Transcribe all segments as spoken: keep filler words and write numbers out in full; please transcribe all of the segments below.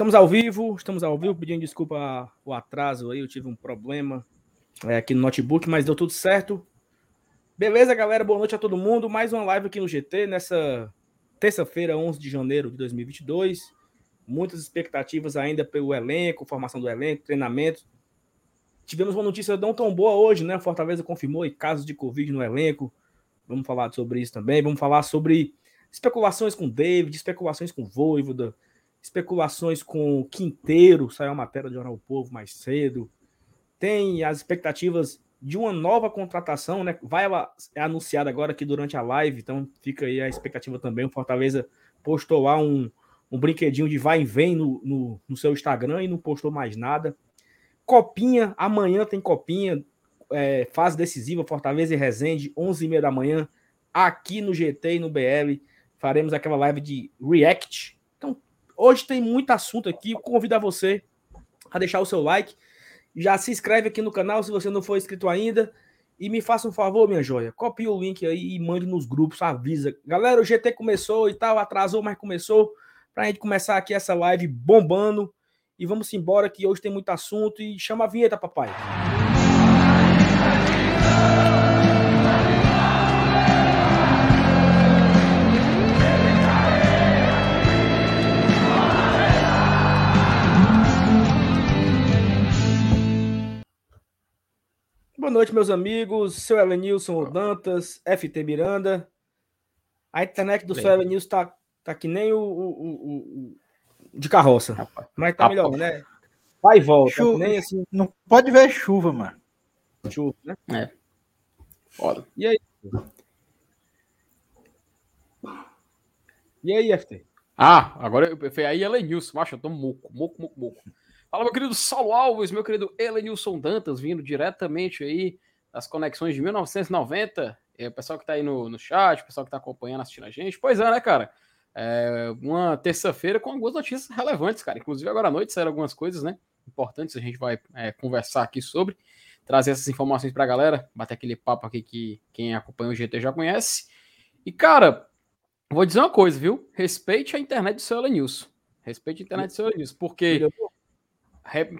Estamos ao vivo, estamos ao vivo, pedindo desculpa o atraso aí, eu tive um problema é, aqui no notebook, mas deu tudo certo. Beleza, galera? Boa noite a todo mundo. Mais uma live aqui no G T, nessa terça-feira, onze de janeiro de dois mil e vinte e dois. Muitas expectativas ainda pelo elenco, formação do elenco, treinamento. Tivemos uma notícia não tão boa hoje, né? Fortaleza confirmou casos de Covid no elenco. Vamos falar sobre isso também. Vamos falar sobre especulações com David, especulações com Vojvoda, especulações com Quinteiro, saiu a matéria do Jornal O Povo mais cedo. Tem as expectativas de uma nova contratação, né? Vai é anunciada agora aqui durante a live, então fica aí a expectativa também. O Fortaleza postou lá um, um brinquedinho de vai e vem no, no, no seu Instagram e não postou mais nada. Copinha, amanhã tem Copinha. É, fase decisiva, Fortaleza e Resende, onze e meia da manhã, aqui no G T e no B L, faremos aquela live de react. Então, hoje tem muito assunto aqui, eu convido a você a deixar o seu like, já se inscreve aqui no canal se você não for inscrito ainda, e me faça um favor, minha joia, copie o link aí e mande nos grupos, avisa. Galera, o G T começou e tal, atrasou, mas começou, pra gente começar aqui essa live bombando, e vamos embora que hoje tem muito assunto, e chama a vinheta, papai. Boa noite, meus amigos, seu Elenilson oh. Dantas, F T Miranda. A internet do Bem, seu Elenilson tá, tá que nem o, o, o, o de carroça, rapaz. Mas tá melhor, né? Vai e volta. Chuva, nem assim... Não pode ver chuva, mano. Chuva, né? É. Foda. E aí? E aí, F T? Ah, agora eu falei, aí Elenilson, macho, eu tô moco, moco, moco, moco. Fala, meu querido Saulo Alves, meu querido Elenilson Dantas, vindo diretamente aí das conexões de mil novecentos e noventa. É, o pessoal que tá aí no, no chat, o pessoal que tá acompanhando, assistindo a gente. Pois é, né, cara? É uma terça-feira com algumas notícias relevantes, cara. Inclusive, agora à noite saíram algumas coisas, né, importantes. A gente vai é, conversar aqui sobre, trazer essas informações pra galera, bater aquele papo aqui que quem acompanha o G T já conhece. E, cara, vou dizer uma coisa, viu? Respeite a internet do seu Elenilson. Respeite a internet do seu Elenilson, porque...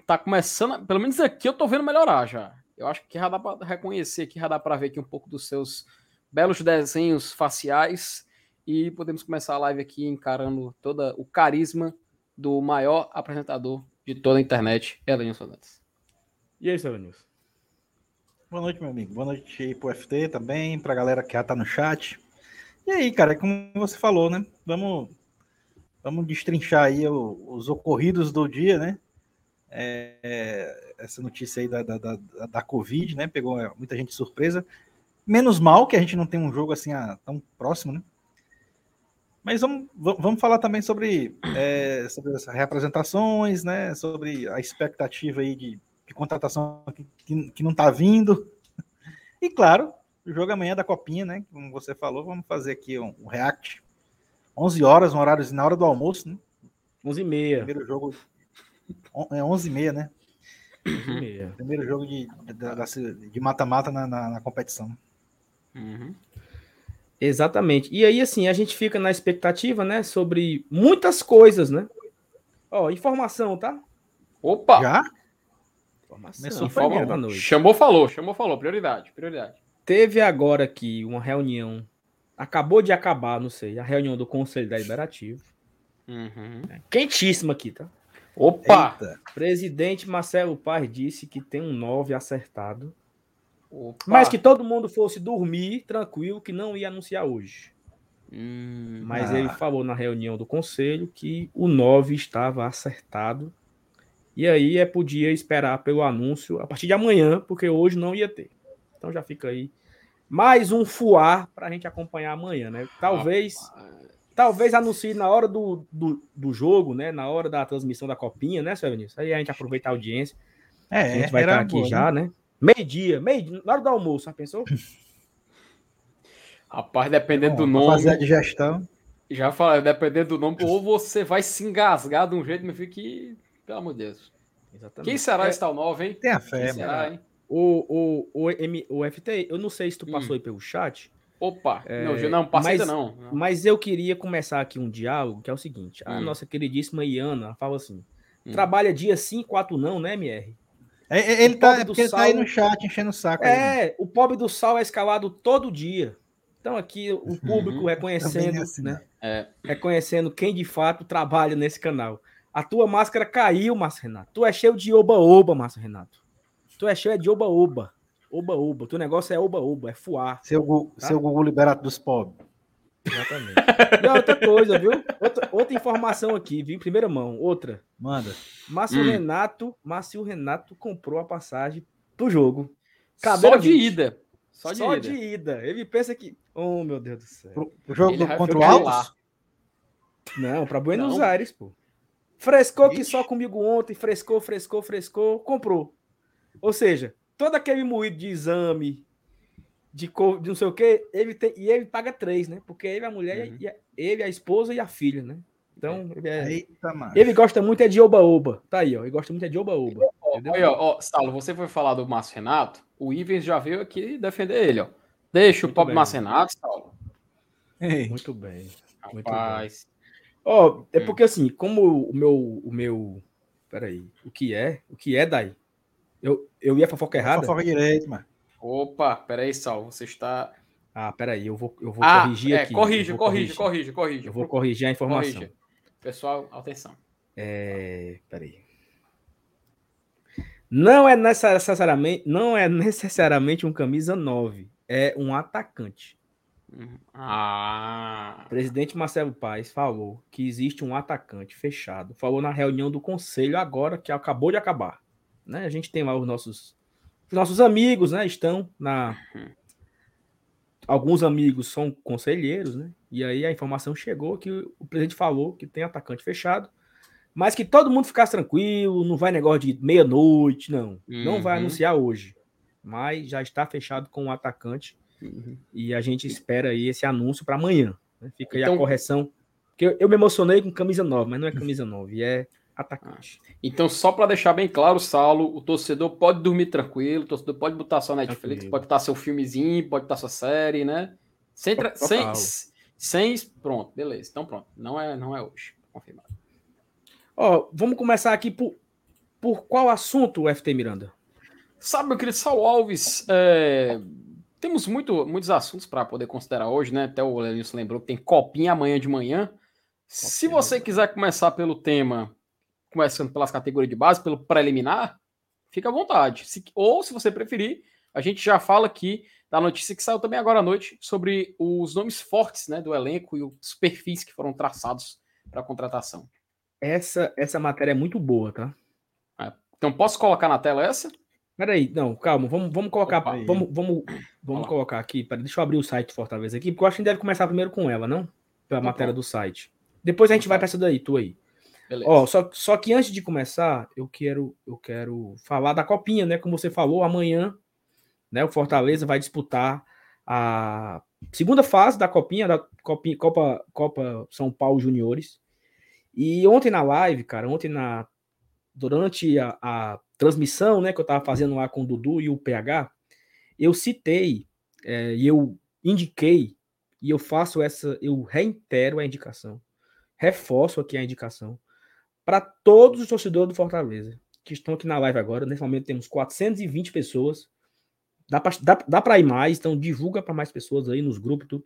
tá começando, pelo menos aqui eu tô vendo melhorar já. Eu acho que já dá pra reconhecer aqui, já dá pra ver aqui um pouco dos seus belos desenhos faciais e podemos começar a live aqui encarando todo o carisma do maior apresentador de toda a internet, Elenilson Dantas. E aí, seu Elenilson? Boa noite, meu amigo. Boa noite aí pro F T também, pra galera que já tá no chat. E aí, cara, como você falou, né? Vamos, vamos destrinchar aí os ocorridos do dia, né? É, essa notícia aí da, da, da, da Covid, né? Pegou muita gente de surpresa. Menos mal que a gente não tem um jogo assim a, tão próximo, né? Mas vamos, vamos falar também sobre, é, sobre as reapresentações, né? Sobre a expectativa aí de, de contratação que, que não tá vindo. E claro, o jogo amanhã da Copinha, né? Como você falou, vamos fazer aqui um, um react. onze horas, um horário na hora do almoço, né? onze e meia. Primeiro jogo... É onze e meia, né? onze e meia. Primeiro jogo de, de, de mata-mata na, na, na competição. Uhum. Exatamente. E aí, assim, a gente fica na expectativa, né? Sobre muitas coisas, né? Ó, informação, tá? Opa! Já? Informação. Informa da noite. Chamou, falou. Chamou, falou. Prioridade, prioridade. Teve agora aqui uma reunião. Acabou de acabar, não sei. A reunião do Conselho Deliberativo. Uhum. Quentíssima aqui, tá? Opa! Eita. Presidente Marcelo Paz disse que tem um nove acertado. Opa. Mas que todo mundo fosse dormir tranquilo, que não ia anunciar hoje. Hum, mas ah. ele falou na reunião do conselho que o nove estava acertado. E aí é, podia esperar pelo anúncio a partir de amanhã, porque hoje não ia ter. Então já fica aí mais um fuar para a gente acompanhar amanhã, né? Talvez... Opa. Talvez anuncie na hora do, do, do jogo, né? Na hora da transmissão da Copinha, né, seu Vinícius? Aí a gente aproveita a audiência. É, a gente vai estar aqui boa, já, né? né? Meio-dia, meio-dia, na hora do almoço, já pensou? Rapaz, dependendo Bom, do nome... fazer a digestão. Já falei, dependendo do nome, ou você vai se engasgar de um jeito, meu filho, que... Pelo amor de Deus. Exatamente. Quem será é... esse tal nove, hein? Tem a fé, Quem será, hein? O, o, o, M, o F T, eu não sei se tu passou hum. aí pelo chat... Opa, é, não, não parceiro não, não. Mas eu queria começar aqui um diálogo, que é o seguinte. A hum. nossa queridíssima Iana fala assim, hum. trabalha dia sim, quatro não, né, M R? É, ele tá, é porque sal, ele tá aí no chat enchendo o saco. É, aí, o pobre do sal é escalado todo dia. Então aqui o público uhum. reconhecendo, é assim, né? É. Reconhecendo quem de fato trabalha nesse canal. A tua máscara caiu, Márcio Renato. Tu é cheio de oba-oba, Márcio Renato. Tu é cheio de oba-oba. Oba-oba. Teu negócio é oba-oba, é fuar. Seu, tá? Seu Google liberado dos pobres. Exatamente. E outra coisa, viu? Outra, outra informação aqui, viu? Primeira mão, outra. Manda. Márcio hum. Renato, Márcio Renato comprou a passagem pro jogo. Cadeira Só de vinte. Ida. Só, de, Só ida. de ida. Ele pensa que... Oh, meu Deus do céu. Pro, o jogo do, contra o Alves? Não, pra Buenos Não. Aires, pô. Frescou Ixi. que só comigo ontem, frescou, frescou, frescou, comprou. Ou seja, todo aquele moído de exame, de, co... de não sei o quê, ele tem... e ele paga três, né? Porque ele, a mulher, uhum. e a... ele, a esposa e a filha, né? Então, ele, é... Eita, ele gosta muito é de oba-oba. Tá aí, ó. Ele gosta muito é de oba-oba. Aí, ó, ó, Saulo, você foi falar do Márcio Renato, o Ivens já veio aqui defender ele, ó. Deixa muito o pobre Márcio Renato, Saulo. Ei. Muito bem. Rapaz. Muito bem. Ó, oh, é porque assim, como o meu, o meu, peraí, o que é? O que é, Daí? Eu, eu ia fofoca errada? Fofoca direito, mano. Opa, peraí, Sal, você está... Ah, peraí, eu vou, eu vou ah, corrigir é, aqui. Corrige, corrige, corrige, corrige. Eu vou corrigir a informação. Corrige. Pessoal, atenção. É, peraí. Não é necessariamente, não é necessariamente um camisa nove, é um atacante. Ah. O presidente Marcelo Paz falou que existe um atacante fechado. Falou na reunião do conselho agora, que acabou de acabar, né? A gente tem lá os nossos, os nossos amigos, né? Estão na... Alguns amigos são conselheiros, né? E aí a informação chegou que o presidente falou que tem atacante fechado, mas que todo mundo ficasse tranquilo, não vai negócio de meia-noite, não. Uhum. Não vai anunciar hoje, mas já está fechado com o atacante. Uhum. E a gente espera aí esse anúncio para amanhã, né? Fica então, aí a correção. Porque eu, eu me emocionei com camisa nova, mas não é camisa nova, é atacante. Então, só para deixar bem claro, Saulo, o torcedor pode dormir tranquilo, o torcedor pode botar sua Netflix, tranquilo. Pode botar seu filmezinho, pode botar sua série, né? Sem, tra- sem, sem, pronto, beleza. Então, pronto. Não é, não é hoje, confirmado. Ó, vamos começar aqui por, por qual assunto, o F T Miranda? Sabe, meu querido Saulo Alves, é... Temos muito, muitos assuntos para poder considerar hoje, né? Até o Lelinho se lembrou que tem Copinha amanhã de manhã. Copinha. Se você quiser começar pelo tema, começando pelas categorias de base, pelo preliminar, fica à vontade. Se, ou, se você preferir, a gente já fala aqui da notícia que saiu também agora à noite sobre os nomes fortes, né, do elenco e os perfis que foram traçados para a contratação. Essa, essa matéria é muito boa, tá? É. Então, posso colocar na tela essa? Peraí, não, calma, vamos, vamos colocar Opa, vamos, vamos, vamos colocar aqui, peraí, deixa eu abrir o site do Fortaleza aqui, porque eu acho que a gente deve começar primeiro com ela, não? Pela matéria do site. Depois a gente vai para essa daí, tu aí. Beleza. Ó, só, só que antes de começar, eu quero, eu quero falar da Copinha, né? Como você falou, amanhã, né, o Fortaleza vai disputar a segunda fase da Copinha, da Copinha, Copa, Copa São Paulo Juniores. E ontem na live, cara, ontem na... Durante a, a transmissão, né, que eu estava fazendo lá com o Dudu e o P H, eu citei é, e eu indiquei, e eu faço essa, eu reitero a indicação, reforço aqui a indicação, para todos os torcedores do Fortaleza, que estão aqui na live agora. Nesse momento temos quatrocentas e vinte pessoas, dá para dá, dá ir mais, então divulga para mais pessoas aí nos grupos. Tudo.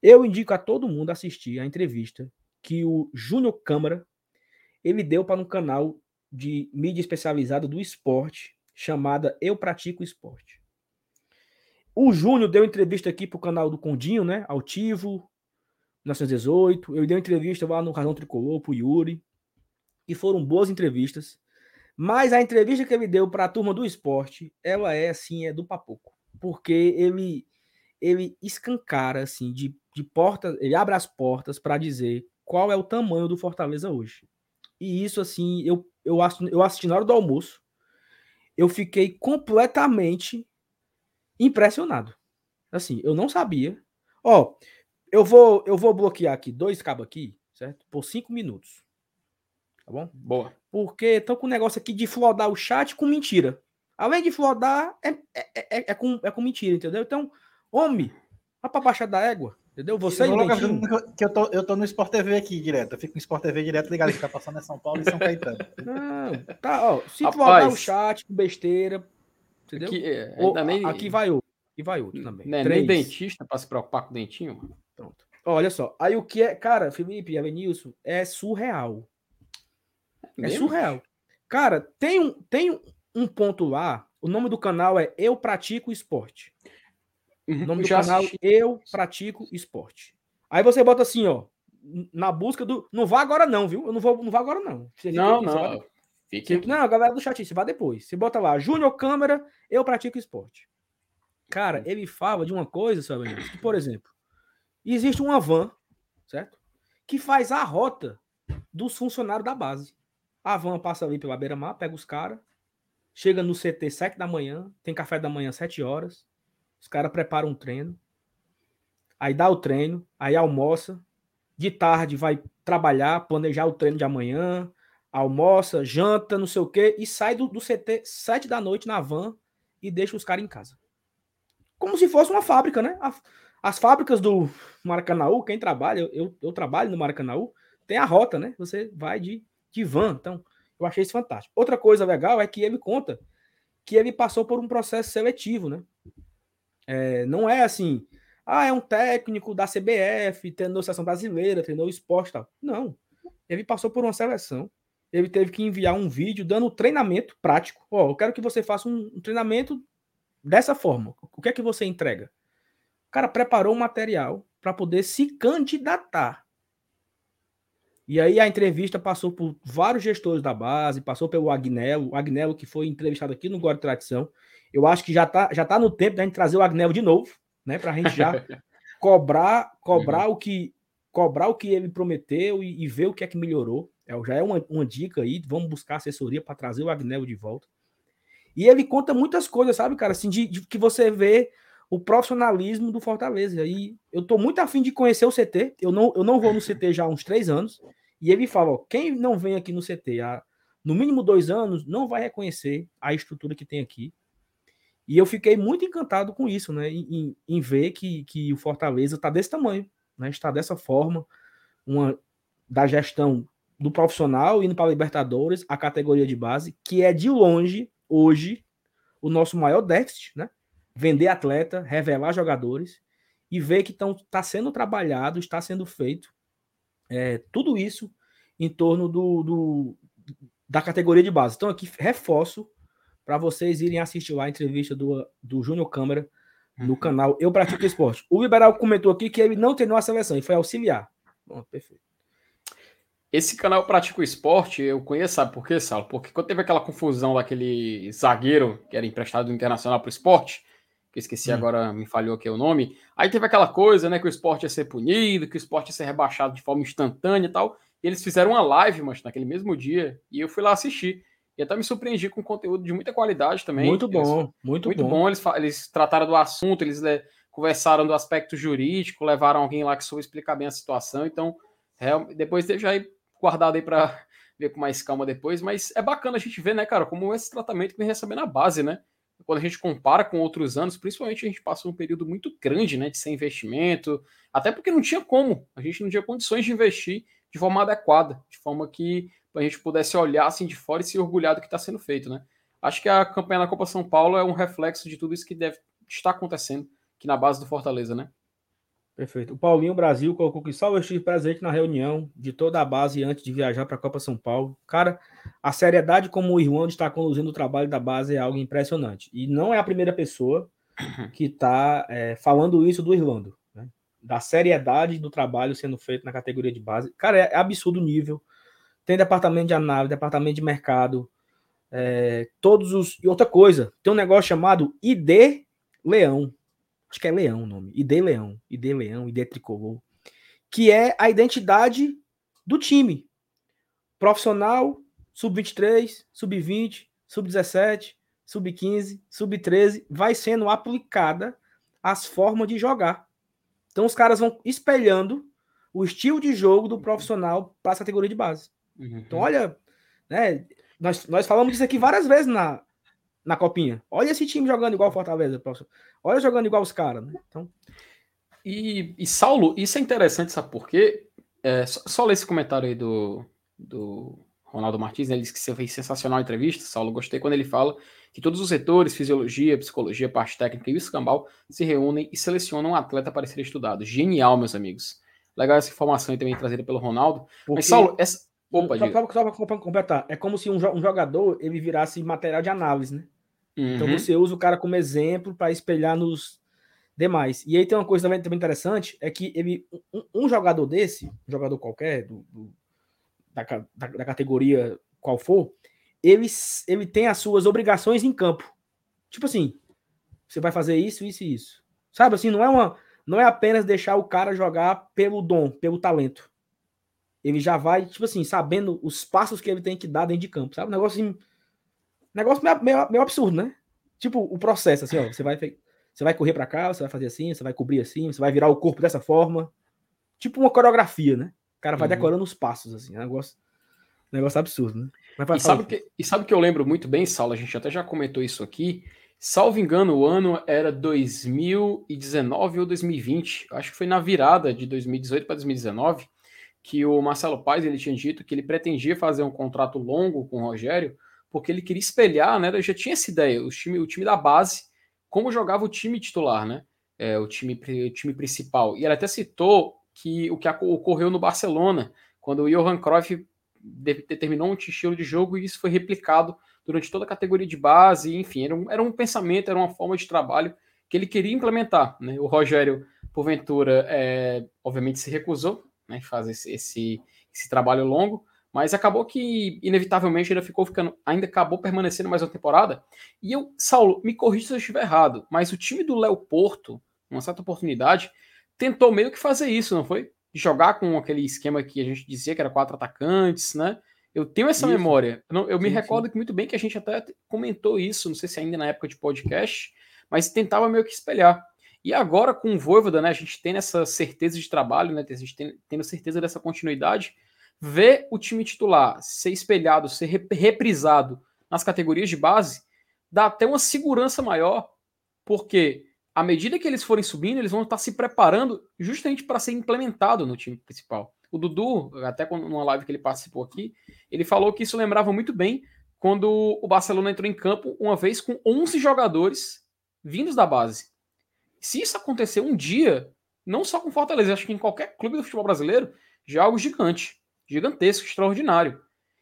Eu indico a todo mundo assistir a entrevista que o Júnior Câmara, ele deu para um canal de mídia especializada do esporte, chamada Eu Pratico Esporte. O Júnior deu entrevista aqui pro canal do Condinho, né? Altivo, mil novecentos e dezoito. Eu dei entrevista lá no Razão Tricolor, pro Yuri. E foram boas entrevistas. Mas a entrevista que ele deu para a turma do esporte, ela é, assim, é do papoco. Porque ele, ele escancara, assim, de, de portas, ele abre as portas para dizer qual é o tamanho do Fortaleza hoje. E isso, assim, eu Eu assisti, eu assisti na hora do almoço, eu fiquei completamente impressionado. Assim, eu não sabia. Ó, eu vou, eu vou bloquear aqui dois cabos aqui, certo? Por cinco minutos. Tá bom? Boa. Porque estão com um negócio aqui de flodar o chat com mentira. Além de flodar, é, é, é, é, com, é com mentira, entendeu? Então, homem, Mas pra baixar da égua, entendeu? Você e o que eu tô, eu tô no Sport T V aqui direto. Eu fico no Sport T V direto ligado. Fica passando em São Paulo e São Caetano. Não, tá, ó. Se tu voltar o chat com besteira, entendeu? Aqui, é, ou, nem... aqui vai outro. Aqui vai outro também. Não, nem dentista pra se preocupar com o dentinho, mano. Pronto. Olha só. Aí o que é... Cara, Felipe, Avenilson, é surreal. É, é surreal. Cara, tem um, tem um ponto lá. O nome do canal é Eu Pratico Esporte. O nome do canal é Eu Pratico Esporte. Aí você bota assim, ó. Na busca do... Não vá agora não, viu? Eu não vou, não vá agora não. Você não, aqui, não. Fique... Você... Não, galera do chat, você vai depois. Você bota lá, Júnior Câmara, Eu Pratico Esporte. Cara, ele fala de uma coisa, sabe? Que, por exemplo, existe uma van, certo? Que faz a rota dos funcionários da base. A van passa ali pela beira-mar, pega os caras, chega no C T sete da manhã, tem café da manhã sete horas, os caras preparam um treino, aí dá o treino, aí almoça, de tarde vai trabalhar, planejar o treino de amanhã, almoça, janta, não sei o quê, e sai do, do C T sete da noite na van e deixa os caras em casa. Como se fosse uma fábrica, né? A, as fábricas do Maracanaú, quem trabalha, eu, eu trabalho no Maracanaú, tem a rota, né? Você vai de... de van, então, eu achei isso fantástico. Outra coisa legal é que ele conta que ele passou por um processo seletivo, né? É, não é assim, ah, é um técnico da C B F, treinou a seleção brasileira, treinou o esporte e tal. Não. Ele passou por uma seleção, ele teve que enviar um vídeo dando treinamento prático. Ó, oh, eu quero que você faça um, um treinamento dessa forma. O que é que você entrega? O cara preparou o material para poder se candidatar. E aí a entrevista passou por vários gestores da base, passou pelo Agnello, o Agnello que foi entrevistado aqui no Guarda Tradição. Eu acho que já está já tá no tempo da gente trazer o Agnello de novo, né? Para a gente já cobrar, cobrar, uhum. o que, cobrar o que ele prometeu e, e ver o que é que melhorou. É, já é uma, uma dica aí, vamos buscar assessoria para trazer o Agnello de volta. E ele conta muitas coisas, sabe, cara? Assim, de, de que você vê o profissionalismo do Fortaleza. E eu tô muito afim de conhecer o C T. Eu não, eu não vou no C T já há uns três anos. E ele fala, ó, quem não vem aqui no C T há no mínimo dois anos, não vai reconhecer a estrutura que tem aqui. E eu fiquei muito encantado com isso, né? Em, em ver que, que o Fortaleza tá desse tamanho, né? Está dessa forma, uma, da gestão do profissional, indo para a Libertadores, a categoria de base, que é de longe, hoje, o nosso maior déficit, né? Vender atleta, revelar jogadores e ver que está sendo trabalhado, está sendo feito é, tudo isso em torno do, do, da categoria de base. Então aqui reforço para vocês irem assistir lá a entrevista do, do Júnior Câmara no canal Eu Pratico Esporte. O Liberal comentou aqui que ele não treinou a seleção e foi auxiliar. Bom, perfeito. Esse canal Eu Pratico Esporte, eu conheço, sabe por quê, Saulo? Porque quando teve aquela confusão daquele zagueiro que era emprestado do Internacional para o Esporte, esqueci hum. agora, me falhou aqui o nome. Aí teve aquela coisa, né, que o esporte ia ser punido, que o esporte ia ser rebaixado de forma instantânea e tal. E eles fizeram uma live, mas naquele mesmo dia, e eu fui lá assistir. E até me surpreendi com conteúdo de muita qualidade também. Muito bom, eles, muito, muito bom. bom. Eles, eles trataram do assunto, eles le, conversaram do aspecto jurídico, levaram alguém lá que soube explicar bem a situação. Então, é, depois deixa aí guardado aí para ver com mais calma depois. Mas é bacana a gente ver, né, cara, como esse tratamento que vem recebendo na base, né? Quando a gente compara com outros anos, principalmente a gente passou um período muito grande, né, de sem investimento, até porque não tinha como, a gente não tinha condições de investir de forma adequada, de forma que a gente pudesse olhar assim de fora e se orgulhar do que está sendo feito, né? Acho que a campanha na Copa São Paulo é um reflexo de tudo isso que deve estar acontecendo aqui na base do Fortaleza, né? Perfeito. O Paulinho Brasil colocou que só eu estive presente na reunião de toda a base antes de viajar para a Copa São Paulo. Cara, a seriedade como o Irmão está conduzindo o trabalho da base é algo impressionante. E não é a primeira pessoa que está é, falando isso do Irlando, né? Da seriedade do trabalho sendo feito na categoria de base. Cara, é absurdo o nível. Tem departamento de análise, departamento de mercado, é, todos os... E outra coisa, tem um negócio chamado I D Leão. Acho que é Leão o nome, I D Leão, I D Leão, I D Tricolor, que é a identidade do time. Profissional, sub vinte e três, sub vinte, sub dezessete, sub quinze, sub treze, vai sendo aplicada as formas de jogar. Então os caras vão espelhando o estilo de jogo do profissional para a categoria de base. Uhum. Então olha, né, nós, nós falamos disso aqui várias vezes na... na Copinha. Olha esse time jogando igual o Fortaleza, professor. Olha jogando igual os caras, né? Então, E, e Saulo, isso é interessante, sabe por quê? É, só, só ler esse comentário aí do, do Ronaldo Martins, né? Ele disse que você fez sensacional a entrevista, Saulo, gostei quando ele fala que todos os setores, fisiologia, psicologia, parte técnica e o escambau se reúnem e selecionam um atleta para ser estudado. Genial, meus amigos. Legal essa informação aí também trazida pelo Ronaldo. Porque... Mas, Saulo, essa... Opa, só, só, só, só para completar, é como se um, um jogador ele virasse material de análise, né? Uhum. Então você usa o cara como exemplo para espelhar nos demais. E aí tem uma coisa também, também interessante, é que ele, um, um jogador desse, um jogador qualquer, do, do, da, da, da categoria qual for, ele, ele tem as suas obrigações em campo. Tipo assim, você vai fazer isso, isso e isso. Sabe assim, não é, uma, não é apenas deixar o cara jogar pelo dom, pelo talento. Ele já vai, tipo assim, sabendo os passos que ele tem que dar dentro de campo, sabe? Um negócio assim, negócio meio, meio, meio absurdo, né? Tipo, o processo, assim, ó, você vai, você vai correr pra cá, você vai fazer assim, você vai cobrir assim, você vai virar o corpo dessa forma. Tipo uma coreografia, né? O cara vai uhum. decorando os passos, assim, é um negócio, negócio absurdo, né? Mas vai, e, sabe que, e sabe que eu lembro muito bem, Saulo, a gente até já comentou isso aqui, salvo engano, o ano era dois mil e dezenove ou dois mil e vinte, acho que foi na virada de dois mil e dezoito para dois mil e dezenove, que o Marcelo Paz ele tinha dito que ele pretendia fazer um contrato longo com o Rogério, porque ele queria espelhar, né? Já tinha essa ideia, o time, o time da base, como jogava o time titular, né? É, o, time, o time principal. E ele até citou que o que ocorreu no Barcelona, quando o Johan Cruyff determinou um estilo de jogo e isso foi replicado durante toda a categoria de base, enfim, era um, era um pensamento, era uma forma de trabalho que ele queria implementar, né? O Rogério, porventura, é, obviamente se recusou, né, fazer esse, esse, esse trabalho longo, mas acabou que inevitavelmente ele ficou ficando, ainda acabou permanecendo mais uma temporada, e eu, Saulo, me corrija se eu estiver errado, mas o time do Léo Porto, numa certa oportunidade, tentou meio que fazer isso, não foi? Jogar com aquele esquema que a gente dizia que era quatro atacantes, né? Eu tenho essa isso. memória, eu, eu sim, me recordo sim. muito bem que a gente até comentou isso, não sei se ainda na época de podcast, mas tentava meio que espelhar. E agora, com o Vojvoda, né, a gente tem essa certeza de trabalho, né, a gente tem, tendo certeza dessa continuidade, ver o time titular ser espelhado, ser rep- reprisado nas categorias de base, dá até uma segurança maior, porque à medida que eles forem subindo, eles vão estar se preparando justamente para ser implementado no time principal. O Dudu, até numa live que ele participou aqui, ele falou que isso lembrava muito bem quando o Barcelona entrou em campo uma vez com onze jogadores vindos da base. Se isso acontecer um dia, não só com Fortaleza, acho que em qualquer clube do futebol brasileiro, já é algo gigante, gigantesco, extraordinário.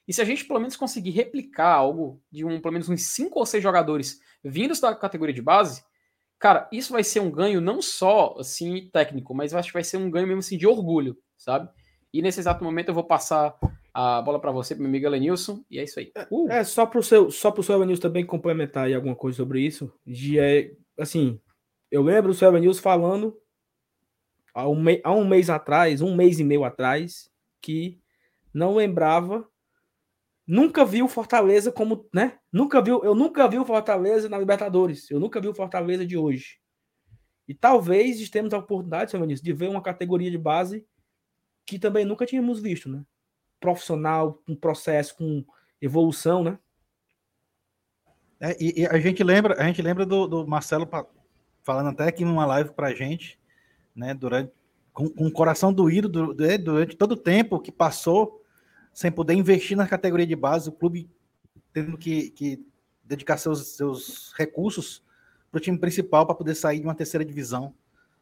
E se a gente pelo menos conseguir replicar algo de um, pelo menos uns cinco ou seis jogadores vindos da categoria de base, cara, isso vai ser um ganho não só assim técnico, mas acho que vai ser um ganho mesmo assim de orgulho, sabe? E nesse exato momento eu vou passar a bola para você, meu amigo Elenilson, e é isso aí. Uh. É, só pro seu, só pro seu Elenilson também complementar aí alguma coisa sobre isso, de, é, assim... Eu lembro o Célio News falando há um, mei- há um mês atrás, um mês e meio atrás, que não lembrava, nunca viu Fortaleza como, né? Nunca viu, eu nunca vi o Fortaleza na Libertadores, eu nunca vi o Fortaleza de hoje. E talvez temos a oportunidade, Célio News, de ver uma categoria de base que também nunca tínhamos visto, né? Profissional, com processo, com evolução, né? É, e, e a gente lembra, a gente lembra do, do Marcelo Paz falando até aqui numa live pra gente, né, durante, com, com o coração doído do, do, durante todo o tempo que passou sem poder investir na categoria de base, o clube tendo que, que dedicar seus, seus recursos pro time principal para poder sair de uma terceira divisão,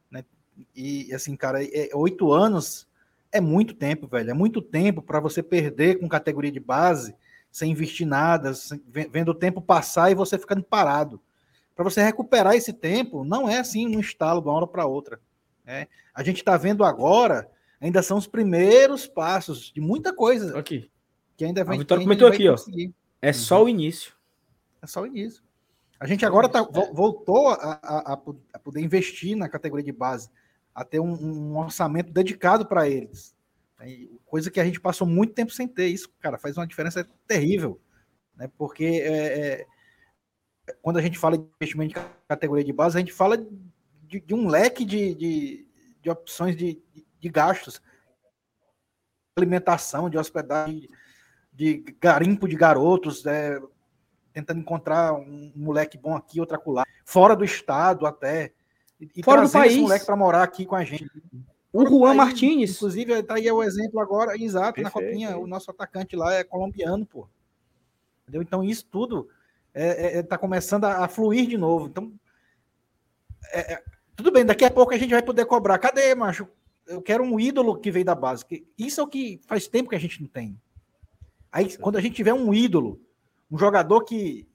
né, e assim, cara, oito anos é muito tempo, velho, é muito tempo para você perder com categoria de base, sem investir nada, sem, vendo o tempo passar e você ficando parado. Para você recuperar esse tempo, não é assim um estalo de uma hora para outra. Né? A gente está vendo agora, ainda são os primeiros passos de muita coisa. Aqui. Que ainda vai, a Vitória comentou aqui, ó. É uhum. só o início. É só o início. A gente agora tá, é. voltou a, a, a poder investir na categoria de base, a ter um, um orçamento dedicado para eles. Coisa que a gente passou muito tempo sem ter. Isso, cara, faz uma diferença terrível. Né? Porque... É, é, quando a gente fala de investimento de categoria de base, a gente fala de, de um leque de, de, de opções de, de gastos. Alimentação, de hospedagem, de garimpo de garotos, é, tentando encontrar um moleque bom aqui, outro acolá, fora do estado até. e fora do país, esse moleque para morar aqui com a gente. O Juan Martínez, inclusive, está aí o exemplo agora, exato, perfeito, na Copinha, o nosso atacante lá é colombiano, pô. Entendeu? Então isso tudo é, é, tá começando a, a fluir de novo. Então, é, é, tudo bem, daqui a pouco a gente vai poder cobrar. Cadê, macho? Eu quero um ídolo que veio da base. Isso é o que faz tempo que a gente não tem. Aí, quando a gente tiver um ídolo, um jogador que,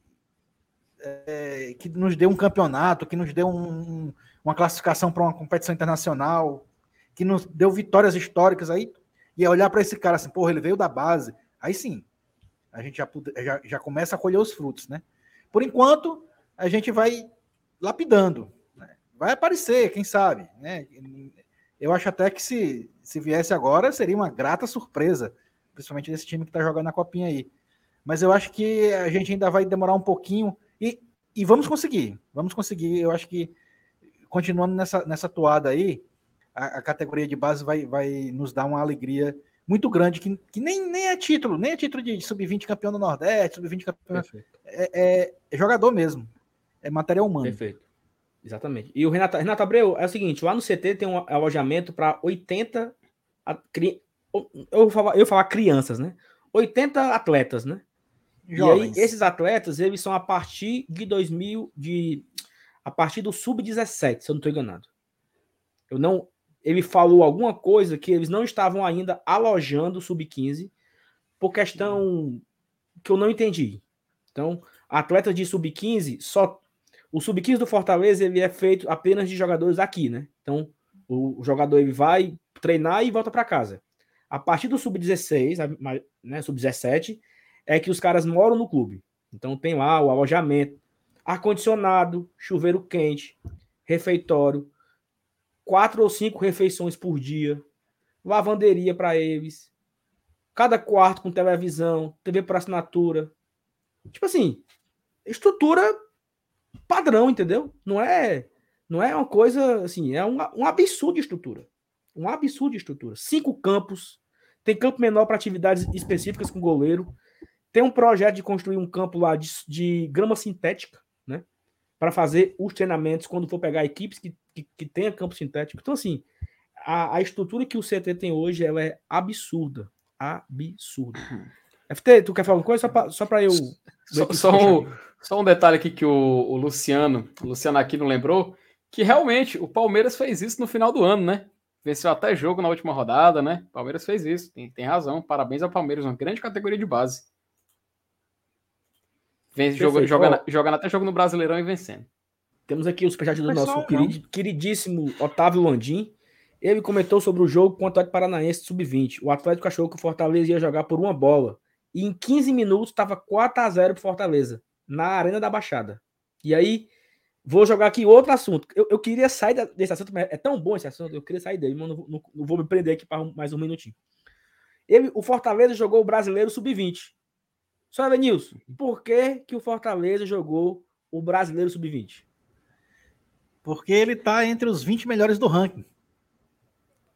é, que nos dê um campeonato, que nos dê um, uma classificação para uma competição internacional, que nos deu vitórias históricas, aí, e olhar para esse cara assim, porra, ele veio da base. Aí sim, a gente já, já, já começa a colher os frutos, né? Por enquanto, a gente vai lapidando, né? Vai aparecer, quem sabe, né? Eu acho até que se, se viesse agora, seria uma grata surpresa, principalmente desse time que está jogando na Copinha aí. Mas eu acho que a gente ainda vai demorar um pouquinho e, e vamos conseguir. Vamos conseguir. Eu acho que, continuando nessa, nessa toada aí, a, a categoria de base vai, vai nos dar uma alegria muito grande, que, que nem, nem é título, nem é título de sub vinte campeão do Nordeste, sub vinte campeão... É, é, é jogador mesmo. É material humano. Perfeito. Exatamente. E o Renato, Renato Abreu, é o seguinte, lá no C T tem um alojamento para oitenta... Cri... Eu falar, eu falar crianças, né? oitenta atletas, né? Jovens. E aí, esses atletas, eles são a partir de dois mil, de, a partir do sub dezessete, se eu não estou enganado. Eu não, ele falou alguma coisa que eles não estavam ainda alojando o sub quinze por questão que eu não entendi. Então, atletas de sub quinze, só o sub quinze do Fortaleza, ele é feito apenas de jogadores aqui, né? Então, o, o jogador ele vai treinar e volta para casa. A partir do sub dezesseis, né, sub dezessete, é que os caras moram no clube. Então tem lá o alojamento, ar-condicionado, chuveiro quente, refeitório, quatro ou cinco refeições por dia, lavanderia para eles, cada quarto com televisão, T V por assinatura. Tipo assim, estrutura padrão, entendeu? Não é, não é uma coisa assim, é um, um absurdo de estrutura. Um absurdo de estrutura. Cinco campos. Tem campo menor para atividades específicas com goleiro. Tem um projeto de construir um campo lá de, de grama sintética, né? Para fazer os treinamentos quando for pegar equipes que, que, que tenha campo sintético. Então, assim, a, a estrutura que o C T tem hoje, ela é absurda. Absurda. F T, tu quer falar alguma coisa? Só para eu... Só, só, um, só um detalhe aqui que o, o Luciano, o Luciano aqui não lembrou, que realmente o Palmeiras fez isso no final do ano, né? Venceu até jogo na última rodada, né? O Palmeiras fez isso, tem, tem razão. Parabéns ao Palmeiras, uma grande categoria de base. Vence, joga, jogando, jogando até jogo no Brasileirão e vencendo. Temos aqui o superchat do nosso querid, queridíssimo Otávio Landim. Ele comentou sobre o jogo contra o Atlético Paranaense sub vinte. O Atlético achou que o Fortaleza ia jogar por uma bola. E em quinze minutos estava quatro a zero pro Fortaleza, na Arena da Baixada. E aí... Vou jogar aqui outro assunto. Eu, eu queria sair desse assunto, mas é tão bom esse assunto, eu queria sair dele, mas não, não, não vou me prender aqui para um, mais um minutinho. Ele, o Fortaleza jogou o Brasileiro sub vinte. Só, Elenilson, por que, que o Fortaleza jogou o Brasileiro sub vinte? Porque ele está entre os vinte melhores do ranking.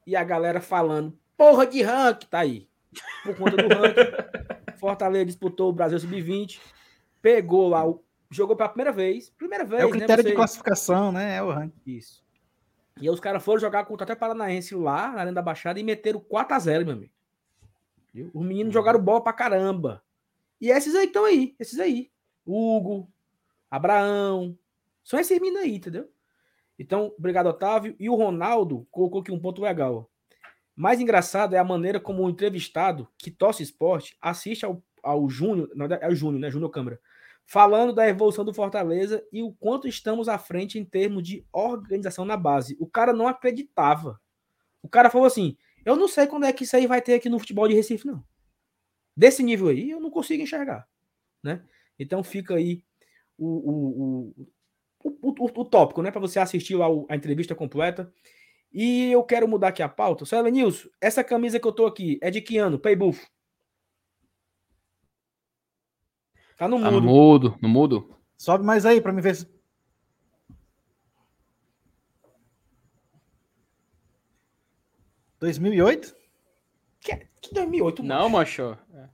E a galera falando, porra de ranking, tá aí. Por conta do ranking, Fortaleza disputou o Brasileiro sub vinte, pegou lá o Jogou pela primeira vez. Primeira vez, né? É o critério, né, você... de classificação, né? É o ranking. Isso. E aí os caras foram jogar contra até Paranaense lá, na Arena da Baixada, e meteram quatro a zero, meu amigo. Viu? Os meninos jogaram bola pra caramba. E esses aí estão aí. Esses aí. Hugo, Abraão. São esses meninos aí, entendeu? Então, obrigado, Otávio. E o Ronaldo colocou aqui um ponto legal. Mais engraçado é a maneira como o entrevistado que torce esporte assiste ao, ao Júnior, é o Júnior, né? Júnior Câmara. Falando da evolução do Fortaleza e o quanto estamos à frente em termos de organização na base. O cara não acreditava. O cara falou assim, eu não sei quando é que isso aí vai ter aqui no futebol de Recife, não. Desse nível aí, eu não consigo enxergar, né? Então fica aí o, o, o, o, o, o tópico, né? Para você assistir lá a entrevista completa. E eu quero mudar aqui a pauta. Só, Elenilson, essa camisa que eu tô aqui é de que ano? Paybuff. Tá no mudo. Tá no mudo, no mudo. Sobe mais aí pra me ver se... dois mil e oito? Que, que dois mil e oito? Não, macho. É.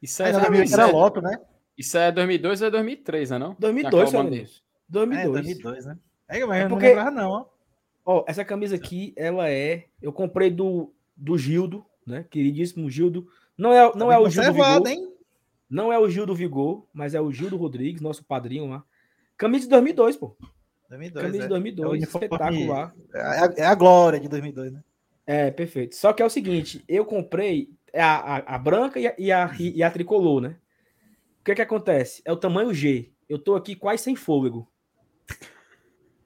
Isso é, é dois mil e oito, era Loto, né? Isso é dois mil e dois ou é dois mil e três, né? Não? dois mil e dois, é dois mil e dois, né? É, dois mil e dois, né? É, mas é porque... eu não lembrava, não. Ó, essa camisa aqui, ela é... Eu comprei do, do Gildo, né? Queridíssimo Gildo. Não é, não é o Gildo Vigor. Hein? Não é o Gildo Vigor, mas é o Gildo Rodrigues, nosso padrinho lá. Camisa de dois mil e dois, pô. dois mil e dois, camisa de dois mil e dois, é. Espetacular. É a, é a glória de dois mil e dois, né? É, perfeito. Só que é o seguinte, eu comprei a, a, a branca e a, e, a, e a tricolor, né? O que é que acontece? É o tamanho G. Eu tô aqui quase sem fôlego.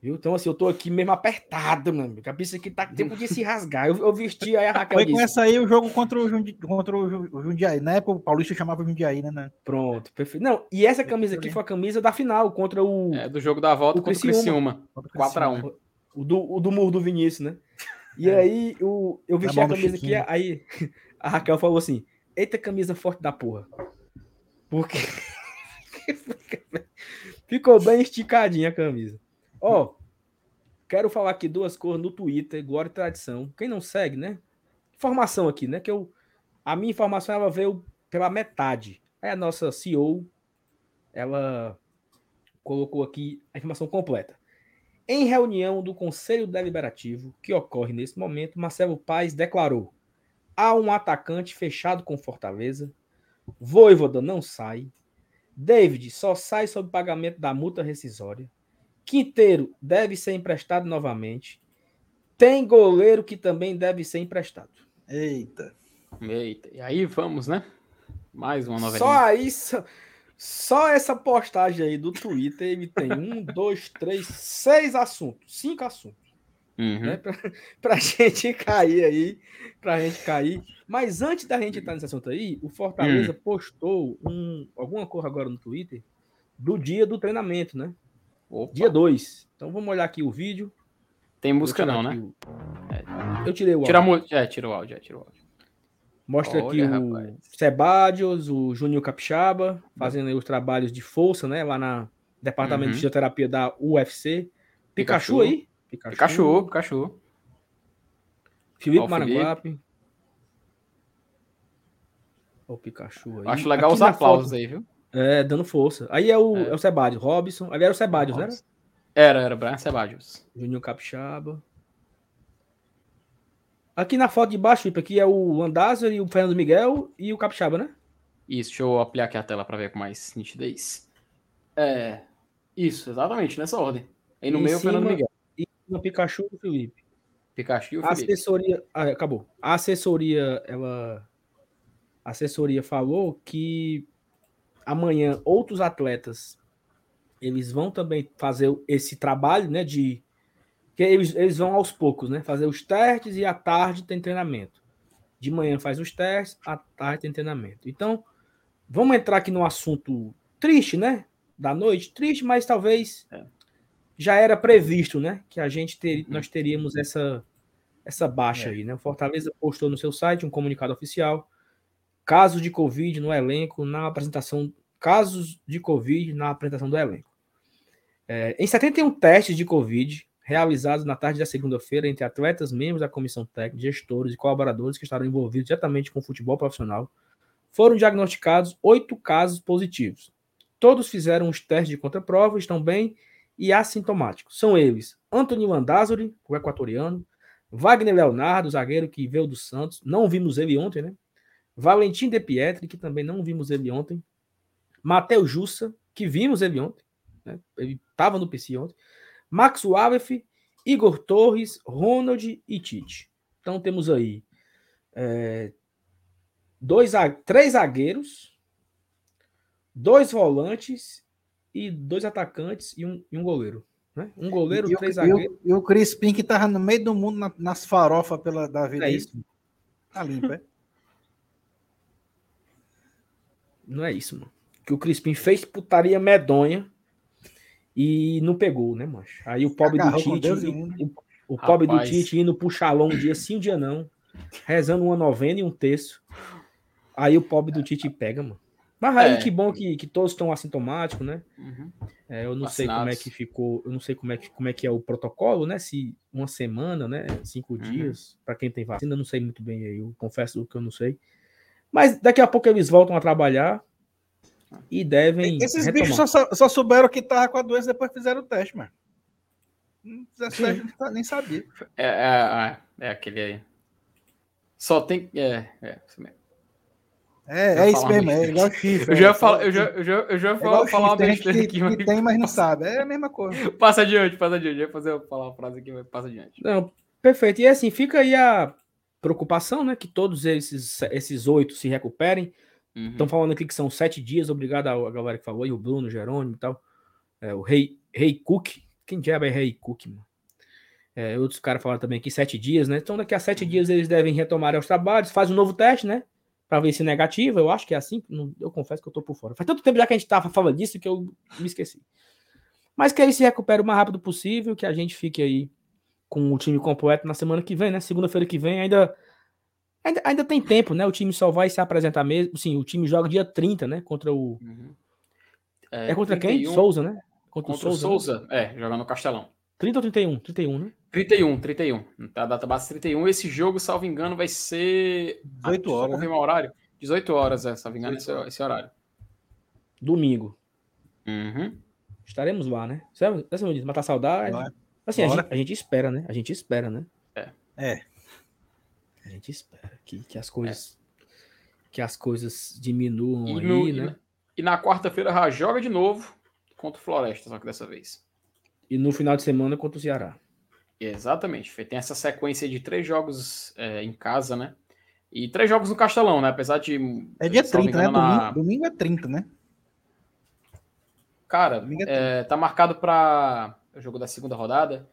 Viu? Então, assim, eu tô aqui mesmo apertado, mano. A cabeça aqui tá com tempo de se rasgar. Eu, eu vesti aí a Raquel. Foi com essa aí o jogo contra o, Jundi, contra o Jundiaí. Na época o Paulista chamava o Jundiaí, né? Pronto, perfeito. Não, e essa camisa aqui foi a camisa da final contra o... É, do jogo da volta o contra o Criciúma. quatro a um. O do, o do muro do Vinícius, né? E é. aí o, eu vesti a camisa aqui, aí a Raquel falou assim, eita camisa forte da porra. Porque ficou bem esticadinha a camisa. Ó, oh, quero falar aqui duas coisas no Twitter, Glória e Tradição. Quem não segue, né? Informação aqui, né? Que eu, a minha informação, ela veio pela metade. Aí a nossa C E O, ela colocou aqui a informação completa. Em reunião do Conselho Deliberativo, que ocorre nesse momento, Marcelo Paz declarou: há um atacante fechado com Fortaleza, Vojvoda não sai, David só sai sob pagamento da multa rescisória, Quinteiro deve ser emprestado novamente, tem goleiro que também deve ser emprestado. Eita. Eita. E aí vamos, né? Mais uma novelinha. Só isso... Só essa postagem aí do Twitter, ele tem um, dois, três, seis assuntos, cinco assuntos. Uhum. Né? Pra, pra gente cair aí, pra gente cair. Mas antes da gente entrar nesse assunto aí, o Fortaleza uhum. postou um, alguma coisa agora no Twitter do dia do treinamento, né? Opa. Dia dois. Então vamos olhar aqui o vídeo. Tem música não, né? O... É, eu tirei o áudio. Tira, mu... é, tira o áudio, é, tira o áudio. Mostra Olha, aqui o rapaz. Cebadios, o Juninho Capixaba, fazendo aí os trabalhos de força, né? Lá na Departamento uhum. de Fisioterapia da U F C. Pikachu, Pikachu aí? Pikachu, Pikachu. Pikachu. Felipe Maranguape. Olha o Pikachu aí. Acho legal aqui os aplausos foto, aí, viu? É, dando força. Aí é o, é. É o Cebadios, Robson. Ali era o Cebadios, não era? Era, era o Bryan Cebadios. Juninho Capixaba. Aqui na foto de baixo, aqui é o Landázio e o Fernando Miguel e o Capixaba, né? Isso, deixa eu ampliar aqui a tela para ver com mais nitidez. É, isso, exatamente, nessa ordem. Aí no em meio cima, o Fernando Miguel. E no Pikachu e o Felipe. Pikachu e o Felipe. A assessoria... Ah, acabou. A assessoria, ela... A assessoria falou que amanhã outros atletas, eles vão também fazer esse trabalho, né, de... Porque eles, eles vão aos poucos, né? Fazer os testes e à tarde tem treinamento. De manhã faz os testes, à tarde tem treinamento. Então, vamos entrar aqui num assunto triste, né? Da noite. Triste, mas talvez é. já era previsto, né? Que a gente ter, nós teríamos essa, essa baixa é. aí, né? O Fortaleza postou no seu site um comunicado oficial. Casos de Covid no elenco, na apresentação... Casos de Covid na apresentação do elenco. É, em setenta e um testes de Covid... realizados na tarde da segunda-feira entre atletas, membros da comissão técnica, gestores e colaboradores que estavam envolvidos diretamente com o futebol profissional, foram diagnosticados oito casos positivos. Todos fizeram os testes de contraprova, estão bem e assintomáticos. São eles Antônio Landázuri, o equatoriano, Wagner Leonardo, zagueiro que veio do Santos, não vimos ele ontem, né? Valentín Depietri, que também não vimos ele ontem, Matheus Jussa, que vimos ele ontem, né? Ele estava no P C ontem, Max Walef, Igor Torres, Ronald e Tite. Então temos aí é, dois, três zagueiros, dois volantes e dois atacantes e um, e um goleiro. Né? Um goleiro, e três eu, zagueiros. E o Crispim que estava no meio do mundo na, nas farofas pela, da vida. É isso. Tá limpo, é? Não é isso, mano. Que o Crispim fez putaria medonha. E não pegou, né, mancha? Aí o pobre Agarrou do Tite, o, o pobre do Tite indo pro xalão um dia sim, um dia não, rezando uma novena e um terço. Aí o pobre do Tite pega, mano. Mas aí é. que bom que, que todos estão assintomáticos, né? Uhum. É, eu não Vacinados. sei como é que ficou, eu não sei como é que, como é que é o protocolo, né? Se uma semana, né? Cinco uhum. dias, para quem tem vacina, eu não sei muito bem aí, eu confesso que eu não sei. Mas daqui a pouco eles voltam a trabalhar. E devem. Esses retomar. bichos só, só souberam que tava com a doença depois que fizeram o teste, mano. dezessete nem sabia. É, é, é, é aquele aí. Só tem. É, é isso mesmo. É, é isso mesmo, é igual chifre. Eu já ia falar, eu já, eu já, eu já é falar chifre, uma besteira aqui. Que mas... tem, mas não sabe. É a mesma coisa. Passa adiante, passa adiante. Eu ia fazer, falar uma frase aqui, mas passa adiante. Não, perfeito. E assim, fica aí a preocupação, né? Que todos esses, esses oito se recuperem. Estão uhum. falando aqui que são sete dias. Obrigado a galera que falou aí, o Bruno, o Jerônimo e tal. É, o Rei, Rei Cook. Quem diabo é Rei Cook, mano? É, outros caras falaram também aqui, sete dias, né? Então daqui a sete dias eles devem retomar os trabalhos. Faz um novo teste, né? Pra ver se é negativo, eu acho que é assim. Eu confesso que eu tô por fora. Faz tanto tempo já que a gente tava falando disso que eu me esqueci. Mas que eles se recuperem o mais rápido possível, que a gente fique aí com o time completo na semana que vem, né? Segunda-feira que vem ainda, ainda, ainda tem tempo, né? O time só vai se apresentar mesmo. Sim, o time joga dia trinta, né? Contra o... Uhum. É, é contra trinta e um... quem? Sousa, né? Contra, contra o Sousa. Sousa, né? É, joga no Castelão. trinta ou trinta e um? trinta e um, né? trinta e um, trinta e um. Tá a data base trinta e um. Esse jogo, salvo engano, vai ser... dezoito horas. Ah, confirmar o horário? dezoito horas, é, salvo engano, esse, esse horário. Domingo. Uhum. Estaremos lá, né? Sério, mas matar saudade. Vai. Assim, a gente, a gente espera, né? A gente espera, né? É. É. A gente espera que, que as coisas... É. Que as coisas diminuam e aí, no, né? E na, na quarta-feira já joga de novo contra o Floresta, só que dessa vez. E no final de semana contra o Ceará. Exatamente. Tem essa sequência de três jogos é, em casa, né? E três jogos no Castelão, né? Apesar de... É dia trinta, engano, né? Na... Domingo, domingo é trinta, né? Cara, é trinta. É, tá marcado para o jogo da segunda rodada.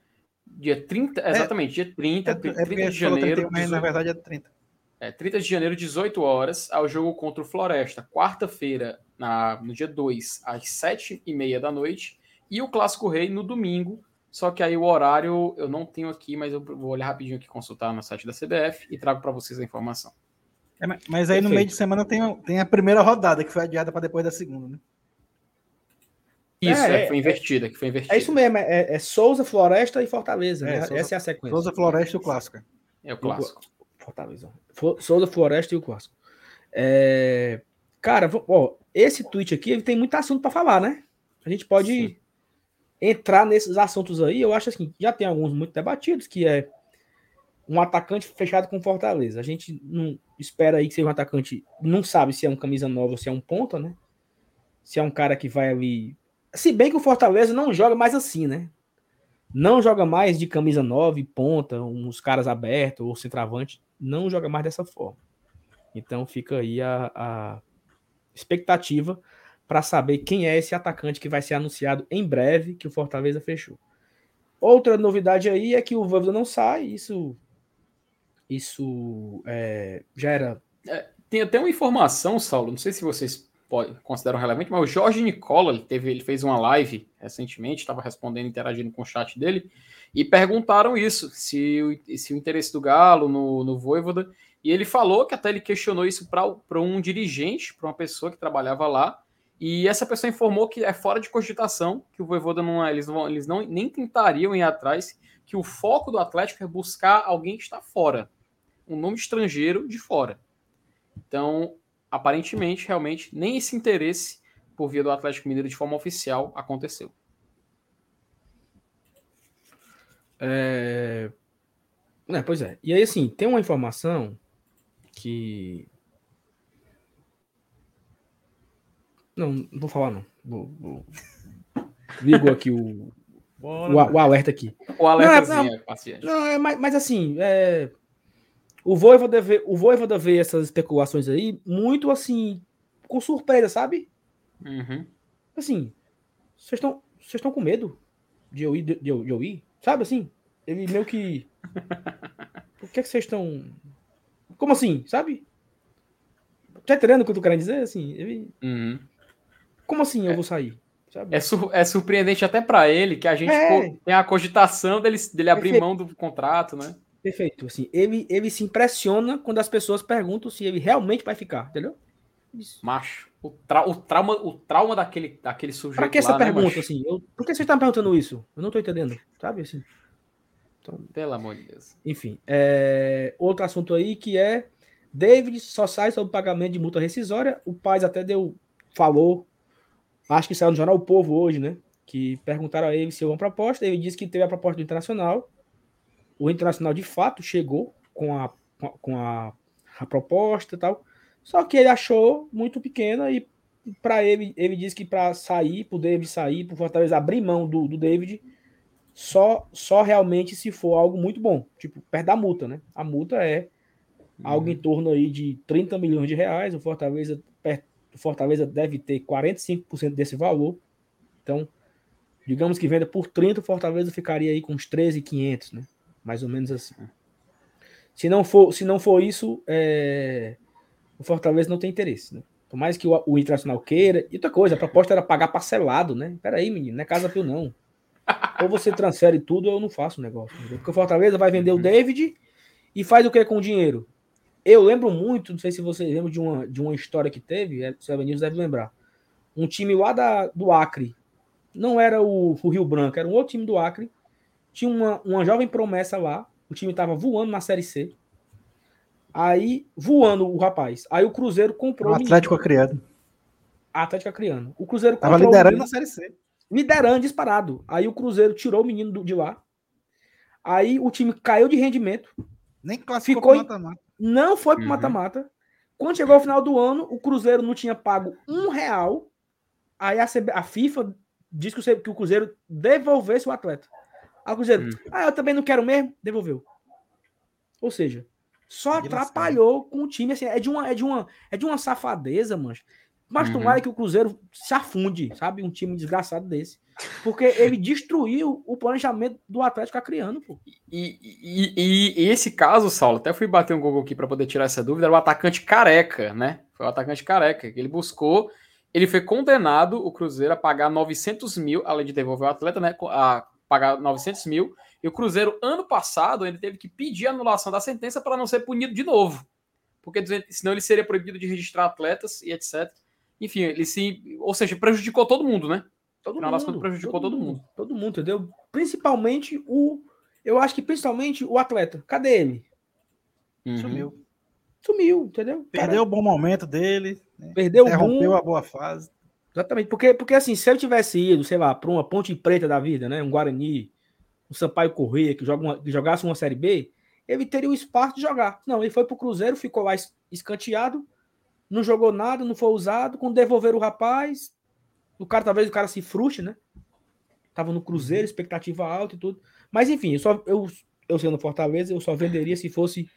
Dia trinta, é, exatamente. Dia trinta, é, trinta, é trinta de janeiro. trinta e um, mas dezoito, na verdade é trinta. É, trinta de janeiro, dezoito horas, ao jogo contra o Floresta. Quarta-feira, na, no dia dois, às sete e meia da noite. E o Clássico Rei no domingo, só que aí o horário eu não tenho aqui, mas eu vou olhar rapidinho aqui, consultar no site da C B F e trago para vocês a informação. É, mas aí Perfeito. No meio de semana tem, tem a primeira rodada, que foi adiada para depois da segunda, né? Isso, é, é, foi invertida, é, que foi invertida. É isso mesmo, é, é Sousa, Floresta e Fortaleza, é, né? Sousa, essa é a sequência. Sousa, Floresta e o Clássico. É o Clássico. Fortaleza. Sousa, Floresta e o Clássico. É... Cara, ó, esse tweet aqui ele tem muito assunto para falar, né? A gente pode... Sim. Entrar nesses assuntos aí, eu acho assim, já tem alguns muito debatidos, que é um atacante fechado com Fortaleza. A gente não espera aí que seja um atacante, não sabe se é um camisa nova ou se é um ponta, né? Se é um cara que vai ali... Se bem que o Fortaleza não joga mais assim, né? Não joga mais de camisa nova e ponta, uns caras abertos ou centroavante, não joga mais dessa forma. Então fica aí a, a expectativa para saber quem é esse atacante que vai ser anunciado em breve, que o Fortaleza fechou. Outra novidade aí é que o Vojvoda não sai, isso, isso é, já era... É, tem até uma informação, Saulo, não sei se vocês podem, consideram relevante, mas o Jorge Nicola, ele, teve, ele fez uma live recentemente, estava respondendo, interagindo com o chat dele, e perguntaram isso, se o, se o interesse do Galo no, no Vojvoda, e ele falou que até ele questionou isso para um dirigente, para uma pessoa que trabalhava lá, e essa pessoa informou que é fora de cogitação, que o Vojvoda não é, eles, não, eles não, nem tentariam ir atrás, que o foco do Atlético é buscar alguém que está fora, um nome estrangeiro de fora. Então, aparentemente, realmente, nem esse interesse por via do Atlético Mineiro de forma oficial aconteceu. É... É, pois é. E aí, assim, tem uma informação que... Não, não vou falar, não. Vou, vou... Ligou aqui o... Bora, o, o alerta aqui. O alertazinho, é paciente. Não, é, mas, mas assim, é... o Vojvoda vê, o Vojvoda vê essas especulações aí muito, assim, com surpresa, sabe? Uhum. Assim, vocês estão vocês estão com medo de eu ir, de, de, eu, de eu ir? Sabe, assim? Ele meio que... Por que é que vocês estão... Como assim, sabe? Tá entendendo o que eu tô querendo dizer? Assim, ele... Uhum. Como assim eu vou sair? Sabe? É, sur- é surpreendente até para ele que a gente é. pô, tem a cogitação dele, dele abrir Perfeito. Mão do contrato, né? Perfeito. Assim, ele, ele se impressiona quando as pessoas perguntam se ele realmente vai ficar, entendeu? Isso. Macho. O, tra- o, trauma, o trauma daquele, daquele sujeito lá. Pra que essa lá, pergunta, né, assim? Eu, por que vocês estão perguntando isso? Eu não tô entendendo, sabe? Assim, então... Pelo amor de Deus. Enfim, é... outro assunto aí que é David só sai sobre pagamento de multa rescisória. O Paz até deu... falou... Acho que saiu no jornal O Povo hoje, né? que perguntaram a ele se houve uma proposta, ele disse que teve a proposta do Internacional, o Internacional de fato chegou com a, com a, a proposta e tal, só que ele achou muito pequena e para ele, ele disse que para sair, para o David sair, para o Fortaleza abrir mão do, do David, só, só realmente se for algo muito bom, tipo, perto da multa, né? A multa é uhum. algo em torno aí de trinta milhões de reais, o Fortaleza, o Fortaleza deve ter quarenta e cinco por cento desse valor, então, digamos que venda por trinta, o Fortaleza ficaria aí com uns treze mil e quinhentos, né? Mais ou menos assim. Se não for, se não for isso, é... o Fortaleza não tem interesse, né? Por mais que o, o Internacional queira. E outra coisa, a proposta era pagar parcelado, né? Peraí, menino, não é Casa Pio, não. Ou você transfere tudo, ou eu não faço o negócio. Entendeu? Porque o Fortaleza vai vender uhum. o David e faz o que com o dinheiro? Eu lembro muito, não sei se vocês lembram de uma, de uma história que teve, o seu Avenir deve lembrar. Um time lá da, do Acre, não era o, o Rio Branco, era um outro time do Acre, tinha uma, uma jovem promessa lá, o time estava voando na Série C, aí, voando o rapaz. Aí o Cruzeiro comprou... O Atlético Acreano. Atlético Acreano. O Cruzeiro comprou... Tava liderando na Série C. Liderando, disparado. Aí o Cruzeiro tirou o menino do, de lá. Aí o time caiu de rendimento. Nem classificou pro mata-mata. Não foi pro mata-mata. Uhum. Quando chegou ao final do ano, o Cruzeiro não tinha pago um real. Aí a, C B, a FIFA disse que o, que o Cruzeiro devolvesse o atleta. Aí o Cruzeiro... Uhum. Ah, eu também não quero mesmo. Devolveu. Ou seja... Só atrapalhou com o time, assim, é de uma, é de uma, é de uma safadeza, mancha. Mas uhum. tomara que o Cruzeiro se afunde, sabe? Um time desgraçado desse. Porque ele destruiu o planejamento do Atlético Acreano, pô. E, e, e, e esse caso, Saulo, até fui bater um Google aqui para poder tirar essa dúvida, era o atacante Careca, né? Foi o atacante Careca. Ele buscou, ele foi condenado, o Cruzeiro, a pagar novecentos mil, além de devolver o atleta, né? A pagar novecentos mil. E o Cruzeiro, ano passado, ele teve que pedir a anulação da sentença para não ser punido de novo. Porque senão ele seria proibido de registrar atletas e etcétera. Enfim, ele se... Ou seja, prejudicou todo mundo, né? Todo mundo. Anulação prejudicou todo, todo mundo. mundo. Todo mundo, entendeu? Principalmente o... Eu acho que principalmente o atleta. Cadê ele? Uhum. Sumiu. Sumiu, entendeu? Perdeu Cara, o bom momento dele. Né? Perdeu o bom... Interrompeu a boa fase. Exatamente. Porque, porque assim, se ele tivesse ido, sei lá, para uma Ponte Preta da vida, né? Um Guarani... o Sampaio Corrêa, que, joga uma, que jogasse uma Série B, ele teria o espaço de jogar. Não, ele foi pro Cruzeiro, ficou lá escanteado, não jogou nada, não foi usado, quando devolveram o rapaz, o cara, talvez o cara se frustre, né? Tava no Cruzeiro, expectativa alta e tudo. Mas, enfim, eu, só, eu, eu sendo Fortaleza, eu só venderia se fosse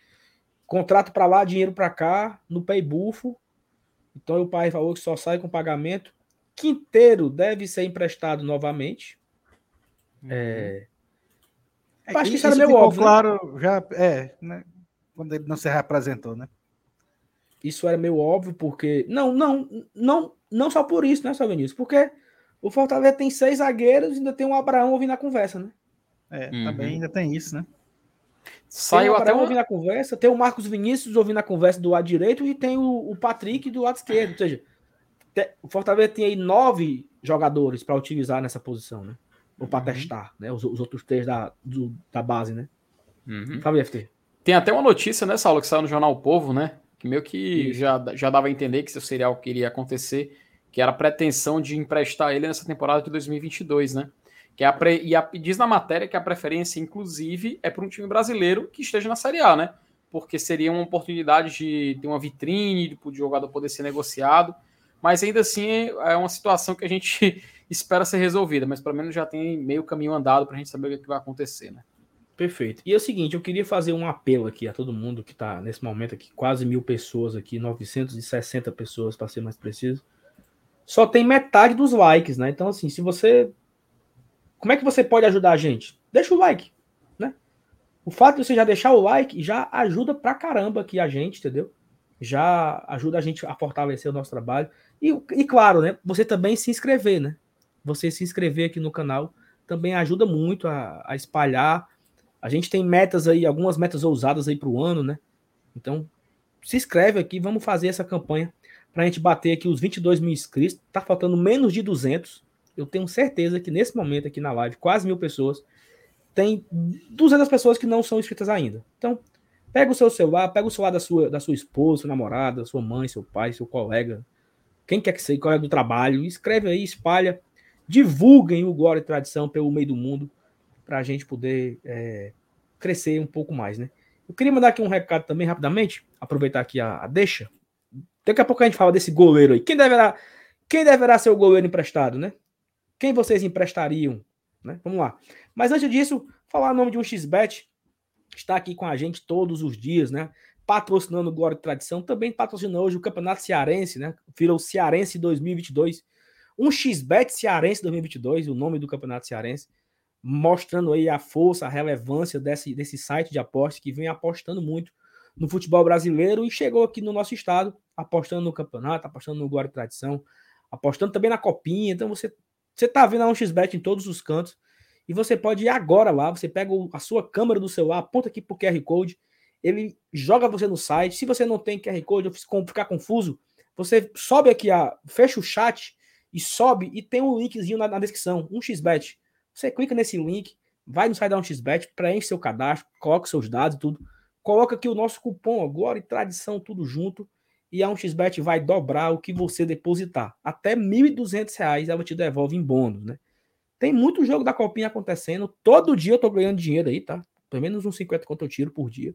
contrato para lá, dinheiro para cá, no pé e bufo. Então, o pai falou que só sai com pagamento. Quinteiro deve ser emprestado novamente. Uhum. É... É, acho que isso era meio óbvio. Claro, né? Já, é, né? Quando ele não se reapresentou, né? Isso era meio óbvio, porque... Não, não, não, não só por isso, né, só Vinícius? Porque o Fortaleza tem seis zagueiros e ainda tem um Abraão ouvindo a conversa, né? É, uhum. também ainda tem isso, né? Saiu tem o Abraão até ouvindo a conversa, tem o Marcos Vinícius ouvindo a conversa do lado direito e tem o, o Patrick do lado esquerdo. Ou seja, te, o Fortaleza tem aí nove jogadores para utilizar nessa posição, né? Ou para uhum. testar, né? Os, os outros três da, do, da base, né? Uhum. Sabe, F T? Tem até uma notícia, né, Saulo, que saiu no jornal O Povo, né? Que meio que já, já dava a entender que isso seria algo que iria acontecer, que era a pretensão de emprestar ele nessa temporada de dois mil e vinte e dois, né? Que a pre... E a... diz na matéria que a preferência, inclusive, é para um time brasileiro que esteja na Série A, né? Porque seria uma oportunidade de ter uma vitrine, do jogador poder ser negociado. Mas ainda assim é uma situação que a gente espera ser resolvida, mas pelo menos já tem meio caminho andado para a gente saber o que vai acontecer, né? Perfeito. E é o seguinte, eu queria fazer um apelo aqui a todo mundo que está nesse momento aqui, quase mil pessoas aqui, novecentas e sessenta pessoas para ser mais preciso. Só tem metade dos likes, né? Então assim, se você... Como é que você pode ajudar a gente? Deixa o like, né? O fato de você já deixar o like já ajuda pra caramba aqui a gente, entendeu? Já ajuda a gente a fortalecer o nosso trabalho. E, e claro, né? Você também se inscrever, né? Você se inscrever aqui no canal também ajuda muito a, a espalhar. A gente tem metas aí, algumas metas ousadas aí para o ano, né? Então, se inscreve aqui, vamos fazer essa campanha para a gente bater aqui os vinte e dois mil inscritos. Tá faltando menos de duzentos. Eu tenho certeza que nesse momento aqui na live, quase mil pessoas, tem duzentas pessoas que não são inscritas ainda. Então, pega o seu celular, pega o celular da sua, da sua esposa, sua namorada, sua mãe, seu pai, seu colega, quem quer que seja, colega do trabalho, escreve aí, espalha. divulguem o Glória e Tradição pelo meio do mundo para a gente poder é, crescer um pouco mais, né? Eu queria mandar aqui um recado também, rapidamente, aproveitar aqui a, a deixa. Daqui a pouco a gente fala desse goleiro aí. Quem deverá, quem deverá ser o goleiro emprestado, né? Quem vocês emprestariam, né? Vamos lá. Mas antes disso, falar o nome de um X Bet, está aqui com a gente todos os dias, né? Patrocinando o Glória e Tradição, também patrocinou hoje o Campeonato Cearense, né? Virou Cearense dois mil e vinte e dois. Um X Bet Cearense dois mil e vinte e dois, o nome do Campeonato Cearense, mostrando aí a força, a relevância desse, desse site de apostas que vem apostando muito no futebol brasileiro e chegou aqui no nosso estado, apostando no campeonato, apostando no Glória e Tradição, apostando também na Copinha. Então você você tá vendo a um X Bet em todos os cantos e você pode ir agora lá, você pega a sua câmera do celular, aponta aqui pro Q R Code, ele joga você no site. Se você não tem Q R Code, ou ficar confuso, você sobe aqui, a, fecha o chat e sobe e tem um linkzinho na, na descrição, um X Bet. Você clica nesse link, vai no site da um X Bet, preenche seu cadastro, coloca seus dados e tudo, coloca aqui o nosso cupom, Glória e Tradição, tudo junto, e a um X Bet vai dobrar o que você depositar. Até mil e duzentos reais ela te devolve em bônus, né? Tem muito jogo da Copinha acontecendo, todo dia eu tô ganhando dinheiro aí, tá? Pelo menos uns cinquenta conto eu tiro por dia.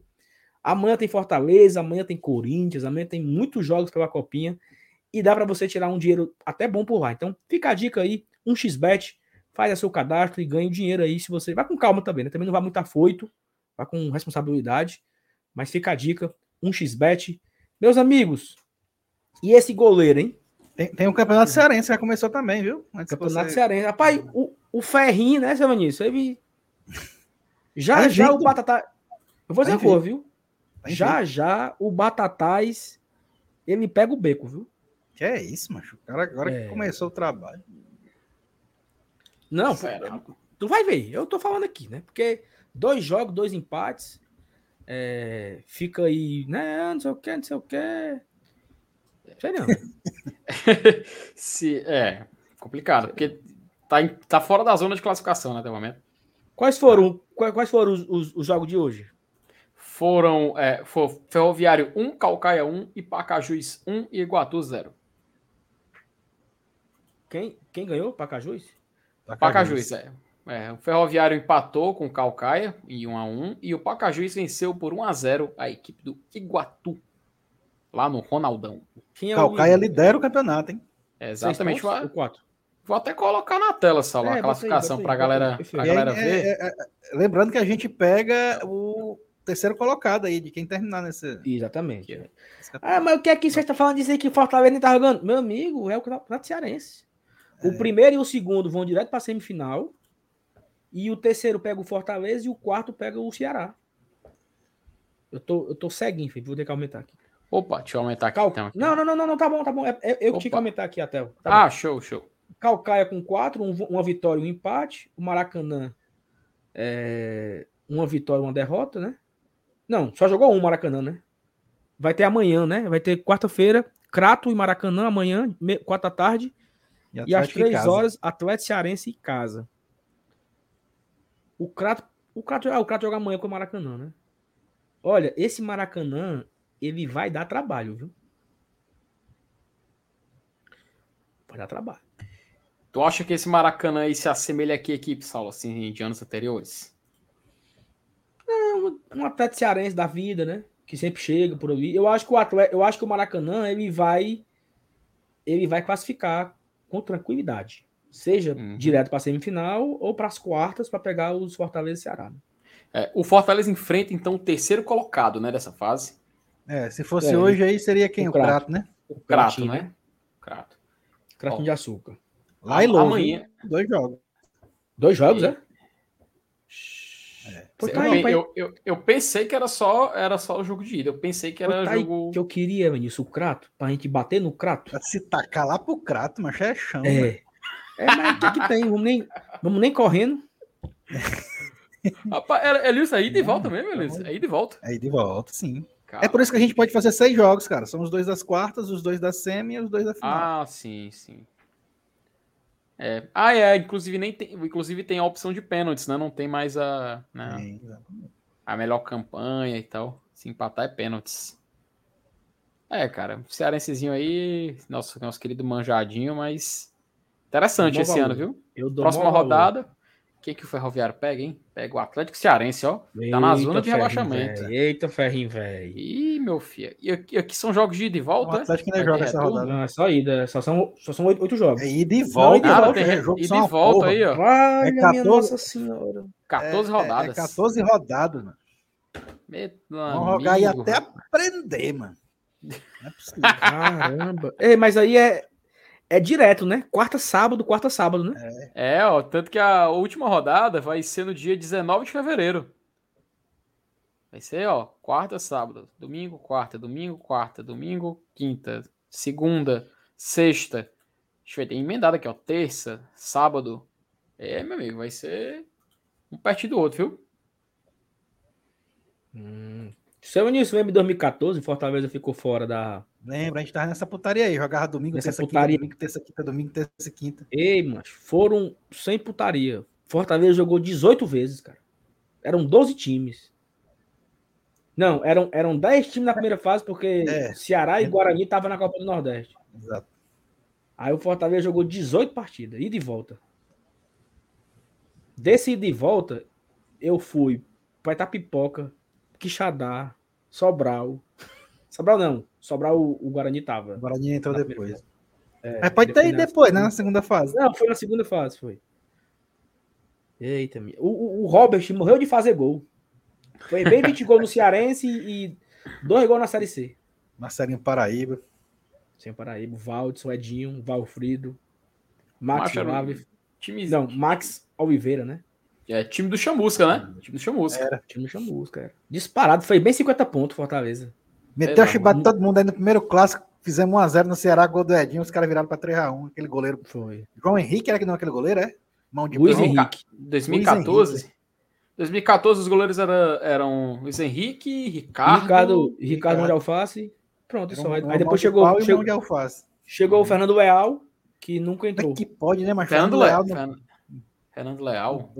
Amanhã tem Fortaleza, amanhã tem Corinthians, amanhã tem muitos jogos pela Copinha e dá para você tirar um dinheiro até bom por lá. Então fica a dica aí, um X Bet, faz seu cadastro e ganha o dinheiro aí. Se você vai com calma também, né? Também não vai muito afoito, vai com responsabilidade, mas fica a dica, um X Bet. Meus amigos, e esse goleiro, hein? Tem, tem um campeonato cearense que já começou também, viu? Antes campeonato você... cearense. Rapaz, o, o Ferrinho, né, seu Vinícius? Ele... Já, é já gente. O Batatá... Eu vou dizer a cor, viu? Tá já, já, o Batatais, ele pega o beco, viu? Que é isso, macho. O cara agora é... que começou o trabalho. Não, Será? Tu vai ver. Eu tô falando aqui, né? Porque dois jogos, dois empates, é... fica aí, né? Não sei o que, não sei o que. Sei não. Se, é, complicado, porque tá, em, tá fora da zona de classificação, né, até o momento. Quais foram, quais foram os, os, os jogos de hoje? Foram é, for, Ferroviário um, Caucaia um, Ipacajus um e Iguatu zero. Quem, quem ganhou? Pacajus? Pacajus, Pacajus é. é. O Ferroviário empatou com o Caucaia em um a um e o Pacajus venceu por um a zero a equipe do Iguatu, lá no Ronaldão. Quem é Caucaia o... lidera o campeonato, hein? É, exatamente. Pontos, vou, quatro. Vou até colocar na tela, Saulo, é, a classificação para a galera, pra galera aí, ver. É, é, é, lembrando que a gente pega o terceiro colocado aí, de quem terminar nessa... Exatamente. É. Ah, mas o que é que você está falando disso aí que o Fortaleza nem tá jogando? Meu amigo, é o campeonato cearense. É. O primeiro e o segundo vão direto para a semifinal e o terceiro pega o Fortaleza e o quarto pega o Ceará. Eu tô, eu tô ceguinho, filho. Vou ter que aumentar aqui. Opa, deixa eu aumentar aqui. Cal... Então, aqui. Não, não, não, não, tá bom, tá bom. É, é, eu Opa. tinha que aumentar aqui até. Tá ah, bom. show, show. Caucaia com quatro, um, uma vitória e um empate. O Maracanã, é, uma vitória e uma derrota, né? Não, só jogou um Maracanã, né? Vai ter amanhã, né? Vai ter quarta-feira, Crato e Maracanã amanhã, quatro da tarde. E, e às três horas, Atlético Cearense em casa. O Crato, o Crato, ah, o Crato joga amanhã com o Maracanã, né? Olha, esse Maracanã... ele vai dar trabalho, viu? Vai dar trabalho. Tu acha que esse Maracanã aí se assemelha a que equipe, Saulo, assim, de anos anteriores? Não, um atleta cearense da vida, né? Que sempre chega por ali. Eu acho que o, atleta, eu acho que o Maracanã, ele vai, ele vai classificar com tranquilidade. Seja uhum. direto para a semifinal ou para as quartas para pegar os Fortaleza e Ceará. Né? É, o Fortaleza enfrenta, então, o terceiro colocado, né, dessa fase. É, se fosse é, hoje aí, seria quem? O Crato, né? O Crato, né? O Crato. Crato de açúcar. Lá e longe. Amanhã. Dois jogos. Dois jogos, e... é? é. Pô, tá eu, aí, eu, eu, eu pensei que era só, era só o jogo de ida. Eu pensei que era o tá jogo... que eu queria, Vinícius, o Crato, pra gente bater no Crato. Pra se tacar lá pro Crato, mas é chão, É, mano. é mas o que que tem? Vamos nem, vamos nem correndo. Rapaz, é, é Luiz, aí de volta é, mesmo, é Luiz? Aí de volta. Aí de volta, sim. Calma. É por isso que a gente pode fazer seis jogos, cara. São os dois das quartas, os dois da semi e os dois da final. Ah, sim, sim. É. Ah, é. Inclusive, nem tem, inclusive tem a opção de pênaltis, né? Não tem mais a... Né? É, a melhor campanha e tal. Se empatar é pênaltis. É, cara. Cearensezinho aí, nosso, nosso querido manjadinho, mas Interessante esse valor. Ano, viu? Eu dou Próxima rodada. O que, que o Ferroviário pega, hein? Pega o Atlético Cearense, ó. Eita, tá na zona de ferrinho, rebaixamento. Véio. Eita, ferrinho, velho. Ih, meu filho. E aqui, aqui são jogos de ida e volta, né? O Atlético não joga essa rodada. Não, é só ida. Só são, só são oito, oito jogos. É ida e volta. Não, nada, tem re... jogo ida e volta porra. Aí, ó. Vai, é quatorze... Nossa Senhora. quatorze rodadas. É, é quatorze rodadas, mano. Vão rogar aí até aprender, mano. Não é possível. Caramba. Ei, mas aí é... É direto, né? Quarta, sábado, quarta, sábado, né? É. é, ó. Tanto que a última rodada vai ser no dia dezenove de fevereiro. Vai ser, ó. Quarta, sábado. Domingo, quarta. Domingo, quarta. Domingo, quinta. Segunda, sexta. Deixa eu ver. Tem emendado aqui, ó. Terça, sábado. É, meu amigo. Vai ser um pertinho do outro, viu? Hum. Seu Nilson, lembra em dois mil e quatorze, Fortaleza ficou fora da... Lembra, a gente tava nessa putaria aí, jogava domingo, nessa terça, putaria. Quinta, domingo, terça, quinta, domingo, terça, quinta. Ei, mas foram sem putaria. Fortaleza jogou dezoito vezes, cara. Eram doze times. Não, eram, eram dez times na primeira fase, porque é. Ceará e Guarani estavam na Copa do Nordeste. Exato. Aí o Fortaleza jogou dezoito partidas, ida e volta. Desse ida e volta, eu fui pra Itapipoca, Quixadá, Sobral. Sobral não. Sobral o, o Guarani tava. O Guarani entrou depois. É, mas pode ter ido depois, né? Na segunda fase. Não, foi na segunda fase, foi. Eita, minha. O, o, o Robert morreu de fazer gol. Foi bem vinte gols no Cearense e dois gols na Série C. Marcelinho Paraíba. Marcelinho Paraíba, Valdson, Edinho, Valfrido, Max Walef. Não, Max Oliveira, né? É time do Chamusca, né? Time do Chamusca. Era, time do Chamusca, era. Disparado, foi bem cinquenta pontos, Fortaleza. Meteu é, o chibate todo mundo aí no primeiro clássico, fizemos um a zero no Ceará, gol do Edinho, os caras viraram pra três a um, aquele goleiro. Foi. João Henrique, era que não aquele goleiro, é? Mão de Luiz Henrique. dois mil e quatorze, dois mil e quatorze, dois mil e quatorze os goleiros era, eram Luiz Henrique, Ricardo... Ricardo, Ricardo Mão de Alface, pronto, isso um, aí. Um aí depois chegou... Pau chegou, de alface. Chegou o Fernando Leal, que nunca entrou. É que pode, né, mas Fernando Leal... Fernando Leal... Não... Fernando Leal.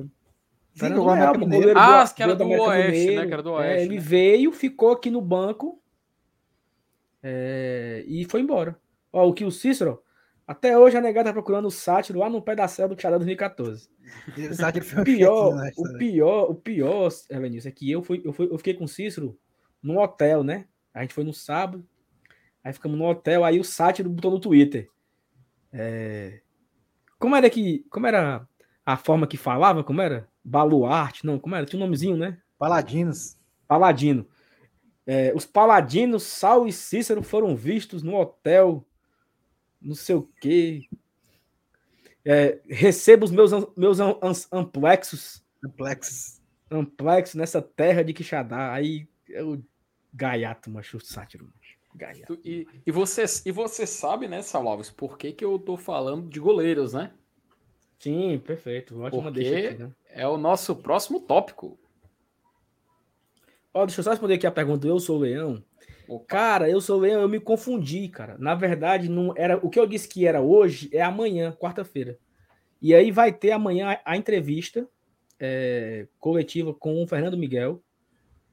Fernando Leal goleiro, ah, do, que era do, do Oeste, Mineiro, né? Que era do Oeste. É, ele né? veio, ficou aqui no banco é, e foi embora. Ó, o que o Cícero, até hoje a negada tá procurando o Sátiro lá no pé da cela do Tchadá dois mil e quatorze. O pior, o pior, o pior, Elenilson, é que eu, fui, eu, fui, eu fiquei com o Cícero num hotel, né? A gente foi no sábado, aí ficamos no hotel, aí o Sátiro botou no Twitter. É, como era que. Como era a forma que falava? Como era? Baluarte, não, como era? Tinha um nomezinho, né? Paladinos. Paladino. É, os paladinos, Saulo e Cícero foram vistos no hotel, não sei o quê. É, recebo os meus, meus amplexos. Amplexos. Amplexos nessa terra de Quixadá. Aí é o gaiato, macho, o sátiro, macho. Gaiato. E, e, você, e você sabe, né, Saulo Alves, por que, que eu tô falando de goleiros, né? Sim, perfeito. Ótima porque deixa aqui, né? É o nosso próximo tópico. Ó, deixa eu só responder aqui a pergunta. Eu sou o Leão. Opa. Cara, eu sou o Leão, eu me confundi, cara. Na verdade, não era o que eu disse que era hoje é amanhã, quarta-feira. E aí vai ter amanhã a entrevista é, coletiva com o Fernando Miguel.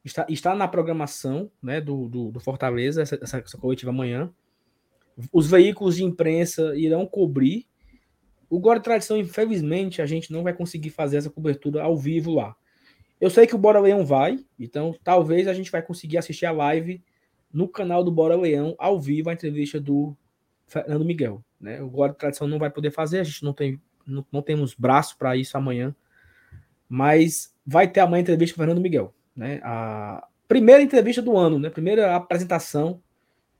Está, está na programação, né, do, do, do Fortaleza, essa, essa, essa coletiva amanhã. Os veículos de imprensa irão cobrir. O Bora Tradição, infelizmente, a gente não vai conseguir fazer essa cobertura ao vivo lá. Eu sei que o Bora Leão vai, então talvez a gente vai conseguir assistir a live no canal do Bora Leão, ao vivo, a entrevista do Fernando Miguel. Né? O Bora Tradição não vai poder fazer, a gente não, tem, não, não temos braço para isso amanhã, mas vai ter amanhã a entrevista com o Fernando Miguel. Né? A primeira entrevista do ano, né? Primeira apresentação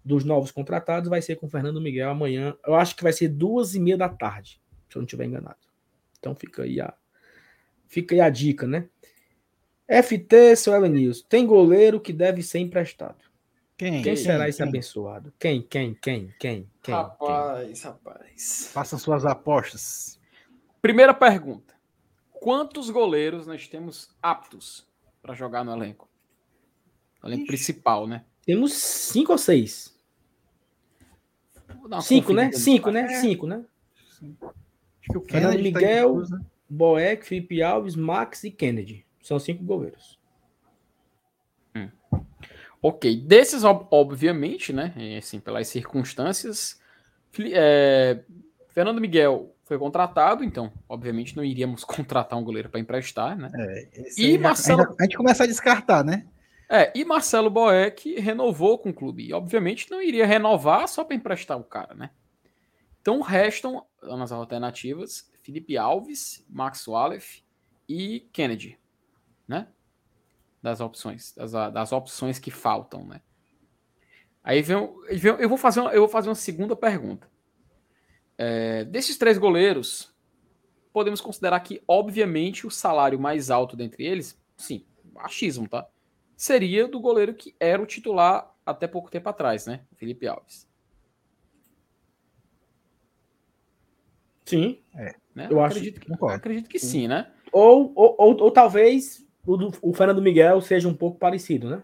dos novos contratados vai ser com o Fernando Miguel amanhã. Eu acho que vai ser duas e meia da tarde. Se eu não estiver enganado. Então fica aí a, fica aí a dica, né? F T, seu Elenilson, tem goleiro que deve ser emprestado. Quem? Quem será quem, esse quem? abençoado? Quem, quem, quem, quem, quem? Rapaz, quem? rapaz. Façam suas apostas. Primeira pergunta. Quantos goleiros nós temos aptos para jogar no elenco? No elenco Ixi. principal, né? Temos cinco ou seis? Cinco, né? Cinco, né? É. cinco, né? Cinco, né? O Fernando Miguel, tá incluso, né? Boeck, Felipe Alves, Max e Kennedy. São cinco goleiros. Hum. Ok. Desses, obviamente, né? Assim, pelas circunstâncias, é, Fernando Miguel foi contratado, então, obviamente, não iríamos contratar um goleiro para emprestar, né? É, e já, Marcelo... já, a gente começa a descartar, né? É, e Marcelo Boeck renovou com o clube. E, obviamente, não iria renovar só para emprestar o cara, né? Então, restam nas alternativas Felipe Alves, Max Walef e Kennedy, né? Das opções, das, das opções que faltam, né? Aí vem, vem eu, vou fazer uma, eu vou fazer uma segunda pergunta. É, desses três goleiros, podemos considerar que, obviamente, o salário mais alto dentre eles, sim, achismo, tá? Seria do goleiro que era o titular até pouco tempo atrás, né? Felipe Alves. Sim. É, né? Eu acho, acredito que, acredito que sim, né? Ou, ou, ou, ou talvez o, do, o Fernando Miguel seja um pouco parecido, né?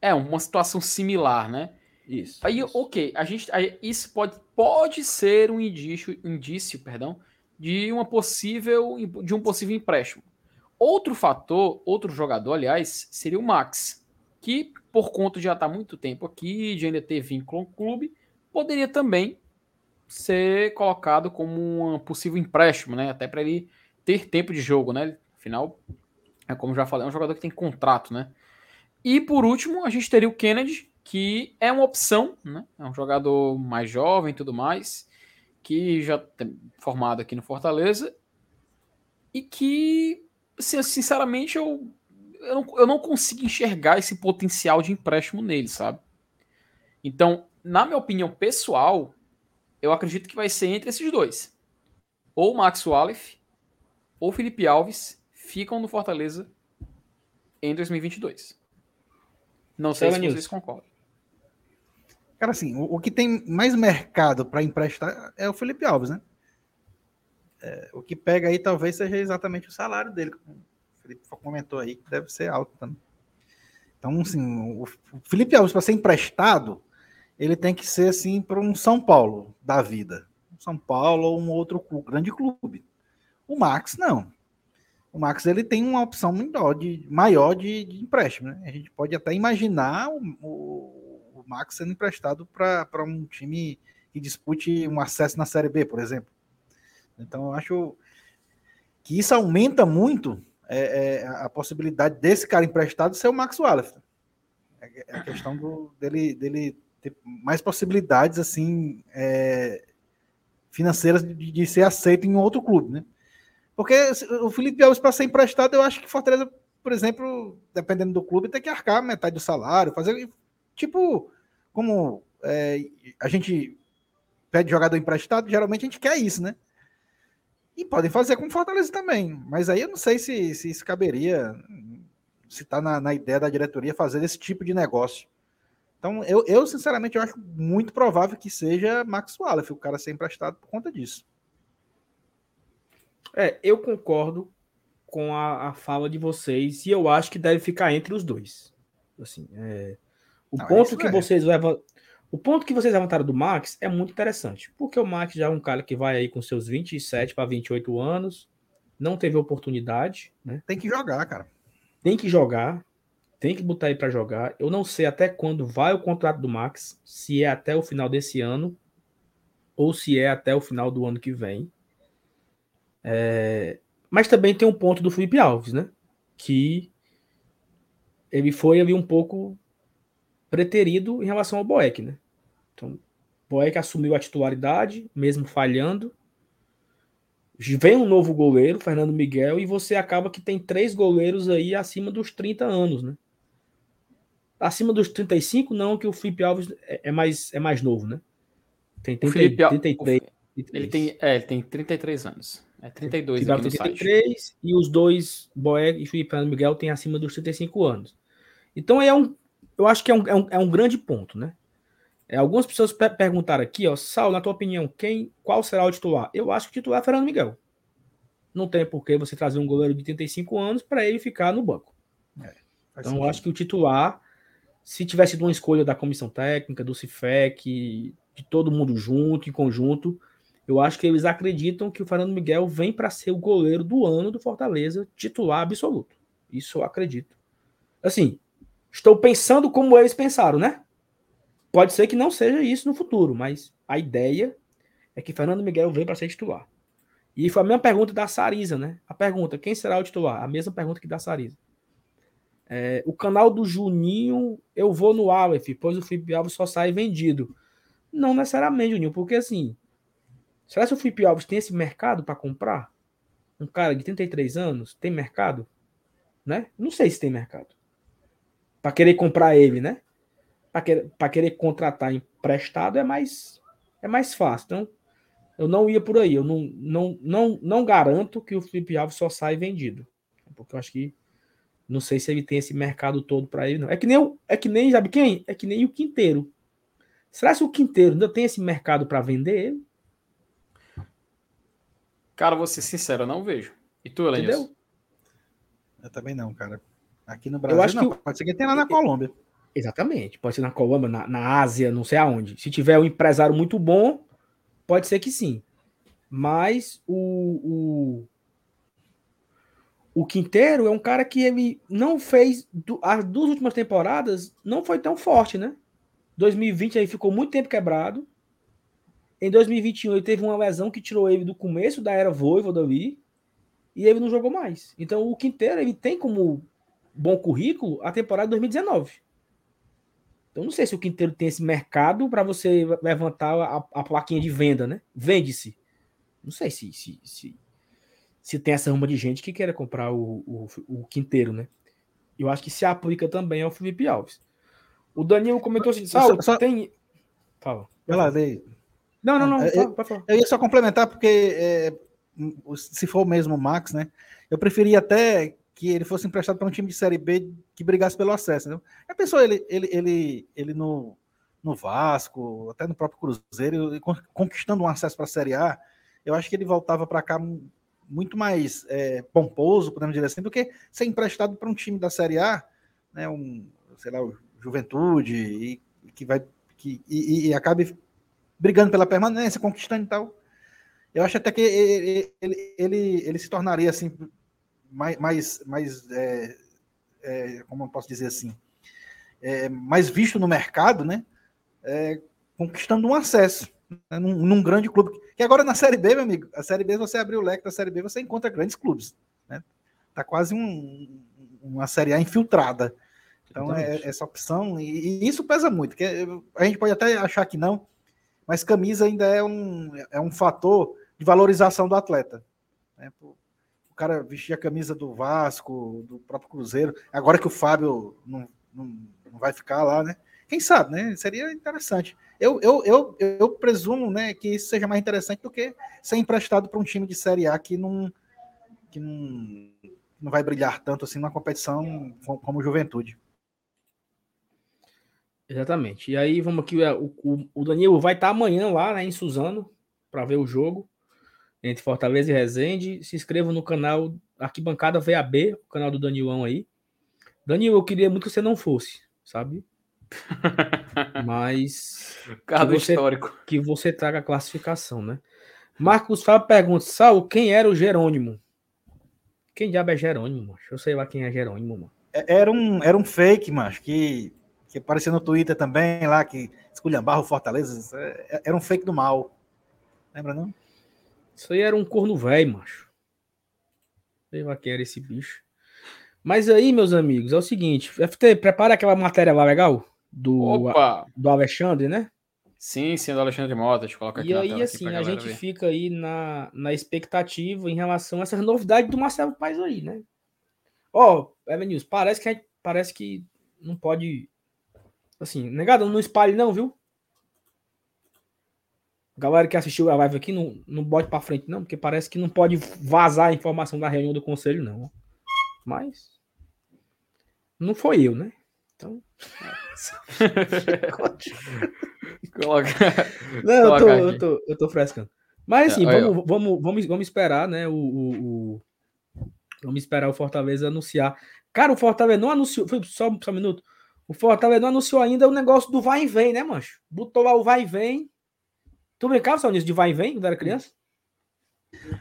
É, uma situação similar, né? Isso. Aí, isso. ok, a gente, aí, isso pode, pode ser um indício, indício, perdão, de uma possível, de um possível empréstimo. Outro fator, outro jogador, aliás, seria o Max, que por conta de já estar muito tempo aqui, de ainda ter vínculo com o clube, poderia também ser colocado como um possível empréstimo, né? Até para ele ter tempo de jogo, né? Afinal, é como já falei, é um jogador que tem contrato, né? E por último, a gente teria o Kennedy, que é uma opção, né? É um jogador mais jovem e tudo mais, que já é formado aqui no Fortaleza, e que, assim, sinceramente, eu, eu, não, eu não consigo enxergar esse potencial de empréstimo nele, sabe? Então, na minha opinião pessoal, eu acredito que vai ser entre esses dois. Ou Max Walef, ou Felipe Alves ficam no Fortaleza em dois mil e vinte e dois. Não sei se vocês concordam. Cara, assim, o, o que tem mais mercado para emprestar é o Felipe Alves, né? É, o que pega aí talvez seja exatamente o salário dele. O Felipe comentou aí que deve ser alto também. Então, assim, o, o Felipe Alves, para ser emprestado, ele tem que ser, assim, para um São Paulo da vida. Um São Paulo ou um outro clube, grande clube. O Max, não. O Max, ele tem uma opção maior de, maior de, de empréstimo, né? A gente pode até imaginar o, o, o Max sendo emprestado para um time que dispute um acesso na Série B, por exemplo. Então, eu acho que isso aumenta muito é, é, a possibilidade desse cara emprestado ser o Max Walef. É, é a questão do, dele, dele ter mais possibilidades assim, é, financeiras de, de ser aceito em outro clube, né? Porque o Felipe Alves, para ser emprestado, eu acho que Fortaleza, por exemplo, dependendo do clube, tem que arcar metade do salário, fazer tipo, como é, a gente pede jogador emprestado, geralmente a gente quer isso, né? E podem fazer com Fortaleza também, mas aí eu não sei se, se isso caberia, se está na, na ideia da diretoria fazer esse tipo de negócio. Então, eu, eu sinceramente, eu acho muito provável que seja Max Walef, o cara ser emprestado por conta disso. É, eu concordo com a, a fala de vocês e eu acho que deve ficar entre os dois. Assim, é, o, não, ponto que é. vocês levam, o ponto que vocês levantaram do Max é muito interessante, porque o Max já é um cara que vai aí com seus vinte e sete para vinte e oito anos, não teve oportunidade, né? Tem que jogar, cara. Tem que jogar, tem que botar ele para jogar. Eu não sei até quando vai o contrato do Max, se é até o final desse ano ou se é até o final do ano que vem. É, mas também tem um ponto do Felipe Alves, né? Que ele foi ali um pouco preterido em relação ao Boeck, né? Então, Boeck assumiu a titularidade, mesmo falhando. Vem um novo goleiro, Fernando Miguel, e você acaba que tem três goleiros aí acima dos trinta anos, né? Acima dos trinta e cinco, não, que o Felipe Alves é mais, é mais novo, né? Tem trinta e três. Ele tem, é, ele tem trinta e três anos. É trinta e dois aqui no trinta e três, site. E os dois, Boeck e Felipe Miguel, têm acima dos trinta e cinco anos. Então, é um, eu acho que é um, é um, é um grande ponto, né? É, algumas pessoas pe- perguntaram aqui, ó, Saulo, na tua opinião, quem, qual será o titular? Eu acho que o titular é Fernando Miguel. Não tem por que você trazer um goleiro de trinta e cinco anos para ele ficar no banco. É, então, eu acho que o titular, se tivesse sido uma escolha da comissão técnica, do C I F E C, de todo mundo junto, em conjunto... Eu acho que eles acreditam que o Fernando Miguel vem para ser o goleiro do ano do Fortaleza, titular absoluto. Isso eu acredito. Assim, estou pensando como eles pensaram, né? Pode ser que não seja isso no futuro, mas a ideia é que Fernando Miguel vem para ser titular. E foi a mesma pergunta da Sarisa, né? A pergunta, quem será o titular? A mesma pergunta que da Sarisa. É, o canal do Juninho, eu vou no Walef, pois o Felipe Alves só sai vendido. Não necessariamente, Juninho, porque assim, será que o Felipe Alves tem esse mercado para comprar? Um cara de trinta e três anos, tem mercado? Né? Não sei se tem mercado. Para querer comprar ele, né? Para querer, para querer contratar emprestado é mais, é mais fácil. Então, eu não ia por aí. Eu não, não, não, não garanto que o Felipe Alves só sai vendido. Porque eu acho que não sei se ele tem esse mercado todo para ele, não. É que nem o, é que nem, sabe quem? É que nem o Quinteiro. Será que o Quinteiro ainda tem esse mercado para vender ele? Cara, vou ser sincero, eu não vejo. E tu, Elenilson? Eu também não, cara. Aqui no Brasil eu acho não. Que... Pode ser que tenha lá na Colômbia. Exatamente. Pode ser na Colômbia, na, na Ásia, não sei aonde. Se tiver um empresário muito bom, pode ser que sim. Mas o... o... O Quinteiro é um cara que ele não fez... As duas últimas temporadas não foi tão forte, né? dois mil e vinte aí ficou muito tempo quebrado. Em dois mil e vinte e um ele teve uma lesão que tirou ele do começo da era Vojvoda ali. E ele não jogou mais. Então o Quinteiro ele tem como bom currículo a temporada de dois mil e dezenove. Então não sei se o Quinteiro tem esse mercado para você levantar a, a plaquinha de venda, né? Vende-se. Não sei se... se, se... se tem essa ruma de gente que queira comprar o, o, o Quinteiro, né? Eu acho que se aplica também ao Felipe Alves. O Danilo comentou assim, só, só... tem... Fala. Vai lá, daí. Não, não, não. Eu, fala, pode falar. Eu ia só complementar, porque é, se for mesmo o Max, né? Eu preferia até que ele fosse emprestado para um time de Série B que brigasse pelo acesso, né? Já pensou ele, ele, ele, ele no, no Vasco, até no próprio Cruzeiro, conquistando um acesso para a Série A, eu acho que ele voltava para cá... muito mais é, pomposo, podemos dizer assim, do que ser emprestado para um time da Série A, né, um, sei lá, o Juventude, e, e que vai, que, e, e acabe brigando pela permanência, conquistando e tal. Eu acho até que ele, ele, ele, ele se tornaria, assim, mais, mais, mais é, é, como eu posso dizer assim, é, mais visto no mercado, né, é, conquistando um acesso. Num, num grande clube, que agora na Série B, meu amigo, a Série B, você abre o leque da Série B, você encontra grandes clubes, né? Tá quase um, uma Série A infiltrada, então é, essa opção, e, e isso pesa muito, que a gente pode até achar que não, mas camisa ainda é um, é um fator de valorização do atleta, né? O cara vestir a camisa do Vasco, do próprio Cruzeiro, agora que o Fábio não, não, não vai ficar lá, né? Quem sabe, né? Seria interessante. Eu, eu, eu, eu presumo, né, que isso seja mais interessante do que ser emprestado para um time de Série A que não, que não, não vai brilhar tanto assim numa competição como Juventude. Exatamente. E aí, vamos aqui, o, o, o Danilo vai estar amanhã lá, né, em Suzano, para ver o jogo entre Fortaleza e Resende. Se inscreva no canal Arquibancada V A B, o canal do Danilão aí. Danilo, eu queria muito que você não fosse, sabe? Mas que você, histórico. Que você traga a classificação, né? Marcos Fábio pergunta, Saul, quem era o Jerônimo? Quem diabo é Jerônimo, macho? Eu sei lá quem é Jerônimo, mano. Era um, era um fake, macho, que, que apareceu no Twitter também, lá, que esculhambava o Fortaleza. Era um fake do mal. Lembra, não? Isso aí era um corno velho, macho. Sei lá quem era esse bicho. Mas aí, meus amigos, é o seguinte, F T, prepara aquela matéria lá legal? Do, a, do Alexandre, né? Sim, sim, do Alexandre Mota. Deixa eu colocar aqui e na aí, tela assim, aqui a gente ver. Fica aí na, na expectativa em relação a essas novidades do Marcelo Paz aí, né? Ó, oh, Evan News, parece que, a gente, parece que não pode... Assim, negado, não espalhe não, viu? Galera que assistiu a live aqui, não, não bote pra frente não, porque parece que não pode vazar a informação da reunião do conselho, não. Mas... Não foi eu, né? Então... coloca, não, coloca eu, tô, eu, tô, eu tô frescando. Mas assim, é, vamos, vamos, vamos, vamos esperar, né? O, o, o... Vamos esperar o Fortaleza anunciar. Cara, o Fortaleza não anunciou. Foi só, só um minuto. O Fortaleza não anunciou ainda o negócio do vai e vem, né, mancho? Botou lá o vai e vem. Tu brincava só nisso de vai e vem quando era criança?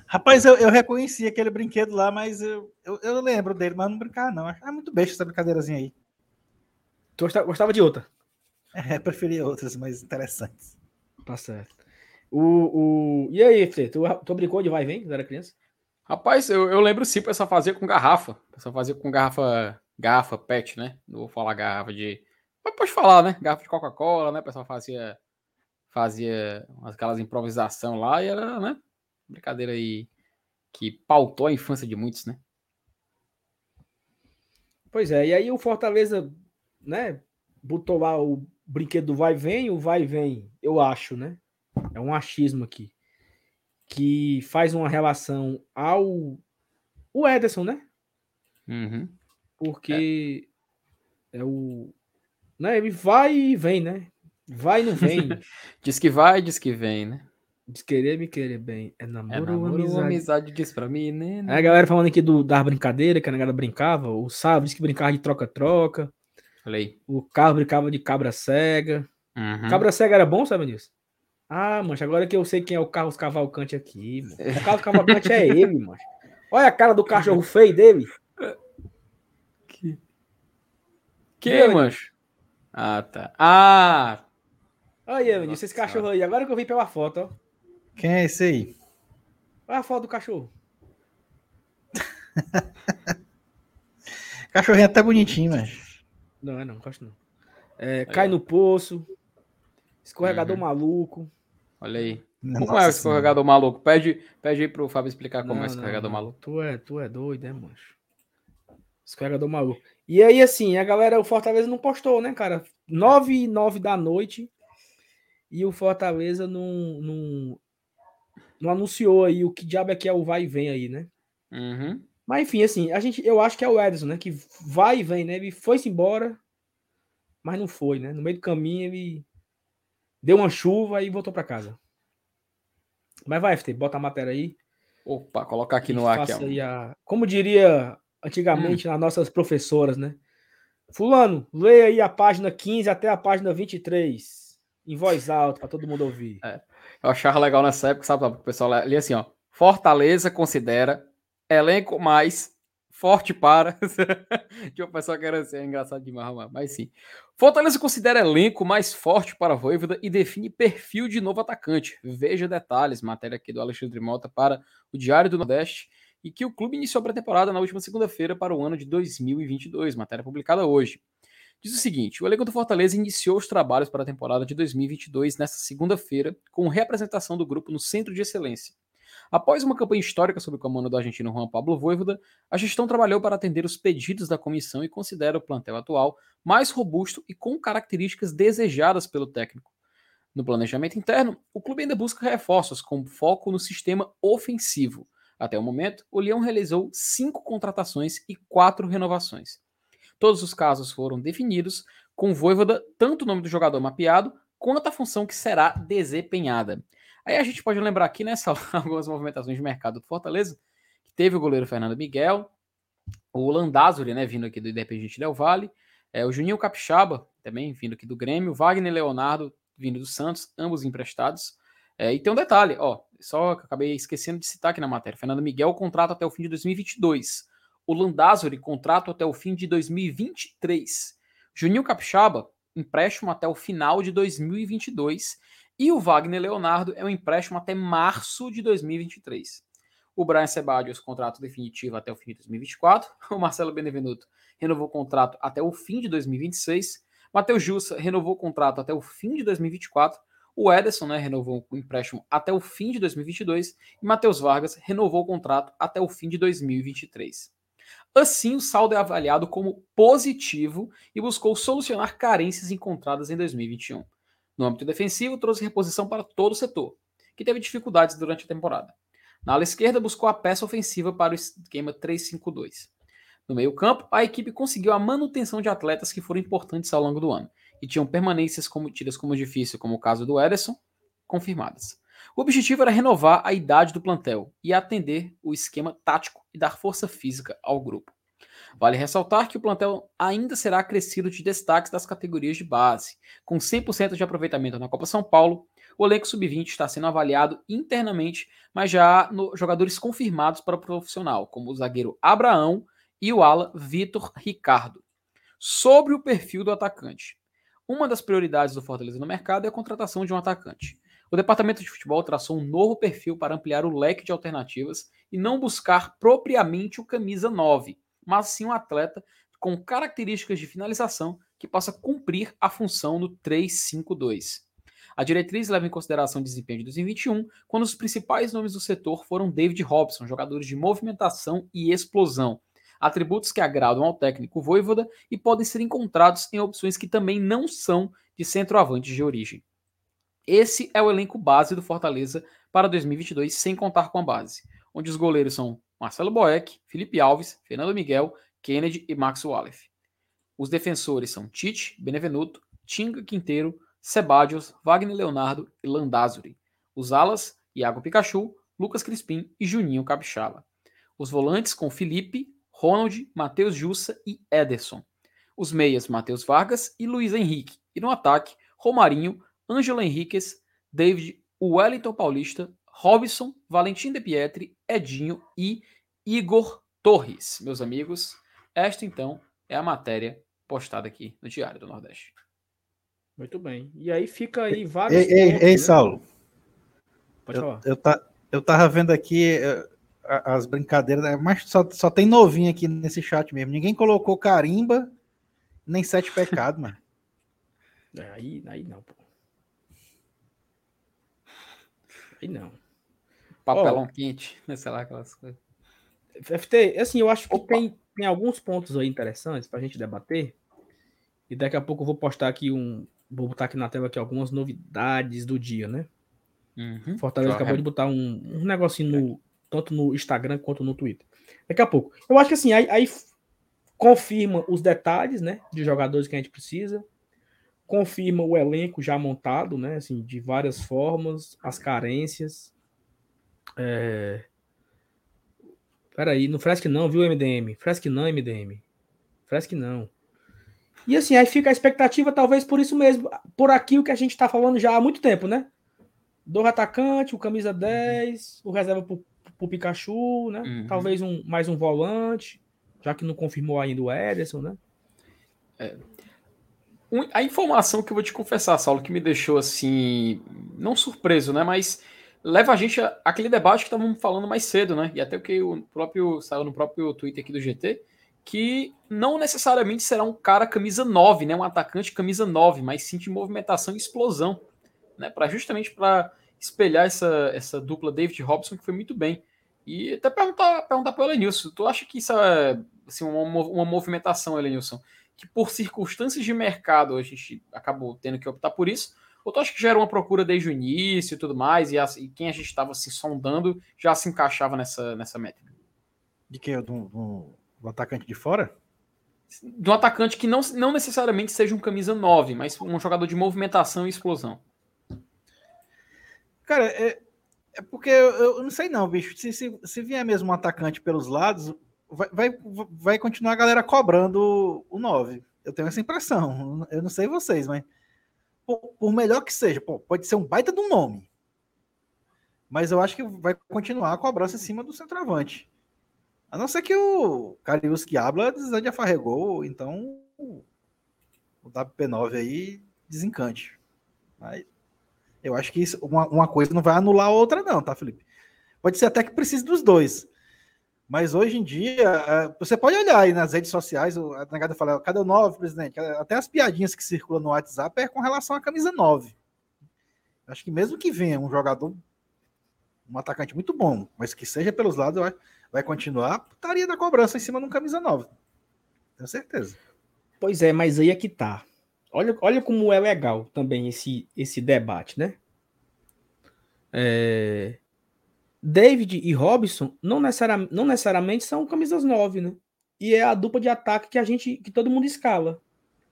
Rapaz, eu, eu reconheci aquele brinquedo lá, mas eu, eu, eu lembro dele, mas não brincava, não. É muito besta essa brincadeirazinha aí. Gostava de outra? É, preferia outras mais interessantes. Tá certo. O, o... E aí, Fê, tu, tu brincou de vai e vem quando era criança? Rapaz, eu, eu lembro sim, pra essa fazia com garrafa. Essa fazia com garrafa, garrafa pet, né? Não vou falar garrafa de... Mas pode falar, né? Garrafa de Coca-Cola, né? O pessoal fazia, fazia aquelas improvisação lá e era, né? Brincadeira aí que pautou a infância de muitos, né? Pois é, e aí o Fortaleza, né? Botou lá o brinquedo do vai e vem, o vai e vem, eu acho, né? É um achismo aqui. Que faz uma relação ao... O Ederson, né? Uhum. Porque é, é o... Né? Ele vai e vem, né? Vai e não vem. Diz que vai, diz que vem, né? Diz querer, me querer bem. É namoro, é namoro amizade. Ou amizade? Diz pra mim, né? Aí a galera falando aqui do, das brincadeiras, que a negada brincava. O Sábio disse que brincava de troca-troca. Falei. O Carlos brincava de cabra cega. Uhum. Cabra cega era bom, sabe disso? Ah, mancha, agora que eu sei quem é o Carlos Cavalcante aqui, mano. O Carlos Cavalcante é ele, mancha. Olha a cara do cachorro feio dele. Que, que é, mancha? Ah, tá. Ah! Olha, Evanilson, esse nossa. Cachorro aí. Agora que eu vi pela foto, ó. Quem é esse aí? Olha a foto do cachorro. Cachorrinho até bonitinho, mas... Não, é não, não gosto não. É, cai no poço. Escorregador uhum. maluco. Olha aí. Nossa, como é o escorregador senhora. Maluco? Pede, pede aí pro Fábio explicar como não, é o escorregador não, maluco. Tu é, tu é doido, né, mancho? Escorregador maluco. E aí, assim, a galera, o Fortaleza não postou, né, cara? nove e nove da noite e o Fortaleza não, não, não anunciou aí o que diabo é que é o vai e vem aí, né? Uhum. Mas, enfim, assim, a gente, eu acho que é o Ederson, né? Que vai e vem, né? Ele foi-se embora, mas não foi, né? No meio do caminho ele deu uma chuva e voltou pra casa. Mas vai, F T, bota a matéria aí. Opa, colocar aqui no ar. Aqui, a... Como diria... Antigamente, hum. nas nossas professoras, né? Fulano, leia aí a página quinze até a página vinte e três, em voz alta, para todo mundo ouvir. É, eu achava legal nessa época, sabe? O pessoal lia assim, ó. Fortaleza considera elenco mais forte para... Tinha um pessoal que era assim, é engraçado demais, mas sim. Fortaleza considera elenco mais forte para a Vojvoda e define perfil de novo atacante. Veja detalhes, matéria aqui do Alexandre Mota para o Diário do Nordeste. E que o clube iniciou a pré-temporada na última segunda-feira para o ano de dois mil e vinte e dois, matéria publicada hoje. Diz o seguinte, o elenco do Fortaleza iniciou os trabalhos para a temporada de dois mil e vinte e dois nesta segunda-feira, com representação do grupo no Centro de Excelência. Após uma campanha histórica sob o comando do argentino Juan Pablo Vojvoda, a gestão trabalhou para atender os pedidos da comissão e considera o plantel atual mais robusto e com características desejadas pelo técnico. No planejamento interno, o clube ainda busca reforços com foco no sistema ofensivo. Até o momento, o Leão realizou cinco contratações e quatro renovações. Todos os casos foram definidos, com Vojvoda, tanto o nome do jogador mapeado, quanto a função que será desempenhada. Aí a gente pode lembrar aqui, nessa algumas movimentações de mercado do Fortaleza, que teve o goleiro Fernando Miguel, o Landázuri, né, vindo aqui do Independiente Del Valle, é, o Juninho Capixaba, também vindo aqui do Grêmio, Wagner Leonardo, vindo do Santos, ambos emprestados. É, e tem um detalhe, ó, só que acabei esquecendo de citar aqui na matéria. Fernando Miguel contrata até o fim de dois mil e vinte e dois. O Landázuri contrata até o fim de dois mil e vinte e três. Juninho Capixaba, empréstimo até o final de dois mil e vinte e dois. E o Wagner Leonardo é um empréstimo até março de dois mil e vinte e três. O Bryan Cebadios, contrato definitivo até o fim de dois mil e vinte e quatro. O Marcelo Benevenuto renovou o contrato até o fim de dois mil e vinte e seis. Matheus Jussa renovou o contrato até o fim de dois mil e vinte e quatro. O Ederson, né, renovou o empréstimo até o fim de dois mil e vinte e dois e Matheus Vargas renovou o contrato até o fim de dois mil e vinte e três. Assim, o saldo é avaliado como positivo e buscou solucionar carências encontradas em dois mil e vinte e um. No âmbito defensivo, trouxe reposição para todo o setor, que teve dificuldades durante a temporada. Na ala esquerda, buscou a peça ofensiva para o esquema três cinco dois. No meio-campo, a equipe conseguiu a manutenção de atletas que foram importantes ao longo do ano e tinham permanências como, tidas como difícil, como o caso do Ederson, confirmadas. O objetivo era renovar a idade do plantel e atender o esquema tático e dar força física ao grupo. Vale ressaltar que o plantel ainda será acrescido de destaques das categorias de base. Com cem por cento de aproveitamento na Copa São Paulo, o elenco sub vinte está sendo avaliado internamente, mas já há no, jogadores confirmados para o profissional, como o zagueiro Abraão e o ala Vitor Ricardo. Sobre o perfil do atacante. Uma das prioridades do Fortaleza no mercado é a contratação de um atacante. O departamento de futebol traçou um novo perfil para ampliar o leque de alternativas e não buscar propriamente o camisa nove, mas sim um atleta com características de finalização que possa cumprir a função do três cinco dois. A diretriz leva em consideração o desempenho de dois mil e vinte e um, quando os principais nomes do setor foram David e Robson, jogadores de movimentação e explosão, atributos que agradam ao técnico Vojvoda e podem ser encontrados em opções que também não são de centroavantes de origem. Esse é o elenco base do Fortaleza para dois mil e vinte e dois, sem contar com a base, onde os goleiros são Marcelo Boeck, Felipe Alves, Fernando Miguel, Kennedy e Max Walef. Os defensores são Tite, Benevenuto, Tinga, Quinteiro, Cebadios, Wagner Leonardo e Landázuri. Os alas, Iago Pikachu, Lucas Crispim e Juninho Capixaba. Os volantes com Felipe, Ronald, Matheus Jussa e Ederson. Os meias, Matheus Vargas e Luiz Henrique. E no ataque, Romarinho, Ángelo Henríquez, David, Wellington Paulista, Robson, Valentín Depietri, Edinho e Igor Torres. Meus amigos, esta então é a matéria postada aqui no Diário do Nordeste. Muito bem. E aí fica aí vários... Ei, ei, pontos, ei né? Saulo. Pode eu, falar. Eu, tá, eu tava vendo aqui as brincadeiras, mas só, só tem novinho aqui nesse chat mesmo. Ninguém colocou carimba, nem sete pecados, mano. É, aí, aí não, pô. Aí não. Papelão oh, quente, né? Sei lá, aquelas coisas. F T, assim, eu acho que tem, tem alguns pontos aí interessantes pra gente debater. E daqui a pouco eu vou postar aqui um... Vou botar aqui na tela aqui algumas novidades do dia, né? Uhum, Fortaleza acabou é. de botar um, um negocinho no, tanto no Instagram quanto no Twitter. Daqui a pouco. Eu acho que assim, aí, aí confirma os detalhes, né? De jogadores que a gente precisa. Confirma o elenco já montado, né? Assim, de várias formas, as carências. É... Peraí, não fresque não, viu, M D M? Fresque não, M D M. Fresque não. E assim, aí fica a expectativa, talvez por isso mesmo, por aquilo que a gente tá falando já há muito tempo, né? Dois atacantes, o camisa dez, o reserva pro, pro Pikachu, né? Uhum. Talvez um, mais um volante, já que não confirmou ainda o Ederson, né? É. A informação que eu vou te confessar, Saulo, que me deixou assim, não surpreso, né? Mas leva a gente a, àquele debate que estávamos falando mais cedo, né? E até o que o próprio, saiu no próprio Twitter aqui do G T, que não necessariamente será um cara camisa nove, né? Um atacante camisa nove, mas sim de movimentação e explosão, né? Pra, justamente para espelhar essa, essa dupla David Robson, que foi muito bem. E até perguntar, perguntar para o Elenilson, tu acha que isso é assim, uma, uma movimentação, Elenilson, que por circunstâncias de mercado a gente acabou tendo que optar por isso, ou tu acha que já era uma procura desde o início e tudo mais, e, a, e quem a gente estava assim, sondando já se encaixava nessa, nessa métrica? De que? Do... do... Do atacante de fora? Do atacante que não, não necessariamente seja um camisa nove, mas um jogador de movimentação e explosão. Cara, é, é porque eu, eu não sei não, bicho. Se, se, se vier mesmo um atacante pelos lados, vai, vai, vai continuar a galera cobrando o nove. Eu tenho essa impressão. Eu não sei vocês, mas por, por melhor que seja, pô, pode ser um baita de um nome. Mas eu acho que vai continuar a cobrança em cima do centroavante. A não ser que o Carius que habla já afarregou, então o W P nove aí desencante. Mas eu acho que isso, uma, uma coisa não vai anular a outra não, tá, Felipe? Pode ser até que precise dos dois. Mas hoje em dia, você pode olhar aí nas redes sociais, a negada fala, cadê o nove, presidente? Até as piadinhas que circulam no WhatsApp é com relação à camisa nove. Acho que mesmo que venha um jogador, um atacante muito bom, mas que seja pelos lados, eu acho... Vai continuar a putaria da cobrança em cima de um camisa nova. Tenho certeza. Pois é, mas aí é que tá. Olha, olha como é legal também esse, esse debate, né? É... David e Robson não necessariamente, não necessariamente são camisas nove, né? E é a dupla de ataque que a gente, que todo mundo escala.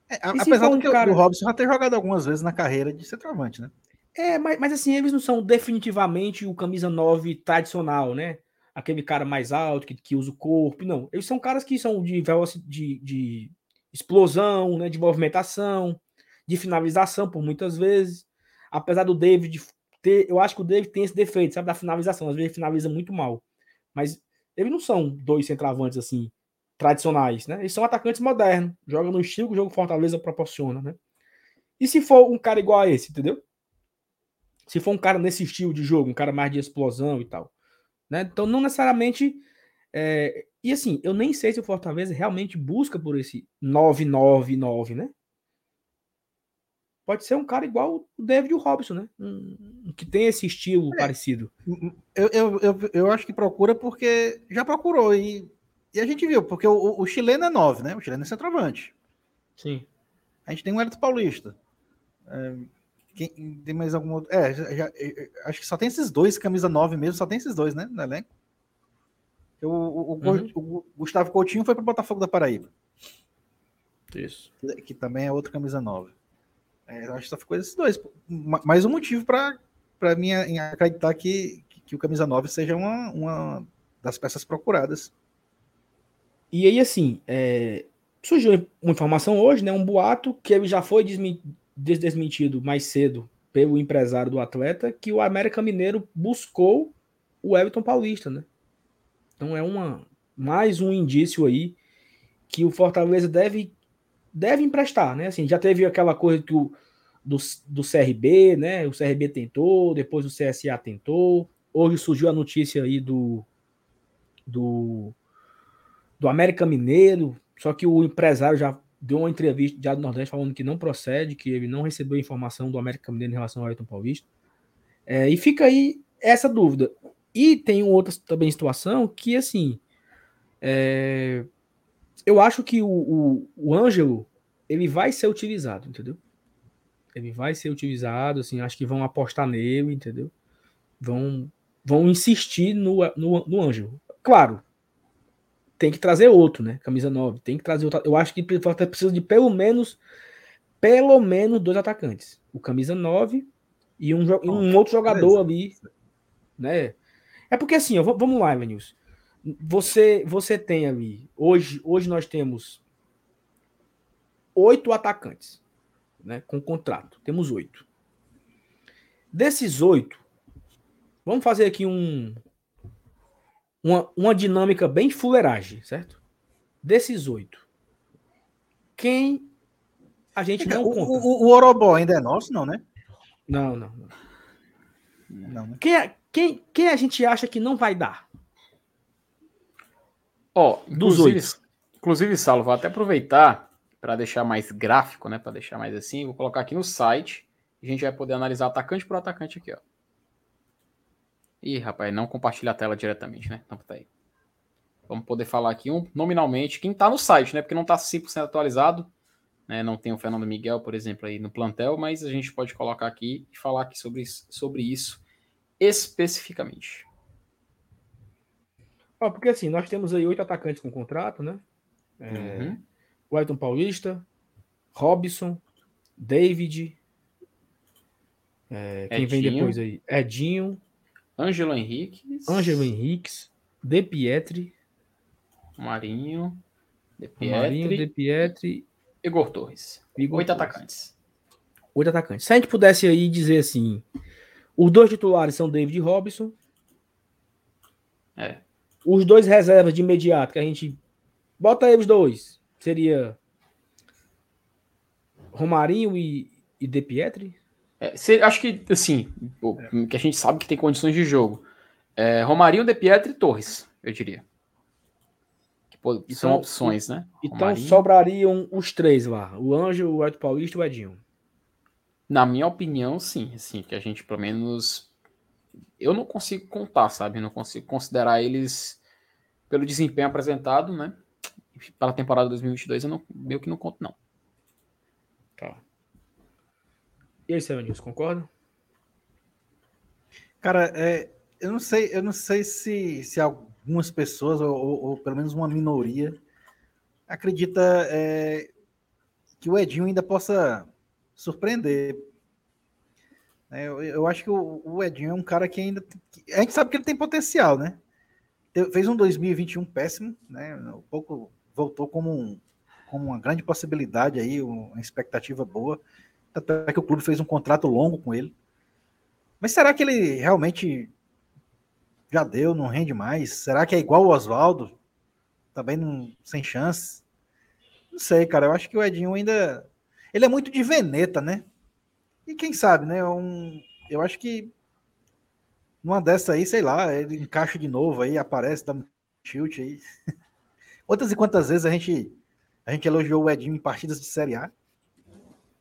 É, a, apesar do um que cara... o Robson já ter jogado algumas vezes na carreira de centroavante, né? É, mas, mas assim, eles não são definitivamente o camisa nove tradicional, né? Aquele cara mais alto, que, que usa o corpo. Não, eles são caras que são de, de, de explosão, né? De movimentação, de finalização por muitas vezes. Apesar do David ter... Eu acho que o David tem esse defeito, sabe? Da finalização. Às vezes ele finaliza muito mal. Mas eles não são dois centroavantes, assim, tradicionais, né? Eles são atacantes modernos. Jogam no estilo que o jogo Fortaleza proporciona, né? E se for um cara igual a esse, entendeu? se for um cara nesse estilo de jogo, um cara mais de explosão e tal, né? Então não necessariamente... É... E assim, eu nem sei se o Fortaleza realmente busca por esse nove nove nove, né? Pode ser um cara igual o David e o Robson, né? Um, que tem esse estilo é, parecido. Eu, eu, eu, eu acho que procura porque já procurou. E, e a gente viu, porque o, o chileno é nove, né? O chileno é centroavante. Sim. A gente tem o Ayrton Paulista. É, quem, tem mais algum outro? É, já, já, acho que só tem esses dois, camisa nove mesmo, só tem esses dois, né? No elenco. O, o, uhum. o, o Gustavo Coutinho foi para o Botafogo da Paraíba. Isso. Que, que também é outra camisa nova. É, acho que só ficou esses dois. Mais um motivo para mim acreditar que, que o camisa nove seja uma, uma das peças procuradas. E aí, assim, é, surgiu uma informação hoje, né, um boato, que ele já foi desmentido mais cedo pelo empresário do atleta, que o América Mineiro buscou o Ayrton Paulista, né? Então é uma, mais um indício aí que o Fortaleza deve... Deve emprestar, né? Assim, já teve aquela coisa que o, do, do C R B, né? O C R B tentou, depois o C S A tentou. Hoje surgiu a notícia aí do, do, do América Mineiro, só que o empresário já deu uma entrevista já do Nordeste falando que não procede, que ele não recebeu informação do América Mineiro em relação ao Ayrton Paulista. É, e fica aí essa dúvida. E tem outra também situação que, assim... É... Eu acho que o, o, o Ângelo, ele vai ser utilizado, entendeu? Ele vai ser utilizado, assim, acho que vão apostar nele, entendeu? Vão, vão insistir no, no, no Ângelo. Claro, tem que trazer outro, né? Camisa nove, tem que trazer outro. Eu acho que precisa de pelo menos, pelo menos dois atacantes. O camisa nove e um, e um outro jogador ali, né? É porque assim, ó, vamos lá, Evanilson. Você, você tem ali, hoje, hoje nós temos oito atacantes, né, com contrato, temos oito. Desses oito, vamos fazer aqui um, uma, uma dinâmica bem fuleiragem, certo? Desses oito, quem a gente não conta? O, o, o Orobó ainda é nosso, não, né? Não, não. não. não né? Quem, quem, quem a gente acha que não vai dar? Ó, oh, inclusive, inclusive, Saulo, vou até aproveitar para deixar mais gráfico, né? Para deixar mais assim, vou colocar aqui no site. A gente vai poder analisar atacante por atacante aqui, ó. Ih, rapaz, não compartilha a tela diretamente, né? Então tá aí. Vamos poder falar aqui um, nominalmente quem tá no site, né? Porque não tá cem por cento atualizado, né? Não tem o Fernando Miguel, por exemplo, aí no plantel, mas a gente pode colocar aqui e falar aqui sobre, sobre isso especificamente. Oh, porque assim, nós temos aí oito atacantes com contrato, né? É, uhum. O Ayrton Paulista, Robson, David, é, quem Edinho, vem depois aí? Edinho, Ángelo Henríquez, Ángelo Henríquez, Depietri, Marinho, Depietri, Marinho, Depietri, Igor Torres. Igor oito Torres. atacantes. Oito atacantes. Se a gente pudesse aí dizer assim, os dois titulares são David e Robson. É. Os dois reservas de imediato, que a gente bota aí os dois, seria Romarinho e, e Depietri? É, se, acho que, assim, o, é. que a gente sabe que tem condições de jogo. É, Romarinho, Depietri e Torres, eu diria. Que, pô, então, são opções, né? Então Romarinho... sobrariam os três lá, o Ângelo, o Ayrton Paulista e o Edinho. Na minha opinião, sim. Assim, que a gente, pelo menos... Eu não consigo contar, sabe? Não consigo considerar eles pelo desempenho apresentado, né? Para a temporada dois mil e vinte e dois, eu não, meio que não conto, não. Tá. E aí, Sérgio, você concorda? Cara, é, eu não sei, eu não sei se, se algumas pessoas, ou, ou, ou pelo menos uma minoria, acredita é, que o Edinho ainda possa surpreender. Eu, eu acho que o, o Edinho é um cara que ainda... Que, a gente sabe que ele tem potencial, né? Fez um dois mil e vinte e um péssimo, né? Um pouco voltou como, um, como uma grande possibilidade aí, uma expectativa boa. Até que o clube fez um contrato longo com ele. Mas será que ele realmente já deu, não rende mais? Será que é igual o Oswaldo? Também não, sem chance? Não sei, cara. Eu acho que o Edinho ainda... Ele é muito de veneta, né? E quem sabe, né? Um, eu acho que numa dessa aí, sei lá, ele encaixa de novo aí, aparece, dá um chute aí. Quantas e quantas vezes a gente, a gente elogiou o Edinho em partidas de Série A?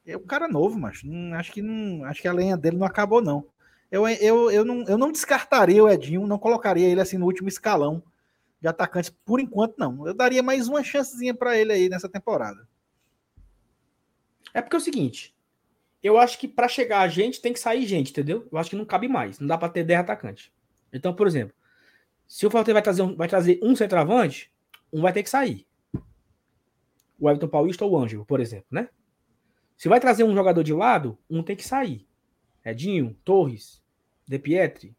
É um cara novo, mas não, acho, que não, acho que a lenha dele não acabou, não. Eu, eu, eu, não, eu não descartaria o Edinho, não colocaria ele assim no último escalão de atacantes, por enquanto, não. Eu daria mais uma chancezinha para ele aí nessa temporada. É porque é o seguinte, eu acho que para chegar a gente tem que sair gente, entendeu? Eu acho que não cabe mais, não dá para ter dez atacantes. Então, por exemplo, se o Fortaleza vai trazer um, vai trazer um centroavante, um vai ter que sair. O Ayrton Paulista ou o Ángelo, por exemplo, né? Se vai trazer um jogador de lado, um tem que sair. Edinho, Torres, Depietri,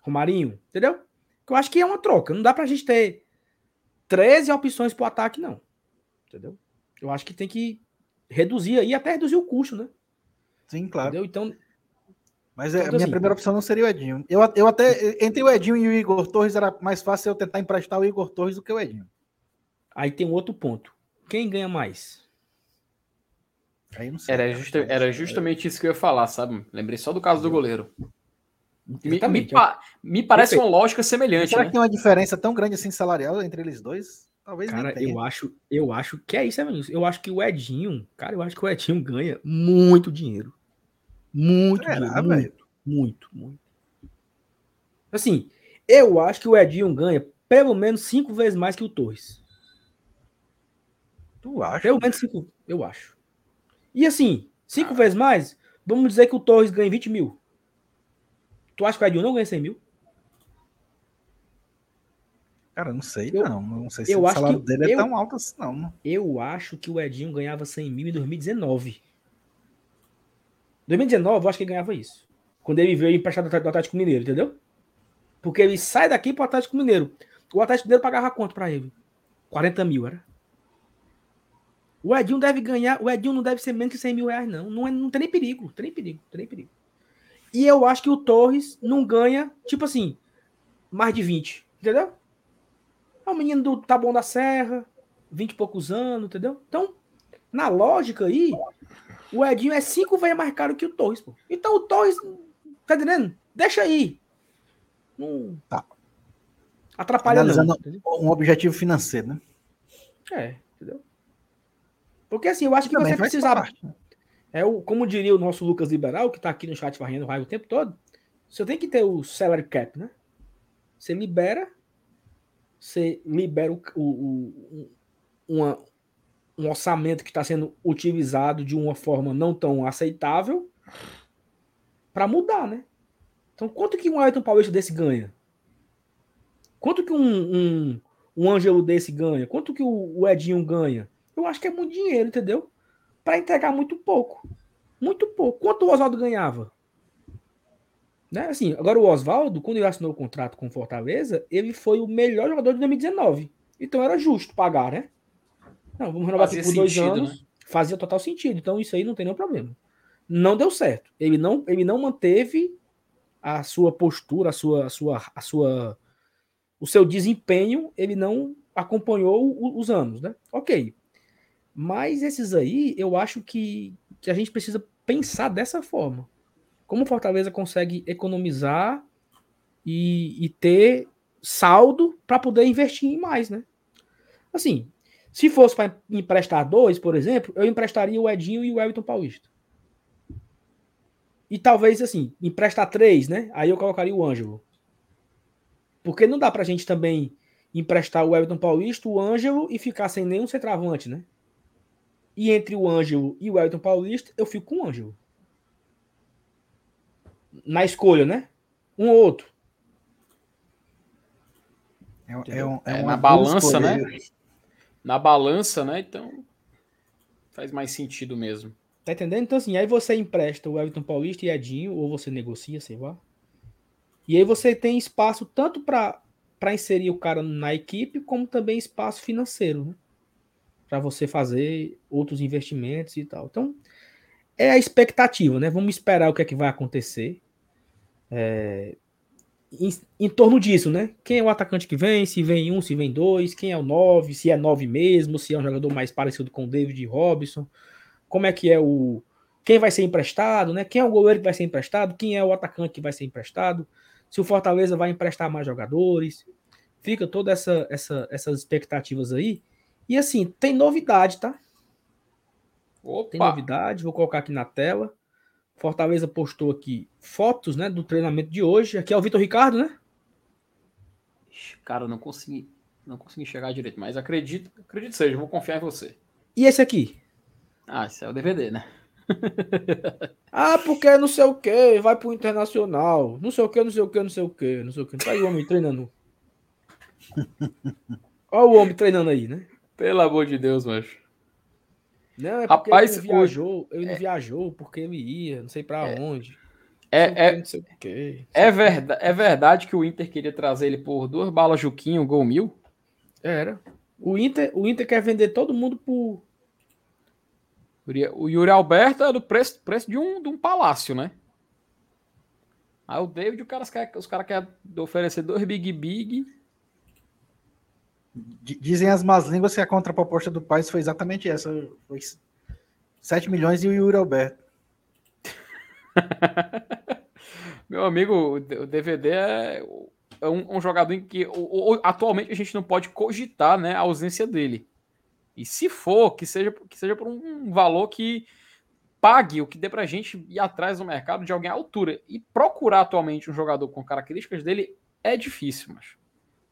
Romarinho, entendeu? Eu acho que é uma troca. Não dá pra gente ter treze opções pro ataque, não. Entendeu? Eu acho que tem que reduzir aí, até reduzir o custo, né? Sim, claro. Entendeu? Então, mas é, então, a minha assim, primeira opção não seria o Edinho. Eu, eu até, entre o Edinho e o Igor Torres, era mais fácil eu tentar emprestar o Igor Torres do que o Edinho. Aí tem um outro ponto. Quem ganha mais? Sei, era, justa, era justamente isso que eu ia falar, sabe? Lembrei só do caso do goleiro. Me, me, pa, me parece Perfeito. Uma lógica semelhante. Será, né? Que tem uma diferença tão grande assim salarial entre eles dois? Talvez cara, nem tenha. Eu acho, eu acho que é isso, é mesmo. Eu acho que o Edinho, cara, eu acho que o Edinho ganha muito dinheiro. Muito Será, dinheiro. Velho? Muito, muito, muito. Assim, eu acho que o Edinho ganha pelo menos cinco vezes mais que o Torres. Tu acha? Pelo menos cinco, eu acho. E assim, cinco ah. vezes mais, vamos dizer que o Torres ganha vinte mil. Tu acha que o Edinho não ganha cem mil? Cara, não sei, eu, não. Não sei se o salário que, dele eu, é tão alto assim, não. Eu acho que o Edinho ganhava cem mil em dois mil e dezenove. dois mil e dezenove, eu acho que ele ganhava isso. Quando ele veio emprestado do Atlético Mineiro, entendeu? Porque ele sai daqui pro Atlético Mineiro. O Atlético Mineiro pagava quanto pra ele? quarenta mil, era? O Edinho deve ganhar, o Edinho não deve ser menos que cem mil reais, não. Não, é, não tem nem perigo, tem nem perigo, tem nem perigo. E eu acho que o Torres não ganha, tipo assim, mais de vinte, entendeu? É um menino do Taboão da Serra, vinte e poucos anos, entendeu? Então, na lógica aí, o Edinho é cinco vezes mais caro que o Torres, pô. Então o Torres, tá entendendo? Deixa aí. Não tá. Atrapalha analisando não. Entendeu? Um objetivo financeiro, né? É, entendeu? Porque assim, eu acho que você precisava... É o, como diria o nosso Lucas Liberal, que tá aqui no chat varrendo raio o tempo todo, você tem que ter o salary cap, né? Você libera, você libera o, o, o, uma, um orçamento que está sendo utilizado de uma forma não tão aceitável para mudar, né? Então, quanto que um Ayrton Paulista desse ganha? Quanto que um, um, um Ângelo desse ganha? Quanto que o, o Edinho ganha? Eu acho que é muito dinheiro, entendeu? Para entregar muito pouco. Muito pouco. Quanto o Oswaldo ganhava? Né? Assim, agora o Oswaldo, quando ele assinou o contrato com o Fortaleza, ele foi o melhor jogador de dois mil e dezenove. Então era justo pagar, né? Não, vamos renovar aqui por dois sentido, anos. Né? Fazia total sentido. Então isso aí não tem nenhum problema. Não deu certo. Ele não, ele não manteve a sua postura, a sua, a sua, a sua, o seu desempenho. Ele não acompanhou os anos, né? Ok. Mas esses aí, eu acho que, que a gente precisa pensar dessa forma. Como o Fortaleza consegue economizar e, e ter saldo para poder investir em mais, né? Assim, se fosse para emprestar dois, por exemplo, eu emprestaria o Edinho e o Ayrton Paulista. E talvez, assim, emprestar três, né? Aí eu colocaria o Ângelo. Porque não dá para a gente também emprestar o Ayrton Paulista, o Ângelo e ficar sem nenhum centroavante, né? E entre o Ângelo e o Ayrton Paulista, eu fico com o Ângelo. Na escolha, né? Um ou outro. É, é, um, é, é na balança, né? Na balança, né? Então, faz mais sentido mesmo. Tá entendendo? Então, assim, aí você empresta o Ayrton Paulista e Edinho, ou você negocia, sei lá. E aí você tem espaço tanto para para inserir o cara na equipe, como também espaço financeiro, né? Para você fazer outros investimentos e tal. Então, é a expectativa, né? Vamos esperar o que é que vai acontecer é, em, em torno disso, né? Quem é o atacante que vem, se vem um, se vem dois, quem é o nove, se é nove mesmo, se é um jogador mais parecido com o David e Robson, como é que é o, quem vai ser emprestado, né? Quem é o goleiro que vai ser emprestado, quem é o atacante que vai ser emprestado, se o Fortaleza vai emprestar mais jogadores, fica toda essa, essa, essas expectativas aí. E assim, tem novidade, tá? Opa. Tem novidade, vou colocar aqui na tela. Fortaleza postou aqui fotos, né, do treinamento de hoje. Aqui é o Vitor Ricardo, né? Cara, eu não consegui, não consegui chegar direito, mas acredito, acredito seja, vou confiar em você. E esse aqui? Ah, esse é o D V D, né? Ah, porque não sei o que, vai pro Internacional, não sei o que, não sei o que, não sei o que, não sei o que. Tá aí o homem treinando. Olha o homem treinando aí, né? Pelo amor de Deus, macho. Não, é porque rapaz, ele não viajou, ele é... não viajou porque ele ia, não sei pra é... onde. É, é, é, verdade, é verdade que o Inter queria trazer ele por duas balas Juquinho, gol mil? Era. O Inter, o Inter quer vender todo mundo por... O Yuri Alberto é do preço, preço de, um, de um palácio, né? Aí o David, os caras querem cara quer oferecer dois Big Big. Dizem as más línguas que a contraproposta do Paes foi exatamente essa. Foi sete milhões e o Yuri Alberto. Meu amigo, o D V D é um, um jogador em que o, o, atualmente a gente não pode cogitar, né, a ausência dele. E se for, que seja, que seja por um valor que pague o que dê pra gente ir atrás do mercado de alguém à altura. E procurar atualmente um jogador com características dele é difícil, mas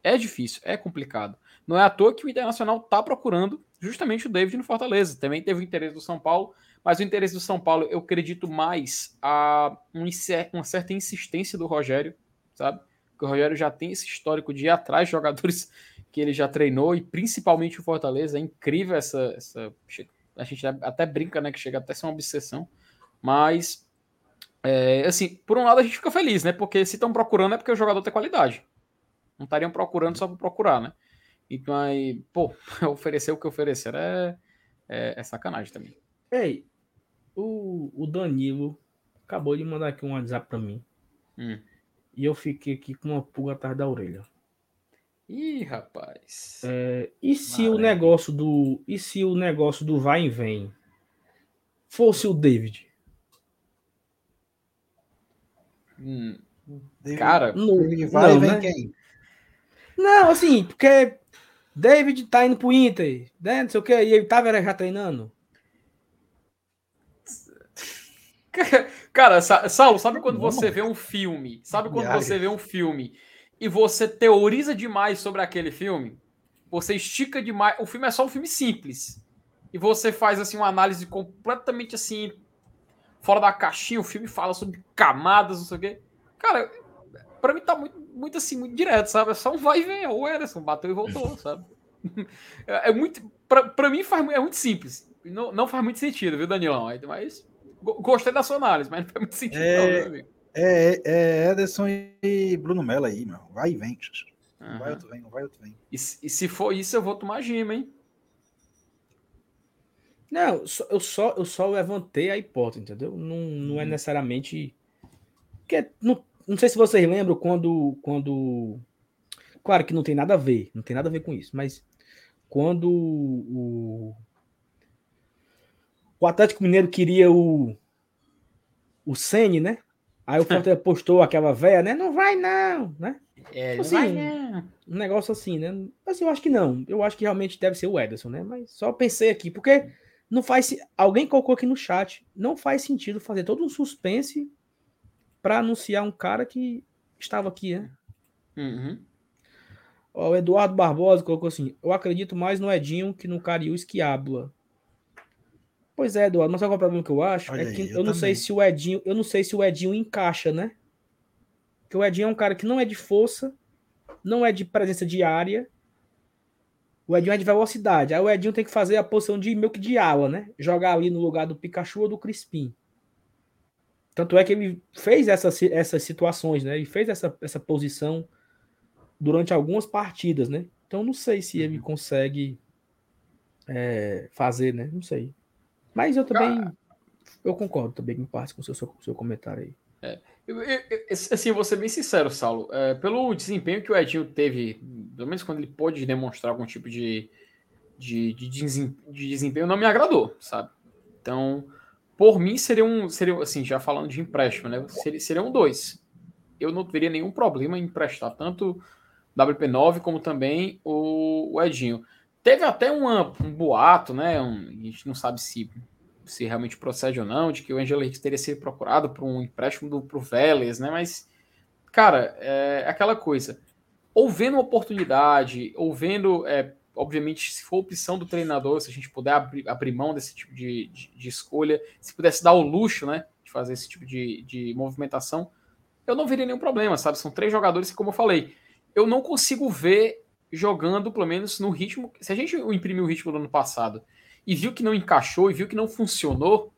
é difícil, é complicado. Não é à toa que o Internacional tá procurando justamente o David no Fortaleza. Também teve o interesse do São Paulo, mas o interesse do São Paulo, eu acredito mais a uma certa insistência do Rogério, sabe? Porque o Rogério já tem esse histórico de ir atrás de jogadores que ele já treinou, e principalmente o Fortaleza. É incrível essa... essa a gente até brinca, né? Que chega até a ser uma obsessão. Mas, é, assim, por um lado a gente fica feliz, né? Porque se estão procurando é porque o jogador tem qualidade. Não estariam procurando só para procurar, né? Então aí, pô, oferecer o que oferecer é, é, é sacanagem também. Ei, o, o Danilo acabou de mandar aqui um WhatsApp para mim. Hum. E eu fiquei aqui com uma pulga atrás da orelha. Ih, rapaz. É, e se Maravilha. o negócio do. E se o negócio do vai e vem fosse o David? Hum. David cara, não, vai não, e vem né? quem? Não, assim, porque David tá indo pro Inter, né? Não sei o que, e ele tava já treinando. Cara, Saulo, sabe quando Não. você vê um filme? Sabe quando Ai. você vê um filme e você teoriza demais sobre aquele filme? Você estica demais. O filme é só um filme simples. E você faz assim uma análise completamente assim fora da caixinha. O filme fala sobre camadas, não sei o quê. Cara, pra mim tá muito, muito assim, muito direto, sabe? É só um vai e vem. O Ederson bateu e voltou, sabe? É muito... Pra, pra mim faz, é muito simples. Não, não faz muito sentido, viu, Danilão? Mas... Gostei da sua análise, mas não faz muito sentido, é, não, meu amigo. É, é Ederson e Bruno Mello aí, meu. Vai e vem. Uhum. Vai, outro vem, não vai, outro vem. E, e se for isso, eu vou tomar gima, hein? Não, eu só, eu só, eu só levantei a hipótese, entendeu? Não, não é necessariamente... Porque não, não sei se vocês lembram quando, quando... Claro que não tem nada a ver, não tem nada a ver com isso, mas quando o... O Atlético Mineiro queria o o Ceni, né? Aí o Fortaleza postou aquela véia, né? Não vai não, né? É, assim, não vai não. Um negócio assim, né? Mas assim, eu acho que não. Eu acho que realmente deve ser o Ederson, né? Mas só pensei aqui, porque não faz... Alguém colocou aqui no chat, não faz sentido fazer todo um suspense para anunciar um cara que estava aqui, né? Uhum. Ó, o Eduardo Barbosa colocou assim, eu acredito mais no Edinho que no Cariú Esquiabla. Pois é, Eduardo, mas sabe qual é o problema que eu acho? Olha é que aí, eu, eu não também. sei se o Edinho, eu não sei se o Edinho encaixa, né? Porque o Edinho é um cara que não é de força, não é de presença diária. O Edinho é de velocidade. Aí o Edinho tem que fazer a posição de meio que de ala, né? Jogar ali no lugar do Pikachu ou do Crispim. Tanto é que ele fez essas, essas situações, né? Ele fez essa, essa posição durante algumas partidas, né? Então não sei se ele consegue é, fazer, né? Não sei. Mas eu também, cara, eu concordo também em parte com o seu, seu, seu comentário aí. É, eu, eu, assim, eu vou ser bem sincero, Saulo. É, pelo desempenho que o Edinho teve, pelo menos quando ele pôde demonstrar algum tipo de, de, de, de desempenho, não me agradou, sabe? Então, Por mim, seria um, seria, assim, já falando de empréstimo, né? Seria, seriam dois. Eu não teria nenhum problema em emprestar tanto W P nove como também o, o Edinho. Teve até uma, um boato, né? Um, a gente não sabe se, se realmente procede ou não, de que o Ángelo Henríquez teria sido procurado por um empréstimo para o Vélez, né? Mas, cara, é aquela coisa. Ou vendo uma oportunidade, ou vendo... É, obviamente, se for opção do treinador, se a gente puder abrir, abrir mão desse tipo de, de, de escolha, se pudesse dar o luxo, né, de fazer esse tipo de, de movimentação, eu não veria nenhum problema, sabe? São três jogadores que, como eu falei, eu não consigo ver jogando, pelo menos, no ritmo... Se a gente imprimiu o ritmo do ano passado e viu que não encaixou, e viu que não funcionou,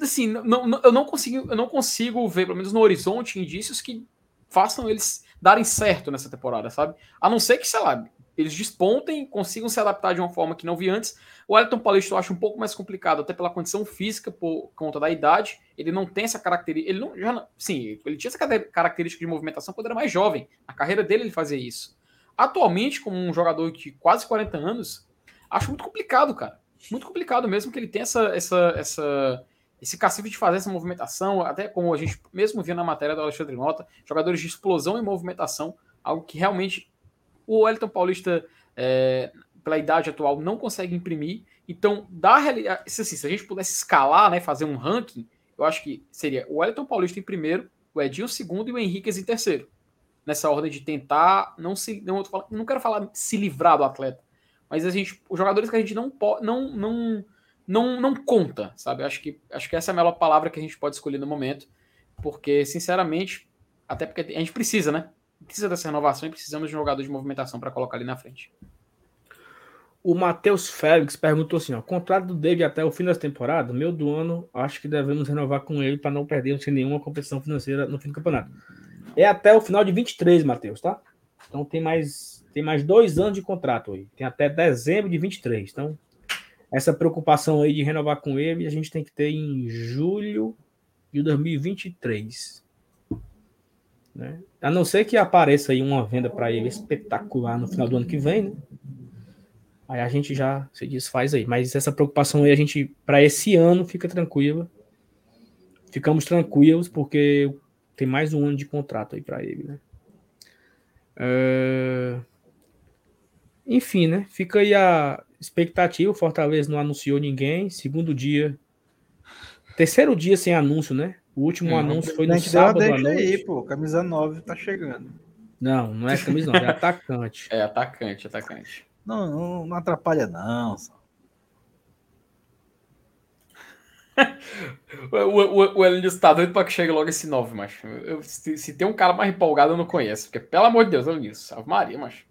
assim, não, não, eu, não consigo, eu não consigo ver, pelo menos no horizonte, indícios que façam eles darem certo nessa temporada, sabe? A não ser que, sei lá... eles despontem, consigam se adaptar de uma forma que não vi antes. O Ayrton Paulista eu acho um pouco mais complicado, até pela condição física, por conta da idade. Ele não tem essa característica... Ele não, já não, sim, ele tinha essa característica de movimentação quando era mais jovem. Na carreira dele ele fazia isso. Atualmente, como um jogador de quase quarenta anos, acho muito complicado, cara. Muito complicado mesmo que ele tenha essa, essa, essa, esse cacife de fazer essa movimentação, até como a gente mesmo via na matéria do Alexandre Mota, jogadores de explosão e movimentação, algo que realmente... o Ayrton Paulista, é, pela idade atual, não consegue imprimir. Então, da realidade, se, assim, se a gente pudesse escalar, né, fazer um ranking, eu acho que seria o Ayrton Paulista em primeiro, o Edinho em segundo e o Henríquez em terceiro. Nessa ordem de tentar, não se, não, eu tô falando, não quero falar se livrar do atleta, mas a gente, os jogadores que a gente não pode, não, não, não, não conta, sabe? Acho que, acho que essa é a melhor palavra que a gente pode escolher no momento, porque, sinceramente, até porque a gente precisa, né? Precisa dessa renovação e precisamos de um jogador de movimentação para colocar ali na frente. O Matheus Félix perguntou assim, ó, contrato do David até o fim da temporada, meio do ano, acho que devemos renovar com ele para não perdermos nenhuma competição financeira no fim do campeonato. É até o final de vinte e três, Matheus, tá? Então tem mais, tem mais dois anos de contrato aí. Tem até dezembro de vinte e três. Então, essa preocupação aí de renovar com ele, a gente tem que ter em julho de dois mil e vinte e três. Né? A não ser que apareça aí uma venda para ele espetacular no final do ano que vem, né? Aí a gente já se desfaz aí. Mas essa preocupação aí, a gente, para esse ano, fica tranquila. Ficamos tranquilos, porque tem mais um ano de contrato aí para ele, né? É... Enfim, né? Fica aí a expectativa. O Fortaleza não anunciou ninguém. Segundo dia. Terceiro dia sem anúncio, né? O último hum, anúncio foi no sábado à noite. Aí, pô, camisa nove tá chegando. Não, não é camisa nove, é atacante. É, atacante, atacante. Não, não, não atrapalha não. o o, o Elenio está doido pra que chegue logo esse nove, macho. Eu, se, se tem um cara mais empolgado, eu não conheço. Porque, pelo amor de Deus, Elenio, salve Maria, macho.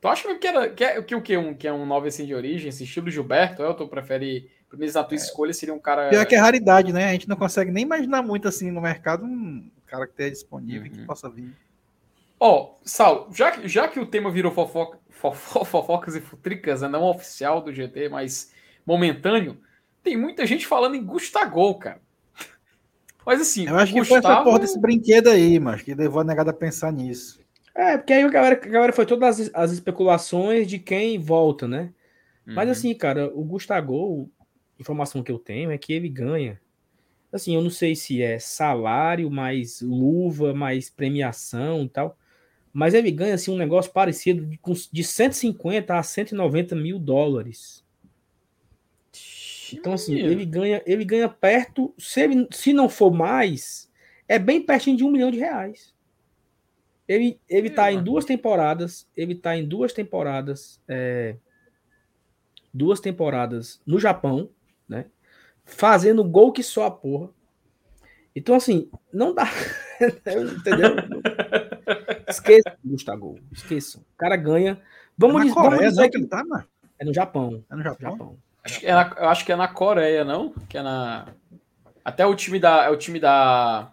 Tu acha que era, que, que, que, um, que é um nove assim de origem, esse estilo Gilberto? Eu tô prefere... Mesmo na tua é. escolha seria um cara... Pior que é raridade, né? A gente não consegue nem imaginar muito assim no mercado um cara que tenha disponível uhum. que possa vir. Ó, oh, Sal, já que, já que o tema virou fofoca, fofo, fofocas e futricas, né? Não oficial do G T, mas momentâneo, tem muita gente falando em Gustavo, cara. Mas assim... Eu acho que Gustavo... foi essa porra desse brinquedo aí, mas que levou a negada a pensar nisso. É, porque aí a galera, a galera foi todas as, as especulações de quem volta, né? Uhum. Mas assim, cara, o Gustavo... informação que eu tenho é que ele ganha. Assim, eu não sei se é salário, mais luva, mais premiação e tal, mas ele ganha assim, um negócio parecido de, de cento e cinquenta a cento e noventa mil dólares. Então, assim, ele ganha, ele ganha perto, se, ele, se não for mais, é bem pertinho de um milhão de reais. Ele, ele tá em duas temporadas, ele tá em duas temporadas, é, duas temporadas no Japão, né? Fazendo gol que só a porra. Então, assim, não dá. Entendeu? Esqueçam, Gustavo. Esqueçam. O cara ganha. Vamos, é na Coreia, vamos dizer não, que ele tá, mano? É no Japão. É no Japão. Japão. É na, eu acho que é na Coreia, não? Que é na. Até o time da. É o time da.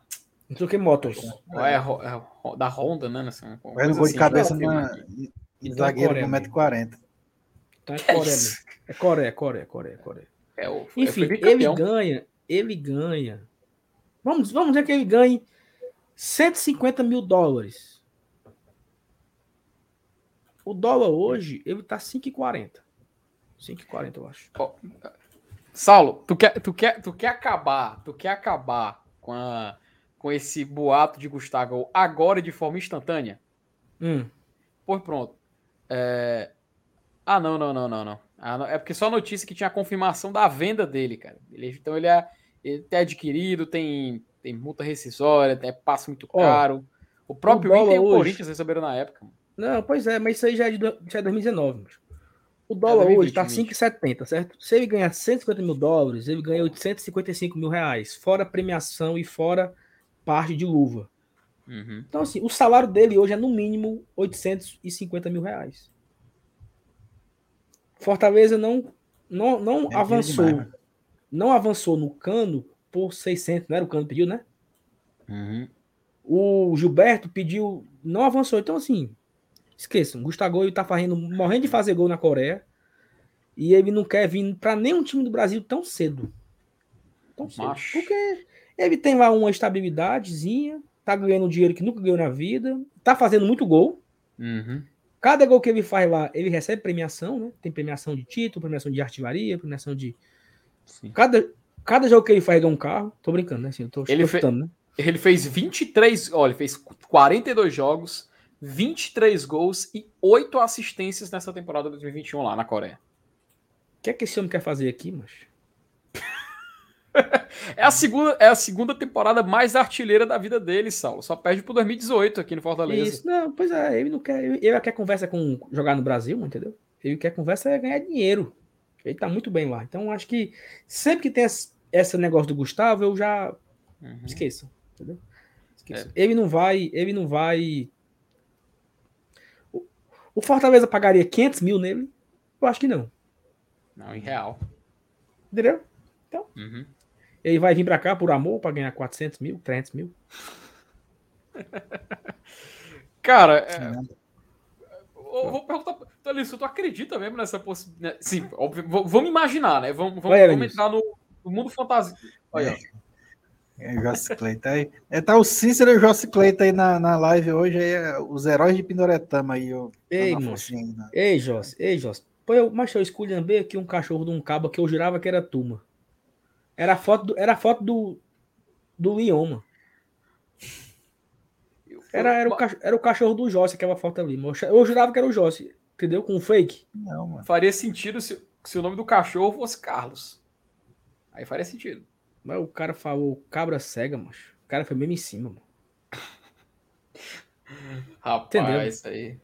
Não sei o que motos. É, é, é da Honda, né? Nessa, é no gol assim, de cabeça na. E zagueiro com um metro e quarenta. Então é Coreia, é Coreia, Coreia, Coreia, Coreia. É o, Enfim, é ele ganha, ele ganha. Vamos, vamos dizer que ele ganhe cento e cinquenta mil dólares. O dólar hoje, ele tá cinco e quarenta. cinco e quarenta, eu acho. Oh, Saulo, tu quer, tu quer, tu quer acabar, tu quer acabar com, a, com esse boato de Gustavo agora de forma instantânea? Hum. Pois pronto. É... Ah, não, não, não, não, não. Ah, não. É porque só a notícia que tinha a confirmação da venda dele, cara. Ele, então ele é, ele é adquirido, tem, tem multa rescisória, é passe muito caro. Oh, o próprio Inter e o Corinthians receberam na época. Mano. Não, pois é, mas isso aí já é, de, já é dois mil e dezenove, mano. O dólar é hoje tá cinco e setenta, certo? Se ele ganhar cento e cinquenta mil dólares, ele ganha oitocentos e cinquenta e cinco mil reais, fora premiação e fora parte de luva. Uhum. Então, assim, o salário dele hoje é no mínimo oitocentos e cinquenta mil reais. Fortaleza não, não, não é, avançou. Demais, né? Não avançou no Cano por seiscentos, não era o Cano pediu, né? Uhum. O Gilberto pediu, não avançou. Então, assim... Esqueçam, Gustavo tá fazendo, morrendo de fazer gol na Coreia e ele não quer vir para nenhum time do Brasil tão cedo. Tão cedo. Macho. Porque ele tem lá uma estabilidadezinha, tá ganhando um dinheiro que nunca ganhou na vida, tá fazendo muito gol. Uhum. Cada gol que ele faz lá, ele recebe premiação, né? Tem premiação de título, premiação de artilharia, premiação de... Sim. Cada, cada jogo que ele faz ganha um carro. Tô brincando, né? Assim, eu tô ele, fe... né? ele fez vinte e três... Olha, ele fez quarenta e dois jogos... vinte e três gols e oito assistências nessa temporada de dois mil e vinte e um lá na Coreia. O que é que esse homem quer fazer aqui, macho? é, a segunda, é a segunda temporada mais artilheira da vida dele, Saulo. Só perde pro dois mil e dezoito aqui no Fortaleza. Isso, não, pois é, ele não quer. Ele, ele quer conversa com jogar no Brasil, entendeu? Ele quer conversa é ganhar dinheiro. Ele tá muito bem lá. Então, acho que sempre que tem esse, esse negócio do Gustavo, eu já uhum. esqueço, entendeu? Esqueço. É. Ele não vai. Ele não vai. O Fortaleza pagaria quinhentos mil nele? Eu acho que não. Não, em real. Entendeu? Então, uhum. ele vai vir pra cá por amor pra ganhar quatrocentos mil, trezentos mil. Cara, é... eu vou perguntar, Thalys, tu acredita mesmo nessa possibilidade? Sim, óbvio, vamos imaginar, né? Vamos, vamos, é, vamos entrar no, no mundo fantasia. Olha, ó. É, Jossi Cleita aí. É, tá o Cícero e o Jossi Cleita aí na, na live hoje, aí, os heróis de Pinoretama aí. Eu, ei, Jossi, né? ei, Jossi, ei, Jossi. Pô, eu, mas eu esculhambei aqui um cachorro de um cabo que eu jurava que era Tuma. Era a foto do, era a foto do, do Leon, mano. Era, era, o, era o cachorro do Jossi, aquela foto ali. Eu jurava que era o Jossi, entendeu? Com um fake. Não, mano. Faria sentido se, se o nome do cachorro fosse Carlos. Aí faria sentido. Mas o cara falou cabra cega, macho. O cara foi mesmo em cima, mano. Rapaz, isso aí.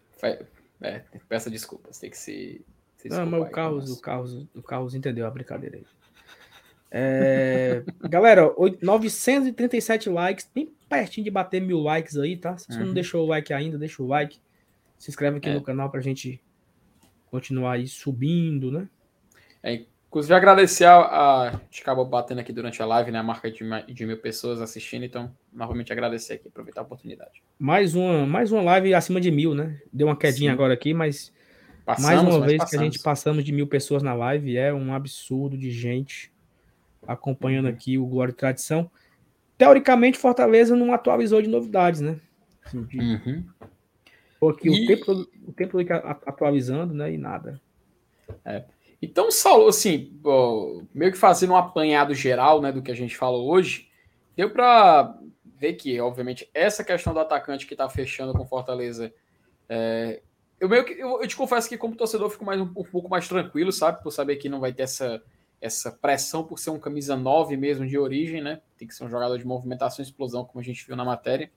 É, peça desculpas, tem que se. se Não, mas o Carlos, o, Carlos, o Carlos entendeu a brincadeira aí. É... Galera, novecentos e trinta e sete likes, bem pertinho de bater mil likes aí, tá? Se você uhum. não deixou o like ainda, deixa o like. Se inscreve aqui é. no canal pra gente continuar aí subindo, né? É. Inclusive, agradecer a... a gente acabou batendo aqui durante a live, né? A marca de, de mil pessoas assistindo. Então, novamente, agradecer aqui, aproveitar a oportunidade. Mais uma, mais uma live acima de mil, né? Deu uma quedinha Sim. agora aqui, mas... Passamos, mais uma vez passamos. que a gente passamos de mil pessoas na live. É um absurdo de gente acompanhando aqui o Glória e Tradição. Teoricamente, Fortaleza não atualizou de novidades, né? Assim, de... Uhum. Tô aqui e... o tempo todo, o tempo todo atualizando, né? E nada. É... Então, Saulo, assim, meio que fazendo um apanhado geral, né, do que a gente falou hoje, deu para ver que, obviamente, essa questão do atacante que está fechando com Fortaleza, é, eu meio que eu, eu te confesso que como torcedor eu fico mais um, um pouco mais tranquilo, sabe, por saber que não vai ter essa, essa pressão por ser um camisa nove mesmo de origem, né, tem que ser um jogador de movimentação e explosão, como a gente viu na matéria.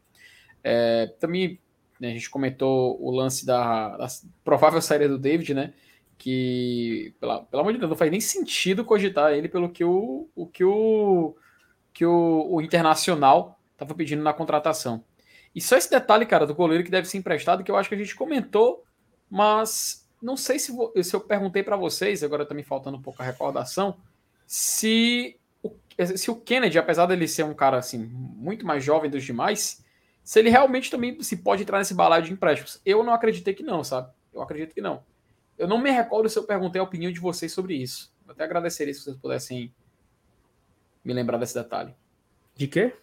É, também, né, a gente comentou o lance da, da provável saída do David, né, que, pela, pelo amor de Deus, não faz nem sentido cogitar ele pelo que o, o, que o, que o, o Internacional estava pedindo na contratação. E só esse detalhe, cara, do goleiro que deve ser emprestado, que eu acho que a gente comentou, mas não sei se, vou, se eu perguntei para vocês, agora está me faltando um pouco a recordação, se o, se o Kennedy, apesar dele ser um cara assim, muito mais jovem dos demais, se ele realmente também se pode entrar nesse balaio de empréstimos. Eu não acreditei que não, sabe? Eu acredito que não. Eu não me recordo se eu perguntei a opinião de vocês sobre isso. Eu até agradeceria se vocês pudessem me lembrar desse detalhe. De quê?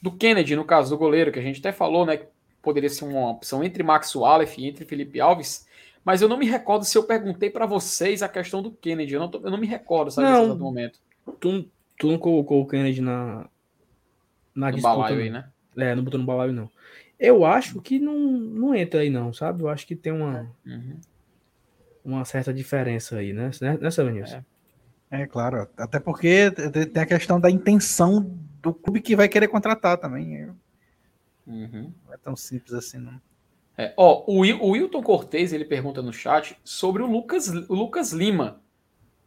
Do Kennedy, no caso do goleiro, que a gente até falou, né? Que poderia ser uma opção entre Max Walef e entre Felipe Alves. Mas eu não me recordo se eu perguntei para vocês a questão do Kennedy. Eu não, tô, eu não me recordo, sabe, nesse dado momento. Tu, tu não colocou o Kennedy na, na no disputa. Balaio aí, né? É, não botou no balaio, não. Eu acho que não, não entra aí, não, sabe? Eu acho que tem uma, uhum. uma certa diferença aí, né? Nessa, Vinícius? É. é, claro. Até porque tem a questão da intenção do clube que vai querer contratar também. Uhum. Não é tão simples assim, não. É, ó, o, o Wilton Cortez, ele pergunta no chat sobre o Lucas, o Lucas Lima.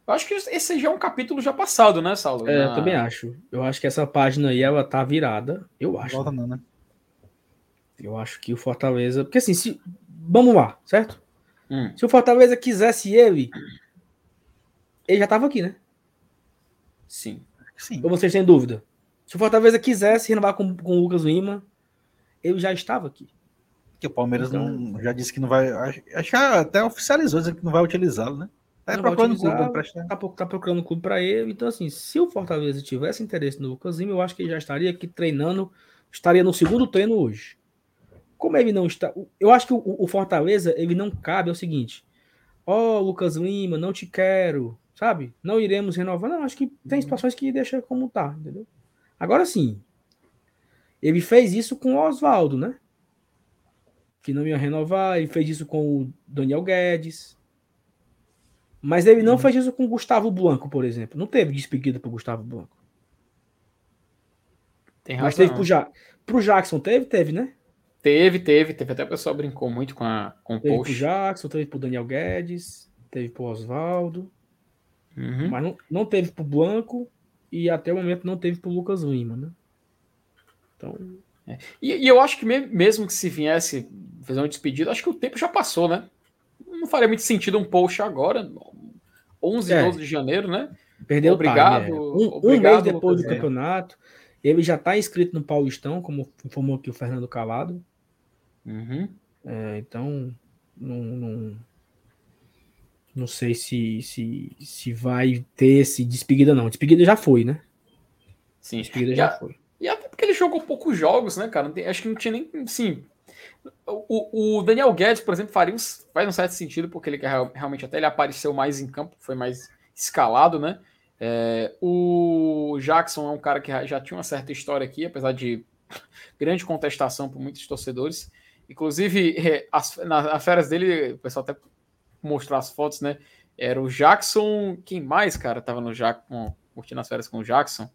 Eu acho que esse já é um capítulo já passado, né, Saulo? É, Na... eu também acho. Eu acho que essa página aí, ela tá virada. Eu acho. Volta não, né? Eu acho que o Fortaleza... Porque assim, se... vamos lá, certo? Hum. Se o Fortaleza quisesse ele, ele já tava aqui, né? Sim. Sim. Ou vocês têm dúvida? Se o Fortaleza quisesse renovar com, com o Lucas Lima, ele já estava aqui. Que o Palmeiras então, não, já disse que não vai... Acho que até oficializou dizendo que não vai utilizá-lo, né? Tá procurando o clube para ele. Tá, tá procurando o clube para ele. Então, assim, se o Fortaleza tivesse interesse no Lucas Lima, eu acho que ele já estaria aqui treinando, estaria no segundo treino hoje. Como ele não está... Eu acho que o, o Fortaleza, ele não cabe, é o seguinte. Ó, oh, Lucas Lima, não te quero, sabe? Não iremos renovar. Não, acho que tem situações que deixa como tá, entendeu? Agora sim, ele fez isso com o Oswaldo, né? Que não ia renovar, ele fez isso com o Daniel Guedes. Mas ele não uhum. fez isso com o Gustavo Blanco, por exemplo. Não teve despedida para o Gustavo Blanco. Tem razão. Mas teve pro, ja... pro Jackson, teve? Teve, né? Teve, teve. Teve até o pessoal brincou muito com, a... com o teve post. Teve pro Jackson, teve pro Daniel Guedes, teve pro Oswaldo. Uhum. Mas não, não teve pro Blanco e até o momento não teve pro Lucas Lima, né? Então... É. E, e eu acho que mesmo que se viesse fazer um despedido, acho que o tempo já passou, né? Não faria muito sentido um post agora, onze, é. doze de janeiro, né? Perdeu obrigado, time, é. um, obrigado. Um mês depois do campeonato, ele já está inscrito no Paulistão, como informou aqui o Fernando Calado. Uhum. É, então, não, não, não sei se, se, se vai ter esse despedida, não. Despedida já foi, né? Sim, despedida já, já foi. E até porque ele jogou poucos jogos, né, cara? Acho que não tinha nem... Sim, o, o Daniel Guedes, por exemplo, faria uns, faz um certo sentido, porque ele realmente até ele apareceu mais em campo, foi mais escalado, né? É, o Jackson é um cara que já tinha uma certa história aqui, apesar de grande contestação por muitos torcedores. Inclusive, as, nas, nas férias dele, o pessoal até mostrou as fotos, né? Era o Jackson... Quem mais, cara, tava no Jackson, curtindo as férias com o Jackson?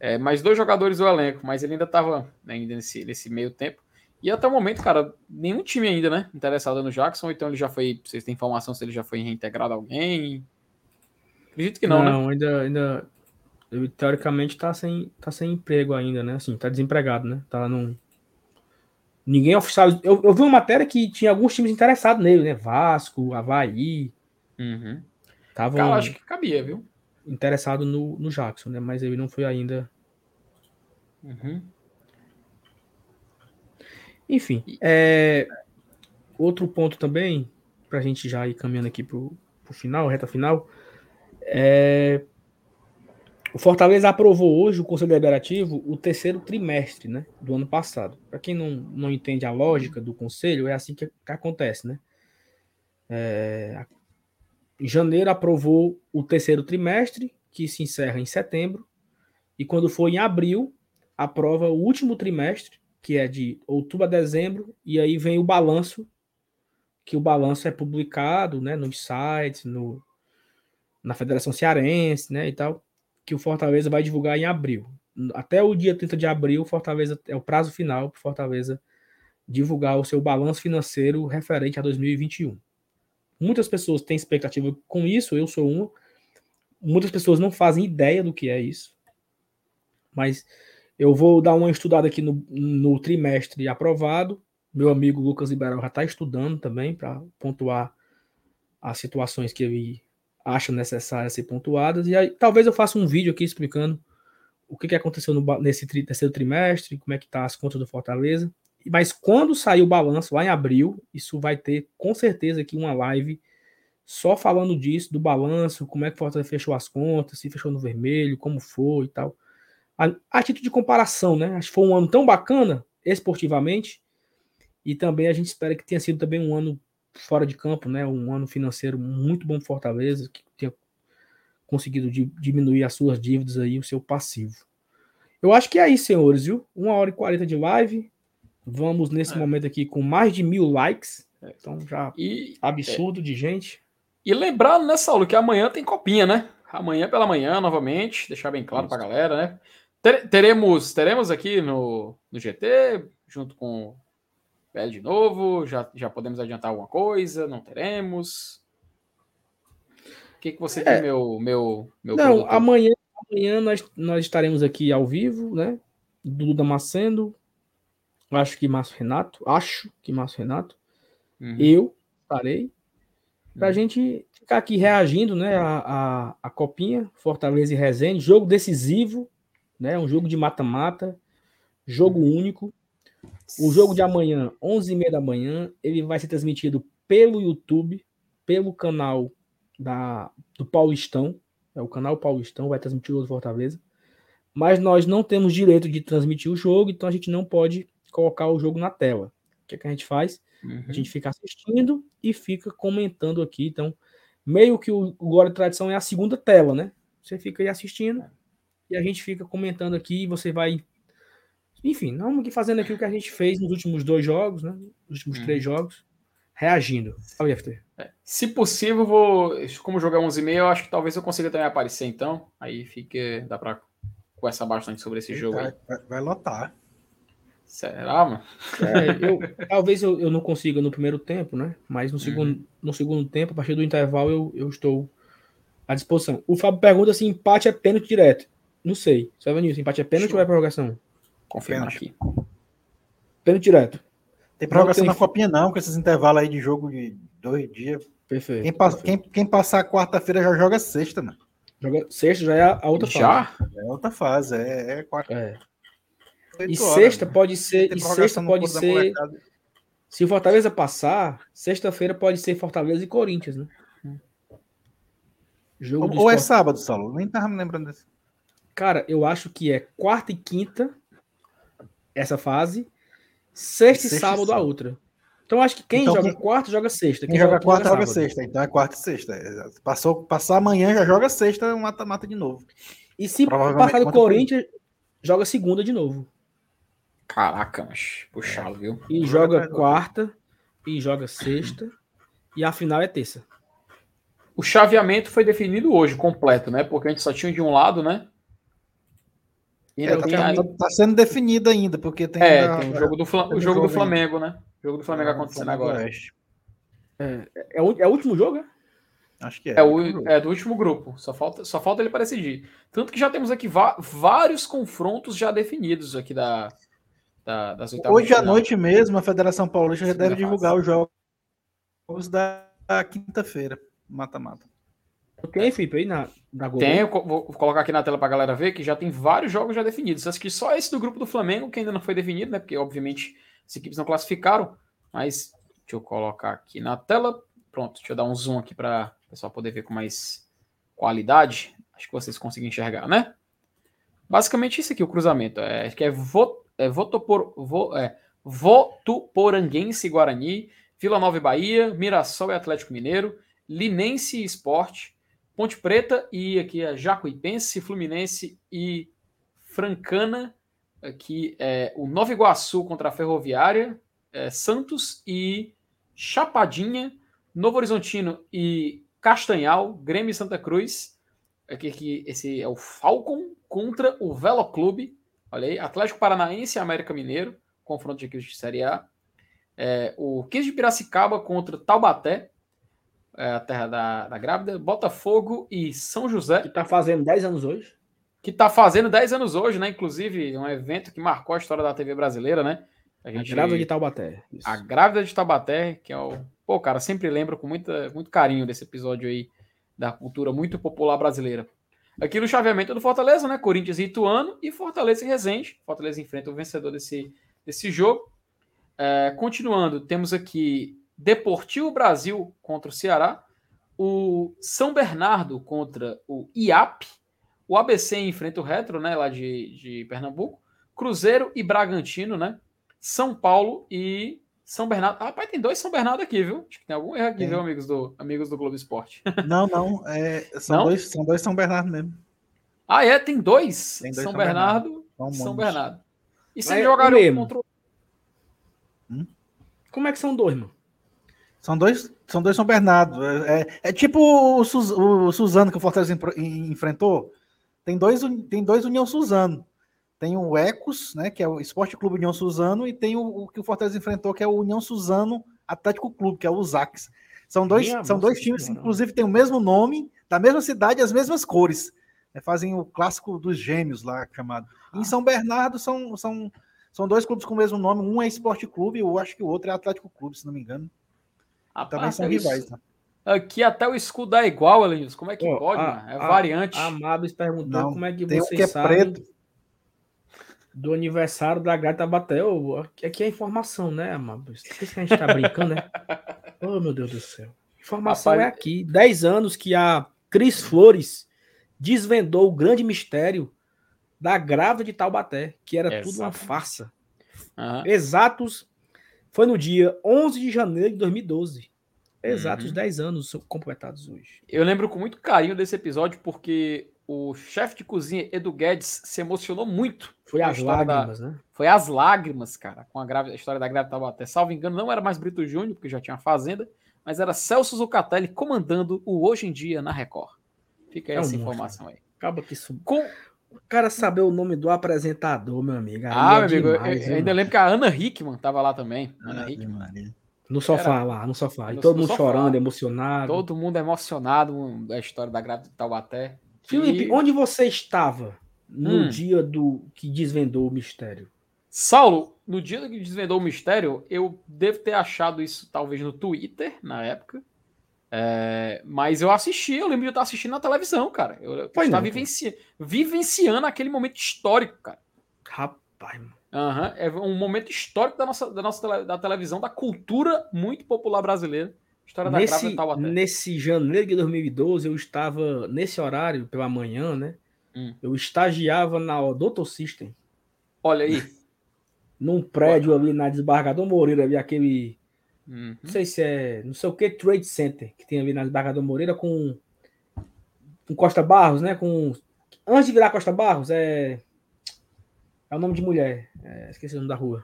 É, mais dois jogadores do elenco, mas ele ainda estava, né, ainda nesse, nesse meio tempo. E até o momento, cara, nenhum time ainda, né, interessado no Jackson, então ele já foi, vocês têm informação se ele já foi reintegrado a alguém? Acredito que não, não né? Não, ainda, ainda, ele teoricamente tá sem, tá sem emprego ainda, né, assim, tá desempregado, né, tá num... Ninguém oficializou, eu, eu vi uma matéria que tinha alguns times interessados nele, né, Vasco, Avaí, uhum. Tavam... Cara, acho que cabia, viu? Interessado no, no Jackson, né? Mas ele não foi ainda. Uhum. Enfim, é... outro ponto também, pra gente já ir caminhando aqui pro, pro final, reta final, é... o Fortaleza aprovou hoje o Conselho Deliberativo o terceiro trimestre, né, do ano passado. Para quem não, não entende a lógica do Conselho, é assim que, que acontece, né? É... Em janeiro aprovou o terceiro trimestre, que se encerra em setembro, e quando for em abril, aprova o último trimestre, que é de outubro a dezembro, e aí vem o balanço, que o balanço é publicado, né, nos sites, no, na Federação Cearense, né, e tal, que o Fortaleza vai divulgar em abril. Até o dia trinta de abril, Fortaleza é o prazo final para o Fortaleza divulgar o seu balanço financeiro referente a dois mil e vinte e um. Muitas pessoas têm expectativa com isso, eu sou uma. Muitas pessoas não fazem ideia do que é isso. Mas eu vou dar uma estudada aqui no, no trimestre aprovado. Meu amigo Lucas Liberal já está estudando também para pontuar as situações que ele acha necessárias ser pontuadas. E aí talvez eu faça um vídeo aqui explicando o que, que aconteceu no, nesse tri, terceiro trimestre, como é que está as contas do Fortaleza. Mas quando sair o balanço, lá em abril, isso vai ter, com certeza, aqui uma live só falando disso, do balanço, como é que o Fortaleza fechou as contas, se fechou no vermelho, como foi e tal. A, a título de comparação, né? Acho que foi um ano tão bacana, esportivamente, e também a gente espera que tenha sido também um ano fora de campo, né, um ano financeiro muito bom para Fortaleza, que tenha conseguido di- diminuir as suas dívidas aí, o seu passivo. Eu acho que é isso, senhores, viu? uma hora e quarenta de live. Vamos, nesse é. momento aqui, com mais de mil likes. É. Então, já e, absurdo é. de gente. E lembrando, né, Saulo, que amanhã tem Copinha, né? Amanhã pela manhã, novamente. Deixar bem claro para a galera, né? Ter, teremos, teremos aqui no, no G T, junto com o P L de novo. Já, já podemos adiantar alguma coisa? Não teremos? O que, que você é. tem, meu, meu, meu Não, produtor? amanhã, amanhã nós, nós estaremos aqui ao vivo, né? Dudu Damasceno. Acho que Márcio Renato, acho que Márcio Renato, uhum. eu parei, pra uhum. gente ficar aqui reagindo, né, a, a, a Copinha, Fortaleza e Resende, jogo decisivo, né, um jogo de mata-mata, jogo uhum. único. O jogo de amanhã, onze e meia da manhã, ele vai ser transmitido pelo YouTube, pelo canal da, do Paulistão, é o canal Paulistão, vai transmitir o Fortaleza, mas nós não temos direito de transmitir o jogo, então a gente não pode colocar o jogo na tela. O que é que a gente faz? Uhum. A gente fica assistindo e fica comentando aqui. Então, meio que o Glória e Tradição é a segunda tela, né? Você fica aí assistindo e a gente fica comentando aqui e você vai... Enfim, vamos aqui fazendo aqui o que a gente fez nos últimos dois jogos, né? Nos últimos uhum. três jogos, reagindo. Olha, F T. É. Se possível, vou... como jogar onze e meia, eu acho que talvez eu consiga também aparecer, então. Aí fica... dá pra conversar bastante sobre esse Eita, jogo aí. Vai, vai lotar. Será, mano? É, eu, talvez eu, eu não consiga no primeiro tempo, né? Mas no segundo, uhum. no segundo tempo, a partir do intervalo, eu, eu estou à disposição. O Fábio pergunta se empate é pênalti direto. Não sei. Só vai nisso. Empate é pênalti ou é prorrogação? Confirma aqui. Pênalti direto. Tem prorrogação tem... na Copinha, não, com esses intervalos aí de jogo de dois dias. Perfeito. Quem, passa, perfeito. Quem, quem passar quarta-feira já joga sexta, mano. Joga... Sexta já é a outra já? fase. Já? É a outra fase. É, é quarta. É. E sexta horas, pode ser, e sexta pode ser, se o Fortaleza passar, sexta-feira pode ser Fortaleza e Corinthians, né? Jogo ou ou é sábado, Saulo? Nem tava me lembrando desse. Cara, eu acho que é quarta e quinta, essa fase, sexta e, sexta e sábado, sábado a outra. Então acho que quem então, joga quem... quarta joga sexta. Quem, quem joga, joga quarta joga, joga sexta, então é quarta e sexta. Passou, passar amanhã já joga sexta, mata-mata de novo. E se passar do Corinthians, foi... joga segunda de novo. Caraca, mas puxado, é. viu? E joga quarta, e joga sexta, e a final é terça. O chaveamento foi definido hoje, completo, né? Porque a gente só tinha de um lado, né? E é, tá, a... tá sendo definido ainda, porque tem... É, a... tem o jogo do, Flam... tem o jogo jogo do Flamengo, ainda. né? O jogo do Flamengo ah, acontecendo Flamengo agora. É, é, o, é o último jogo, é? Acho que é. É, o, é do último grupo. Só falta, só falta ele para decidir. Tanto que já temos aqui va- vários confrontos já definidos aqui da... Da, das Hoje à noite mesmo, a Federação Paulista já deve divulgar os jogos da, da quinta-feira. Mata-mata. Tem, Felipe, aí na, na Globo? Tem, eu co- vou colocar aqui na tela pra galera ver que já tem vários jogos já definidos. Acho que só esse do grupo do Flamengo que ainda não foi definido, né? Porque, obviamente, as equipes não classificaram. Mas, deixa eu colocar aqui na tela. Pronto, deixa eu dar um zoom aqui para o pessoal poder ver com mais qualidade. Acho que vocês conseguem enxergar, né? Basicamente, isso aqui, o cruzamento. É, que é voto. É, Votopor, vo, é, Votuporanguense e Guarani, Vila Nova e Bahia, Mirassol e Atlético Mineiro, Linense e Sport, Ponte Preta e aqui é Jacuipense, Fluminense e Francana, aqui é o Nova Iguaçu contra a Ferroviária, é, Santos e Chapadinha, Novo Horizontino e Castanhal, Grêmio e Santa Cruz, aqui, aqui esse é o Falcon contra o Veloclube. Olha aí, Atlético Paranaense e América Mineiro, confronto de equipes de Série A. É, o quinze de Piracicaba contra Taubaté, é, a terra da, da grávida. Botafogo e São José. Que está fazendo dez anos hoje. Que está fazendo dez anos hoje, né? Inclusive, um evento que marcou a história da T V brasileira, né? A, gente, a grávida de Taubaté. Isso. A grávida de Taubaté, que é o... Pô, cara, sempre lembro com muita, muito carinho desse episódio aí da cultura muito popular brasileira. Aqui no chaveamento do Fortaleza, né? Corinthians e Ituano e Fortaleza e Resende. Fortaleza enfrenta o vencedor desse, desse jogo. É, continuando, temos aqui Deportivo Brasil contra o Ceará, o São Bernardo contra o I A P, o A B C enfrenta o Retro, né? Lá de, de Pernambuco, Cruzeiro e Bragantino, né? São Paulo e São Bernardo. Ah, pai, tem dois São Bernardo aqui, viu? Acho que tem algum erro aqui, é. viu, amigos do, amigos do Globo Esporte. Não, não. É, são, não? Dois, são dois São Bernardo mesmo. Ah, é? Tem dois? Tem dois São, São Bernardo e São Bernardo. E vocês jogaram um contra o... Hum? Como é que são dois, mano? São dois São, dois São Bernardo. É, é tipo o, Sus, o Suzano que o Fortaleza enfrentou. Tem dois, tem dois União Suzano. Tem o Ecos, né, que é o Esporte Clube União Suzano, e tem o, o que o Fortaleza enfrentou, que é o União Suzano Atlético Clube, que é o Usax. São dois, Minha são dois times que, inclusive, têm o mesmo nome, da mesma cidade, as mesmas cores. É, fazem o clássico dos gêmeos lá, chamado. Ah. Em São Bernardo, são, são, são dois clubes com o mesmo nome. Um é Esporte Clube, e eu acho que o outro é Atlético Clube, se não me engano. Ah, também são rivais, isso... né? Aqui até o escudo é igual, Elinhos. Como é que oh, pode, a, mano? É a, variante. A Mabes perguntando não, como é que tem vocês que é sabem... preto. Do aniversário da Gata Batel. Aqui é informação, né, Amado? Isso que a gente tá brincando, né? Oh, meu Deus do céu. Informação Rapaz, é aqui. Dez anos que a Cris Flores desvendou o grande mistério da grávida de Taubaté, que era Exato. tudo uma farsa. Uhum. Exatos. Foi no dia onze de janeiro de dois mil e doze. Exatos, dez uhum. anos completados hoje. Eu lembro com muito carinho desse episódio, porque... o chefe de cozinha, Edu Guedes, se emocionou muito. Foi as lágrimas, da... né? Foi as lágrimas, cara, com a, grave... a história da grávida Taubaté. Salvo engano, não era mais Brito Júnior, porque já tinha a fazenda, mas era Celso Zucatelli comandando o Hoje em Dia na Record. Fica aí é essa um informação monstro. aí. Acaba que isso... Com... O cara saber o nome do apresentador, meu amigo. Aí ah, é meu demais, amigo, eu, eu, eu ainda lembro que a Ana Hickman estava lá também. Ana ah, Hickman. No sofá era... lá, no sofá. E no, todo no mundo sofá. chorando, emocionado. Todo mundo emocionado da história da grávida Taubaté. Felipe, e... onde você estava no hum. dia do que desvendou o mistério? Saulo, no dia que desvendou o mistério, eu devo ter achado isso talvez no Twitter, na época. É... Mas eu assisti, eu lembro de eu estar assistindo na televisão, cara. Eu, eu estava vivenci... vivenciando aquele momento histórico, cara. Rapaz, mano. Uhum. É um momento histórico da nossa, da nossa tele... da televisão, da cultura muito popular brasileira. História da nesse, nesse janeiro de dois mil e doze, eu estava, nesse horário, pela manhã, né? Hum. Eu estagiava na Odonto System. Olha aí. Num prédio Olha. ali na Desembargador Moreira, ali aquele... Uhum. Não sei se é... Não sei o que, Trade Center, que tem ali na Desembargador Moreira com... Com Costa Barros, né? Com... Antes de virar Costa Barros, é... É o nome de mulher. É, esqueci o nome da rua.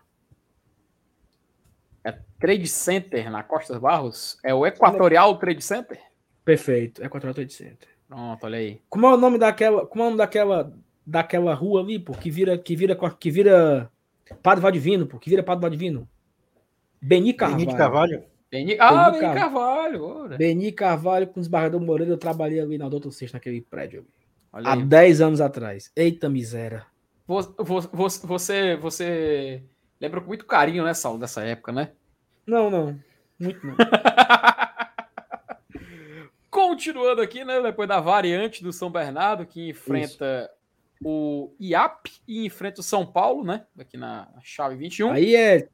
É Trade Center na Costa Barros? É o Equatorial Trade Center? Perfeito, Equatorial Trade Center. Pronto, olha aí. Como é o nome daquela, como é o nome daquela, daquela rua ali, pô, que vira, que vira, que vira Padre Valdivino, pô, que vira Padre Valdivino? Beni Carvalho. Beni Carvalho. Beni... Ah, Beni Carvalho. Carvalho. Beni Carvalho com Desembargador Moreira, eu trabalhei ali na Doutor Sexta, naquele prédio. Olha Há aí. dez anos atrás. Eita miséria. Você, você, você... Lembra com muito carinho, né, Saulo, dessa época, né? Não, não. Muito não. Continuando aqui, né, depois da variante do São Bernardo, que enfrenta Isso. o I A P e enfrenta o São Paulo, né, aqui na chave vinte e um. Aí é...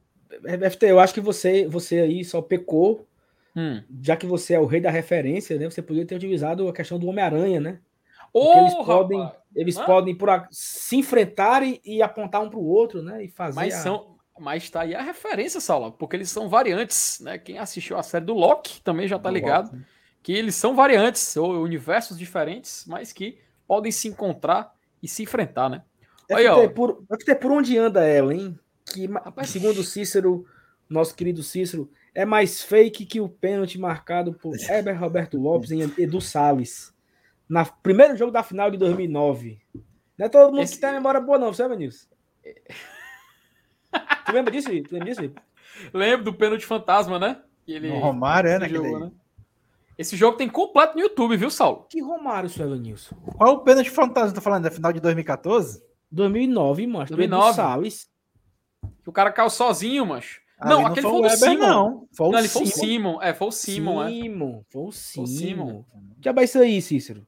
F T, eu acho que você, você aí só pecou, hum. já que você é o rei da referência, né, você poderia ter utilizado a questão do Homem-Aranha, né? Porque eles oh, podem, rapaz, eles podem por a, se enfrentarem e apontar um para o outro, né, e fazer... Mas a... são... Mas tá aí a referência, Saulo, porque eles são variantes, né? Quem assistiu a série do Loki também já tá do ligado Loki. que eles são variantes, ou universos diferentes, mas que podem se encontrar e se enfrentar, né? Aí, ó. Por, por onde anda ela, hein? Que, Rapaz, segundo Cícero, nosso querido Cícero, é mais fake que o pênalti marcado por Heber Roberto Lopes em Edu Salles, no primeiro jogo da final de dois mil e nove. Não é todo mundo Esse... que tem a memória boa, não, sabe, Nilson? Tu lembra disso? Tu lembra disso? Lembro do pênalti fantasma, né? Que ele... O Romário, é, jogou, né? Esse jogo tem completo no YouTube, viu, Saulo? Que Romário, Sérgio Nilson? Qual é o pênalti fantasma? Tá falando da final de dois mil e quatorze? dois mil e nove, macho. dois mil e nove. Salles. O cara caiu sozinho, macho. Ah, não, aquele não foi, foi o Weber, não. Foi o, não, ele foi o Simon. É, foi o Simon, Simon. é. Foi o Simon. Foi o Simon. Que é isso aí, Cícero?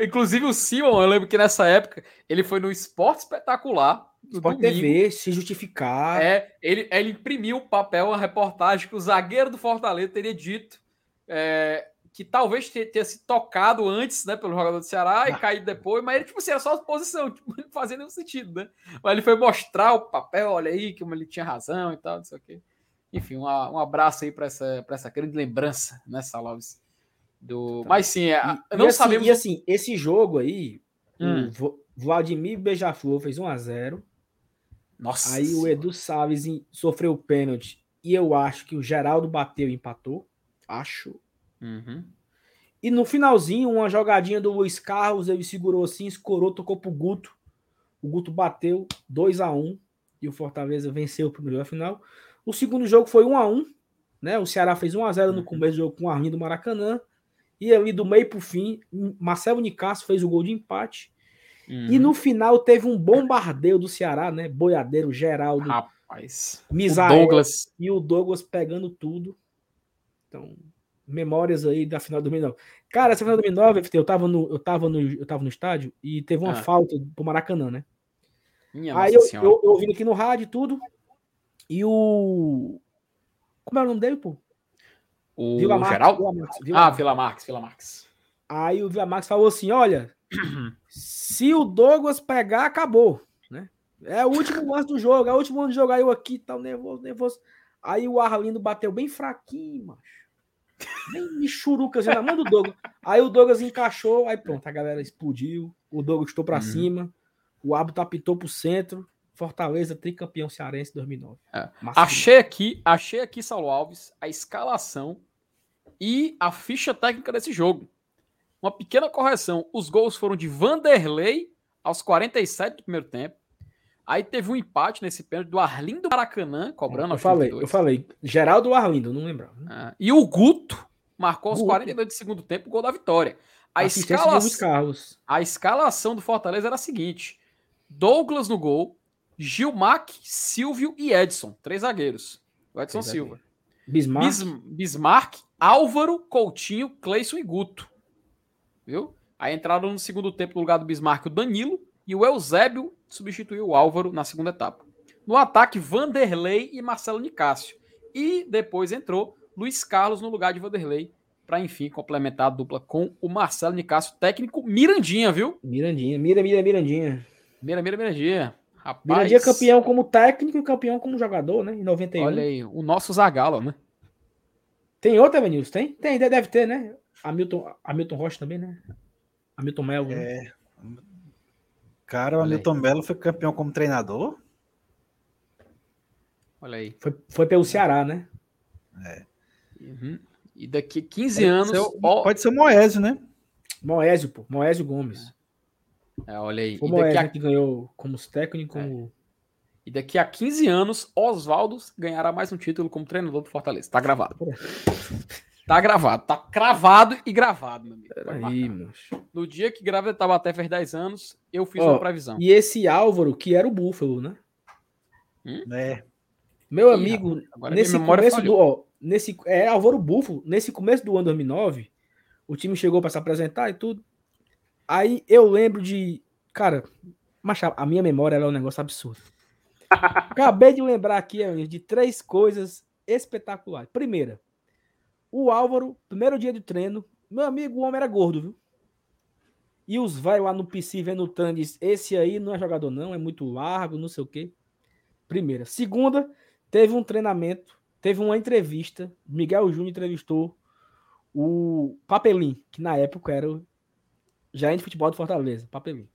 Inclusive o Simon, eu lembro que nessa época ele foi no Esporte Espetacular. Esporte T V, se justificar. É, ele, ele imprimiu um papel, uma reportagem que o zagueiro do Fortaleza teria dito é, que talvez tenha sido tocado antes, né, pelo jogador do Ceará e ah. caído depois, mas ele, tipo assim, era só a posição, tipo, não fazia nenhum sentido, né? Mas ele foi mostrar o papel, olha aí, que ele tinha razão e tal, não sei o quê. Enfim, um, um abraço aí para essa, pra essa grande lembrança, né, Salves? Do... Tá. Mas sim, é, e, não e assim, sabemos... E assim, esse jogo aí, hum. o Vladimir Beija-Flor fez um a zero. Nossa. Aí senhora. O Edu Salles sofreu o pênalti e eu acho que o Geraldo bateu e empatou. Acho. Uhum. E no finalzinho, uma jogadinha do Luiz Carlos, ele segurou assim, escorou, tocou pro Guto. O Guto bateu dois a um e o Fortaleza venceu o primeiro jogo final. O segundo jogo foi um a um, né? O Ceará fez um a zero uhum. no começo do jogo com o Arlindo do Maracanã. E ali do meio pro fim, Marcelo Nicasso fez o gol de empate. Uhum. E no final teve um bombardeio do Ceará, né? Boiadeiro, Geraldo, rapaz, Misael, o Douglas e o Douglas pegando tudo. Então, memórias aí da final de dois mil e nove. Cara, essa final de dois mil e nove, eu tava no, eu tava no, eu tava no estádio e teve uma ah. falta pro Maracanã, né? Minha aí eu, eu, eu ouvindo aqui no rádio e tudo. E o... Como é o nome dele, pô? O Vila Marques, Geraldo? Vila Marques, Vila Marques. Ah, Vila Marques, Vila Marques. Aí o Vila Marques falou assim, olha, se o Douglas pegar, acabou, né? É o último lance do jogo, é o último lance do jogo, aí eu aqui, tal, nervoso, nervoso. Aí o Arlindo bateu bem fraquinho, macho. Bem michuruca, assim, na mão do Douglas. Aí o Douglas encaixou, aí pronto, a galera explodiu, o Douglas estou pra hum. cima, o árbitro apitou pro centro. Fortaleza, tricampeão cearense dois mil e nove. É. Achei aqui, achei aqui, Saulo Alves, a escalação e a ficha técnica desse jogo. Uma pequena correção. Os gols foram de Vanderlei aos quarenta e sete do primeiro tempo. Aí teve um empate nesse pênalti do Arlindo Maracanã, cobrando. É, eu falei, eu falei. Geraldo Arlindo, não lembrava. Né? É. E o Guto marcou aos quarenta e dois do segundo tempo o gol da vitória. A, escala... a escalação do Fortaleza era a seguinte. Douglas no gol. Gilmack, Silvio e Edson. Três zagueiros. O Edson Três Silva. Bismarck. Bis- Bismarck, Álvaro, Coutinho, Cleison e Guto. Viu? Aí entraram no segundo tempo no lugar do Bismarck o Danilo e o Eusébio substituiu o Álvaro na segunda etapa. No ataque, Vanderlei e Marcelo Nicásio. E depois entrou Luiz Carlos no lugar de Vanderlei para, enfim, complementar a dupla com o Marcelo Nicásio, técnico Mirandinha, viu? Mirandinha. Mira, Mira, Mirandinha. Mira, Mira, Mirandinha. Rapaz. Mirandinha é campeão como técnico e campeão como jogador, né? Em noventa e um. Olha aí, o nosso Zagallo, né? Tem outra, Benilson? Tem? Tem, deve ter, né? Hamilton, Hamilton Rocha também, né? Hamilton Melo. É. Né? Cara, o Hamilton Melo foi campeão como treinador? Olha aí. Foi, foi pelo Ceará, né? É. Uhum. E daqui quinze pode anos... Ser, ó... Pode ser o Moésio, né? Moésio, pô. Moésio Gomes. É. É, olha aí. Como e daqui é, a... que ganhou como técnico. É. Como... E daqui a quinze anos, Oswaldo ganhará mais um título como treinador do Fortaleza. Tá gravado. Tá gravado. Tá cravado e gravado, meu amigo. Aí, meu. No dia que grávida estava até fez dez anos, eu fiz oh, uma previsão. E esse Álvaro, que era o Búfalo, né? Hum? É. Meu amigo, Ih, nesse começo do... Ó, nesse, é Álvaro Búfalo. Nesse começo do ano dois mil e nove, o time chegou para se apresentar e tudo. Aí eu lembro de... Cara, mas a minha memória é um negócio absurdo. Acabei de lembrar aqui de três coisas espetaculares. Primeira, o Álvaro, primeiro dia de treino, meu amigo, o homem era gordo, viu? E os vai lá no P C vendo o treino diz, esse aí não é jogador não, é muito largo, não sei o quê. Primeira. Segunda, teve um treinamento, teve uma entrevista, Miguel Júnior entrevistou o Papelim, que na época era o gerente de futebol do Fortaleza, Papelim.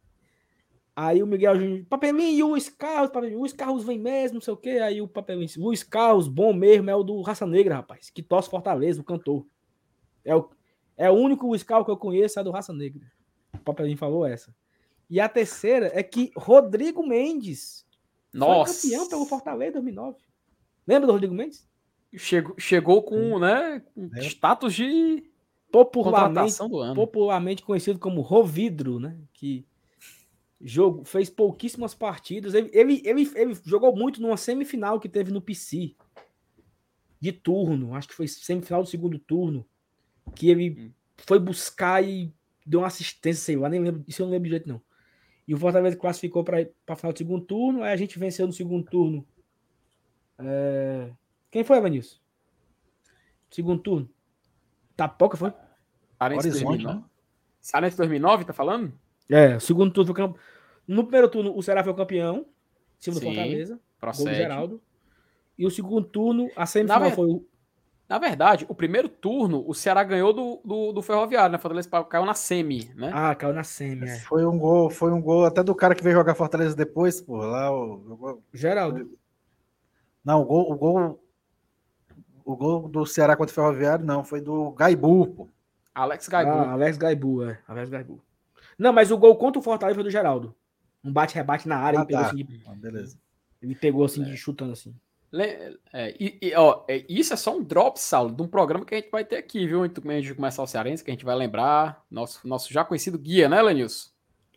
Aí o Miguel Júnior, Papelim e o Luiz Carlos, Papelim, o Luiz Carlos vem mesmo, não sei o quê. Aí o Papelim disse, Luiz Carlos, bom mesmo, é o do Raça Negra, rapaz, que torce Fortaleza, o cantor. É o, é o único Luiz Carlos que eu conheço, é do Raça Negra. O Papelim falou essa. E a terceira é que Rodrigo Mendes Nossa. foi campeão pelo Fortaleza em dois mil e nove. Lembra do Rodrigo Mendes? Chegou, chegou com, né, com é. status de... Popularmente, popularmente conhecido como Rovidro, né? Que jogo, fez pouquíssimas partidas. Ele, ele, ele, ele jogou muito numa semifinal que teve no P C de turno. Acho que foi semifinal do segundo turno. Que ele hum. foi buscar e deu uma assistência, sei lá, nem lembro, isso eu não lembro de jeito, não. E o Fortaleza classificou para a final do segundo turno. Aí a gente venceu no segundo turno. É... Quem foi, Evanilson? Segundo turno. Tapoca foi? Cearense dois mil e nove, né? Cearense dois mil e nove, tá falando? É, segundo turno foi campeão. No primeiro turno, o Ceará foi o campeão, time do Fortaleza, procede. Gol do Geraldo. E o segundo turno, a semifinal ver... foi o... Na verdade, o primeiro turno, o Ceará ganhou do, do, do Ferroviário, né? Fortaleza caiu na semi, né? Ah, caiu na semi, é. Foi um gol, foi um gol até do cara que veio jogar Fortaleza depois, pô, lá o... Geraldo. Não, o gol, o gol... O gol do Ceará contra o Ferroviário, não, foi do Gaibu, pô. Alex Gaibu. Ah, Alex Gaibu, é. Alex Gaibu. Não, mas o gol contra o Fortaleza foi do Geraldo. Um bate-rebate na área, ah, ele pegou tá. assim de... Ah, beleza. Ele pegou assim, é. de, chutando assim. É, e, e, ó, é, isso é só um drop, Saulo, de um programa que a gente vai ter aqui, viu? Antes de começar o Cearense, que a gente vai lembrar. Nosso, nosso já conhecido guia, né, Lenilson?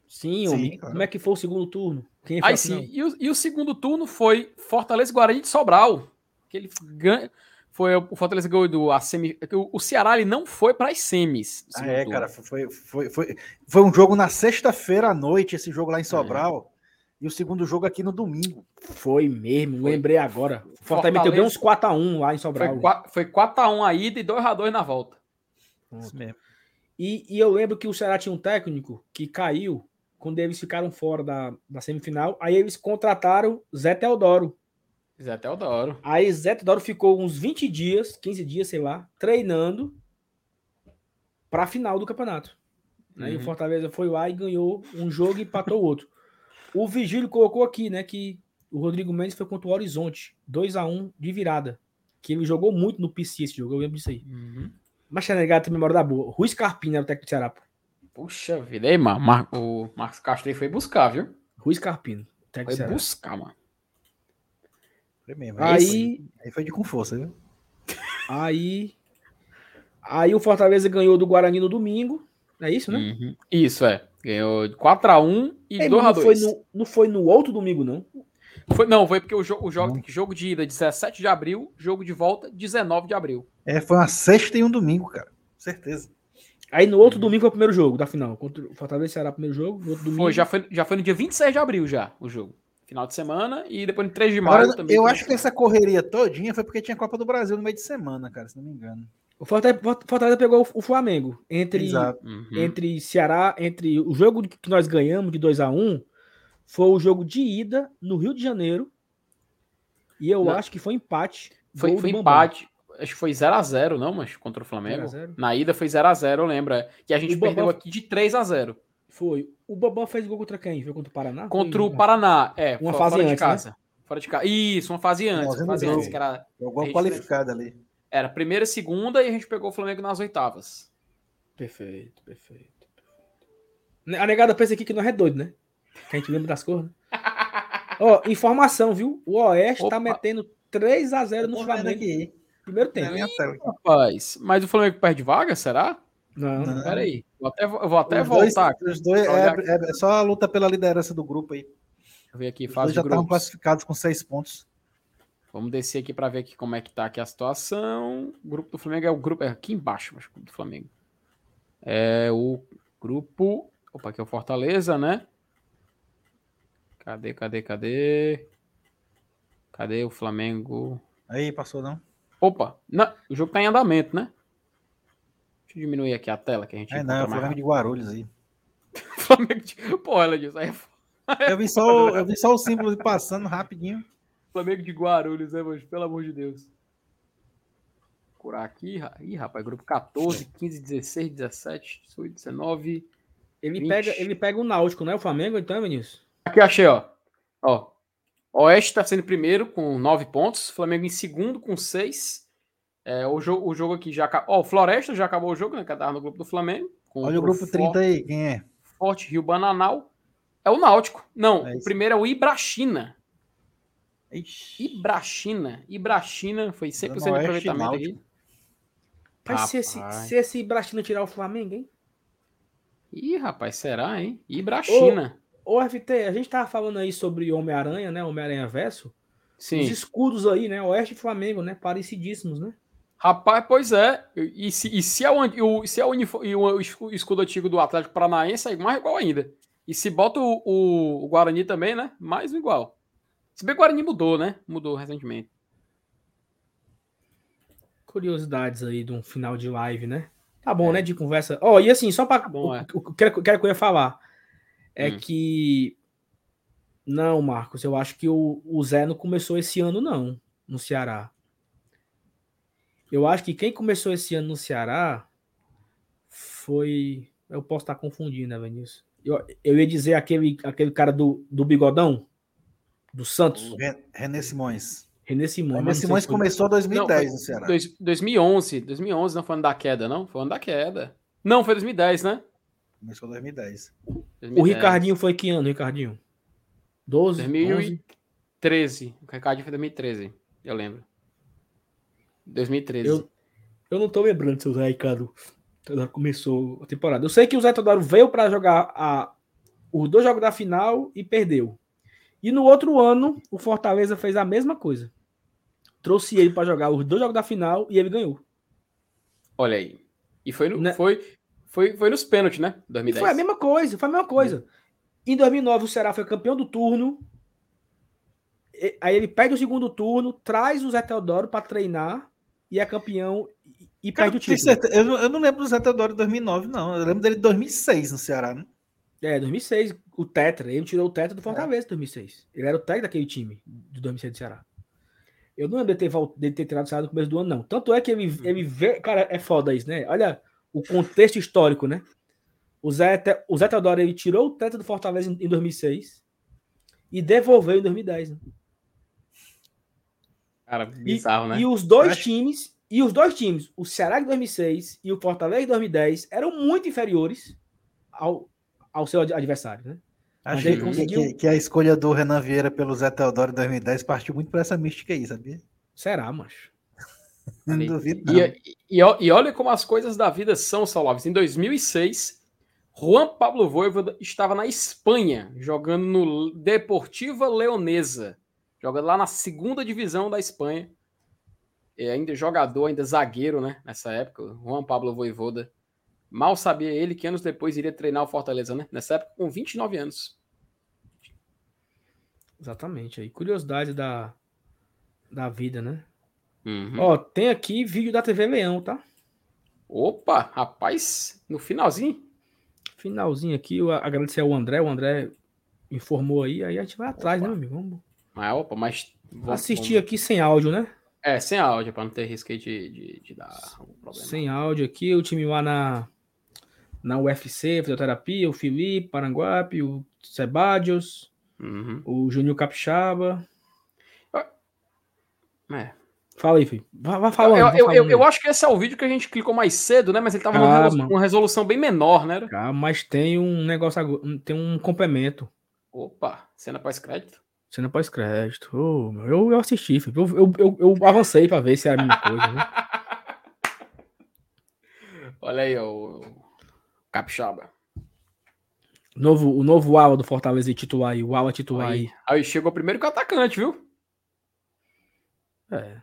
Sim, sim, homem. Claro. Como é que foi o segundo turno? Quem Aí sim. E o, e o segundo turno foi Fortaleza e Guarani de Sobral. Que ele ganha, foi, o Fortaleza ganhou do a semi, o, o Ceará ele não foi para as semis. Ah, é, turno. Cara. Foi, foi, foi, foi um jogo na sexta-feira à noite, esse jogo lá em Sobral. É. E o segundo jogo aqui no domingo. Foi mesmo, foi. Lembrei agora. O Fortaleza meteu uns quatro a um lá em Sobral. Foi quatro a um a ida e dois a dois na volta. Isso mesmo. E, e eu lembro que o Ceará tinha um técnico que caiu quando eles ficaram fora da, da semifinal. Aí eles contrataram Zé Teodoro. Zé Teodoro. Aí Zé Teodoro ficou uns vinte dias, quinze dias, sei lá, treinando para a final do campeonato. Uhum. E o Fortaleza foi lá e ganhou um jogo e empatou o outro. O Vigílio colocou aqui, né, que o Rodrigo Mendes foi contra o Horizonte, dois a um de virada, que ele jogou muito no P C esse jogo, eu lembro disso aí. Uhum. Mas tinha negado também, memória da boa. Ruiz Carpini era o técnico do Ceará. Puxa vida, aí, mano, Mar- o Marcos Castro aí foi buscar, viu? Ruiz Carpini, técnico do Ceará. Foi buscar, mano. Foi mesmo. Aí... aí foi de com força, viu? Aí... aí o Fortaleza ganhou do Guarani no domingo, é isso, né? Uhum. Isso, é. Ganhou quatro a um e é, dois a dois. Não foi, no, não foi no outro domingo, não? Foi, não, foi porque o, jo- o jogo, jogo de ida dezessete de abril, jogo de volta dezenove de abril. É, foi uma sexta e um domingo, cara. Certeza. Aí no outro hum. domingo foi o primeiro jogo da final. Contra o Fortaleza Ceará, primeiro jogo. No outro domingo... foi, já, foi, já foi no dia vinte e seis de abril já o jogo. Final de semana e depois no três de maio. Agora, também. Eu acho que essa correria todinha foi porque tinha Copa do Brasil no meio de semana, cara, se não me engano. O Fortaleza pegou o Flamengo entre, uhum. entre Ceará, entre o jogo que nós ganhamos de dois a um, foi o jogo de ida no Rio de Janeiro e eu não. acho que foi empate. Foi, foi empate, acho que foi zero a zero, não, mas contra o Flamengo. zero a zero. Na ida foi zero a zero, eu lembro. Que a gente o perdeu Bobão... aqui de três a zero. Foi. O Bobão fez gol contra quem? Foi contra o Paraná? Contra foi... o Paraná, é. Uma fase fora antes, de casa. Né? Fora de casa. Isso, uma fase antes. Uma fase antes que era... Alguma qualificada ali. Era primeira e segunda e a gente pegou o Flamengo nas oitavas. Perfeito, perfeito. A negada pensa aqui que nós é doido, né? Que a gente lembra das cores, né? Ó, informação, viu? O Oeste Opa. tá metendo três a zero no Flamengo. Aqui. Primeiro tempo. É Ih, rapaz, mas o Flamengo perde vaga, será? Não, não. Peraí. Vou até, eu vou até os voltar. Dois, os dois é, é só a luta pela liderança do grupo aí. Eu venho aqui, os dois já estavam classificados com seis pontos. Vamos descer aqui para ver aqui como é que tá aqui a situação. O grupo do Flamengo é o grupo... É aqui embaixo, mas o grupo do Flamengo. É o grupo... Opa, aqui é o Fortaleza, né? Cadê, cadê, cadê? Cadê o Flamengo? Aí, passou não? Opa, não, o jogo tá em andamento, né? Deixa eu diminuir aqui a tela que a gente... É, não, é o Flamengo rápido. De Guarulhos aí. Flamengo de... Pô, ela diz... Aí é... eu, vi só, eu vi só o símbolo passando rapidinho. Flamengo de Guarulhos, né, mano? Pelo amor de Deus. Curar aqui. Ih, rapaz, grupo catorze, quinze, dezesseis, dezessete, dezoito, dezenove. Ele vinte. pega, ele pega o Náutico, né? O Flamengo, então, Vinícius? Aqui eu achei, ó. Ó. Oeste tá sendo primeiro com nove pontos. Flamengo em segundo com seis. É, o, jo- o jogo aqui já acabou. Ó, o Floresta já acabou o jogo, né? Cada no grupo do Flamengo. Olha o grupo Forte, trinta aí, quem é? Forte, Rio Bananal. É o Náutico. Não, é o primeiro é o Ibrachina. Ibrachina. Ibrachina foi cem por cento de aproveitamento aqui. Mas se esse, se esse Ibrachina tirar o Flamengo, hein? Ih, rapaz, será, hein? Ibrachina. Ô, F T, a gente tava falando aí sobre Homem-Aranha, né? Homem-Aranha Verso. Sim. Os escudos aí, né? Oeste e Flamengo, né? Parecidíssimos, né? Rapaz, pois é. E se, e se é, o, se é o, uniforme, o escudo antigo do Atlético Paranaense, é mais igual ainda. E se bota o, o, o Guarani também, né? Mais um igual. Se bem que o Guarani mudou, né? Mudou recentemente. Curiosidades aí de um final de live, né? Tá bom, é. né, de conversa. Ó, oh, e assim, só para tá bom, o, é. o, o, o, o que eu ia falar é hum. que... Não, Marcos, eu acho que o, o Zé não começou esse ano, não, no Ceará. Eu acho que quem começou esse ano no Ceará foi... Eu posso estar confundindo, né, Vinícius? Eu, eu ia dizer aquele, aquele cara do, do bigodão, do Santos. René Simões. René Simões. René Simões começou em dois mil e dez não, no Ceará. Dois, dois mil e onze. dois mil e onze não foi ano da queda, não? Foi ano da queda. Não, foi dois mil e dez, né? Começou em dois mil e dez. dois mil e dez. O Ricardinho foi que ano, Ricardinho? doze? dois mil e treze. onze? O Ricardinho foi dois mil e treze, eu lembro. dois mil e treze. Eu, eu não tô lembrando se o Zé Ricardo começou a temporada. Eu sei que o Zé Todaro veio para jogar a, os dois jogos da final e perdeu. E no outro ano, o Fortaleza fez a mesma coisa. Trouxe ele para jogar os dois jogos da final e ele ganhou. Olha aí. E foi, no, né? foi, foi, foi nos pênaltis, né? dois mil e dez. Foi a mesma coisa, foi a mesma coisa. É. Em dois mil e nove, o Ceará foi campeão do turno. Aí ele perde o segundo turno, traz o Zé Teodoro para treinar e é campeão e cara, perde o título. Certeza, eu, eu não lembro do Zé Teodoro de dois mil e nove, não. Eu lembro dele de dois mil e seis no Ceará, né? É, dois mil e seis, o tetra. Ele tirou o tetra do Fortaleza em é. dois mil e seis. Ele era o técnico daquele time de dois mil e seis do Ceará. Eu não lembro de ter, de ter tirado o Ceará no começo do ano, não. Tanto é que ele, ele vê... Cara, é foda isso, né? Olha o contexto histórico, né? O Zé, o Zé Teodoro, ele tirou o tetra do Fortaleza em dois mil e seis e devolveu em dois mil e dez, né? Cara, bizarro, e, né? E os dois acho... times, e os dois times, o Ceará de dois mil e seis e o Fortaleza de dois mil e dez, eram muito inferiores ao, ao seu adversário, né? Acho que, conseguiu... que, que a escolha do Renan Vieira pelo Zé Teodoro em dois mil e dez partiu muito para essa mística aí, sabia? Será, macho? Não duvido, não. E, e, e olha como as coisas da vida são, Saulo. Em dois mil e seis, Juan Pablo Vojvoda estava na Espanha, jogando no Deportiva Leonesa. Joga lá na segunda divisão da Espanha. É, ainda jogador, ainda zagueiro, né? Nessa época, Juan Pablo Vojvoda. Mal sabia ele que anos depois iria treinar o Fortaleza, né? Nessa época, com vinte e nove anos. Exatamente. Aí, curiosidade da, da vida, né? Uhum. Ó, tem aqui vídeo da T V Leão, tá? Opa, rapaz, no finalzinho. Finalzinho aqui, eu agradecer ao André. O André informou aí, aí a gente vai atrás, Opa. né, amigo? Vamos. Ah, opa, mas... Assistir aqui sem áudio, né? É, sem áudio, para não ter risco aí de, de, de dar algum problema. Sem áudio aqui, o time lá na, na U F C, fisioterapia, o Felipe, Paranguape, o Cebadios, uhum. o Júnior Capixaba. É. Fala aí, filho. Vai, vai falando. Eu, eu, vai falando eu, eu acho que esse é o vídeo que a gente clicou mais cedo, né? Mas ele tava com uma, uma resolução bem menor, né? Calma, mas tem um negócio, tem um complemento. Opa, cena pós-crédito. Cena pós-crédito. Oh, eu, eu assisti, filho. Eu, eu, eu, eu avancei pra ver se era a minha coisa, né? Olha aí, o Capixaba. Novo, o novo ala do Fortaleza titular aí. O ala titular aí. Aí chegou primeiro com o atacante, viu? É.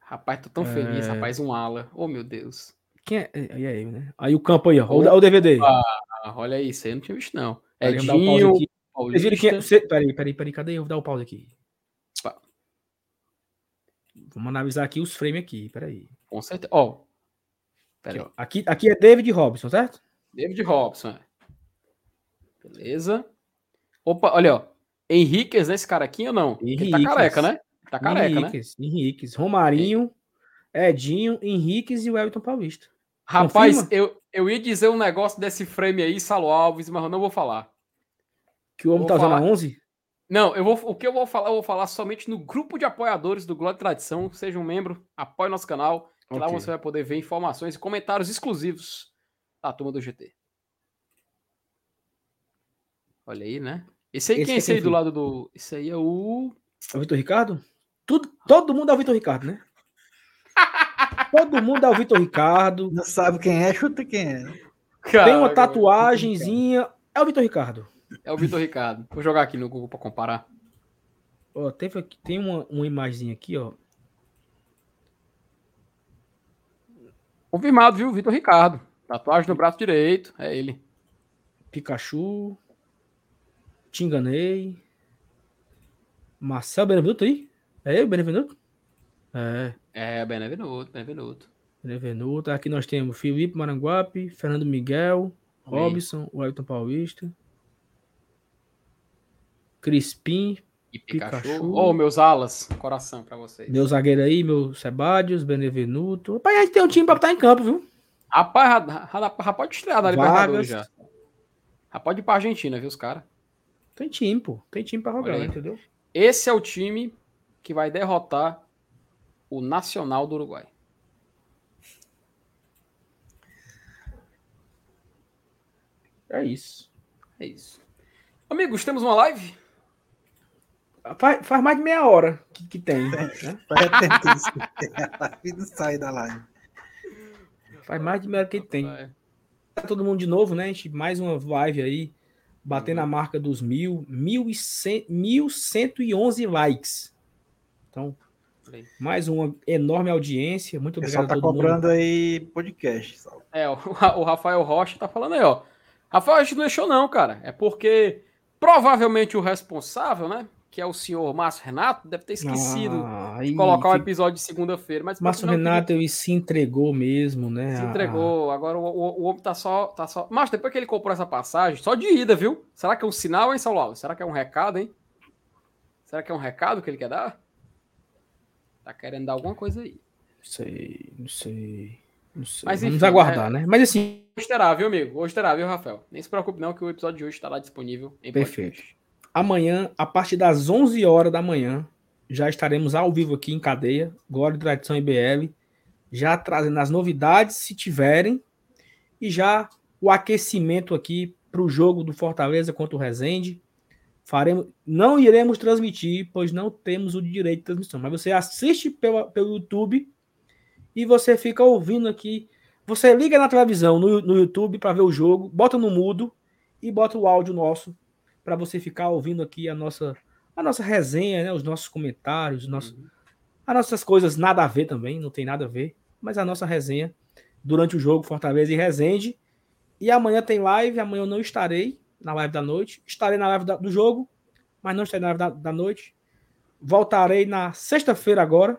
Rapaz, tô tão é... feliz, rapaz. Um ala. Oh, meu Deus. Quem é? Aí é ele, né? Aí o campo aí, ó. Oh, o D V D. Ah, olha aí, isso aí eu não tinha visto, não. É Edinho... Vocês viram quem... Você... Peraí, peraí, peraí, cadê? Eu vou dar o pause aqui. Pá. Vamos analisar aqui os frames aqui, peraí. Com certeza. Ó. Oh. Aqui, aqui é David Robson, certo? David Robson, é. Beleza. Opa, olha, ó. Henríquez, né? Esse cara aqui ou não? Ele tá careca, né? Tá careca, Henríquez, né? Henríquez, Romarinho, é. Edinho, Henríquez e o Ayrton Paulista. Rapaz, eu, eu ia dizer um negócio desse frame aí, Salo Alves, mas eu não vou falar. Que o homem tá usando a onze? Não, eu vou, o que eu vou falar, eu vou falar somente no grupo de apoiadores do Glória e Tradição. Seja um membro, apoie nosso canal, que okay. lá você vai poder ver informações e comentários exclusivos da turma do G T. Olha aí, né? Esse aí, esse quem é esse aí do lado do... Esse aí é o... É o Vitor Ricardo? Tudo, todo mundo é o Vitor Ricardo, né? Todo mundo é o Vitor Ricardo. Não sabe quem é, chuta quem é. Cara, tem uma tatuagenzinha. É o Vitor Ricardo. É o Vitor Ricardo. Vou jogar aqui no Google para comparar. Ó, teve aqui, tem uma, uma imagenzinha aqui, ó. Confirmado, viu? Vitor Ricardo. Tatuagem no braço direito. É ele. Pikachu. Te enganei. Marcelo Benevenuto aí? É ele, Benevenuto? É. É, Benevenuto, Benevenuto. Evernuto. Aqui nós temos Felipe Maranguape, Fernando Miguel, amém. Robson, o Ayrton Paulista, Crispim e Pikachu. Ô, oh, meus alas, coração pra vocês. Meu zagueiro aí, meu Cebadios, Benevenuto. Rapaz, a gente tem um time pra estar em campo, viu? Rapaz, rapaz pode estrear na Libertadores já. Rapaz, pode ir pra Argentina, viu, os caras? Tem time, pô. Tem time pra rogar, entendeu? Esse é o time que vai derrotar o Nacional do Uruguai. É isso. É isso. Amigos, temos uma live? Faz, faz mais de meia hora que, que tem. Né? A vida sai da live. Faz mais de meia hora que tem. Todo mundo de novo, né? A gente, mais uma live aí, batendo uhum. a marca dos mil, mil e cem, mil cento e onze likes. Então, mais uma enorme audiência. Muito obrigado a todo mundo. O pessoal tá cobrando aí podcast. Salve. É, o, o Rafael Rocha tá falando aí, ó. Rafael, a gente não deixou não, cara. É porque provavelmente o responsável, né, que é o senhor Márcio Renato, deve ter esquecido ah, de colocar o que... um episódio de segunda-feira. Mas Márcio Renato queria... ele se entregou mesmo, né? Se entregou. Agora o, o, o homem tá só... Tá só... Márcio, depois que ele comprou essa passagem, só de ida, viu? Será que é um sinal, hein, São Paulo? Será que é um recado, hein? Será que é um recado que ele quer dar? Tá querendo dar alguma coisa aí. Não sei, não sei... Não sei. Mas, enfim, vamos aguardar, é... né? Mas assim... Hoje terá, viu, amigo? Hoje terá, viu, Rafael? Nem se preocupe não que o episódio de hoje estará disponível em perfeito. Podcast. Amanhã, a partir das onze horas da manhã, já estaremos ao vivo aqui em Cadeia, Glória, Tradição e B L, já trazendo as novidades, se tiverem, e já o aquecimento aqui para o jogo do Fortaleza contra o Resende. Faremos... Não iremos transmitir, pois não temos o direito de transmissão, mas você assiste pela, pelo YouTube... E você fica ouvindo aqui. Você liga na televisão, no, no YouTube, para ver o jogo, bota no mudo e bota o áudio nosso para você ficar ouvindo aqui a nossa, a nossa resenha, né? Os nossos comentários, os nossos, uhum. as nossas coisas nada a ver também, não tem nada a ver, mas a nossa resenha durante o jogo Fortaleza e Resende. E amanhã tem live, amanhã eu não estarei na live da noite, estarei na live da, do jogo, mas não estarei na live da, da noite. Voltarei na sexta-feira agora,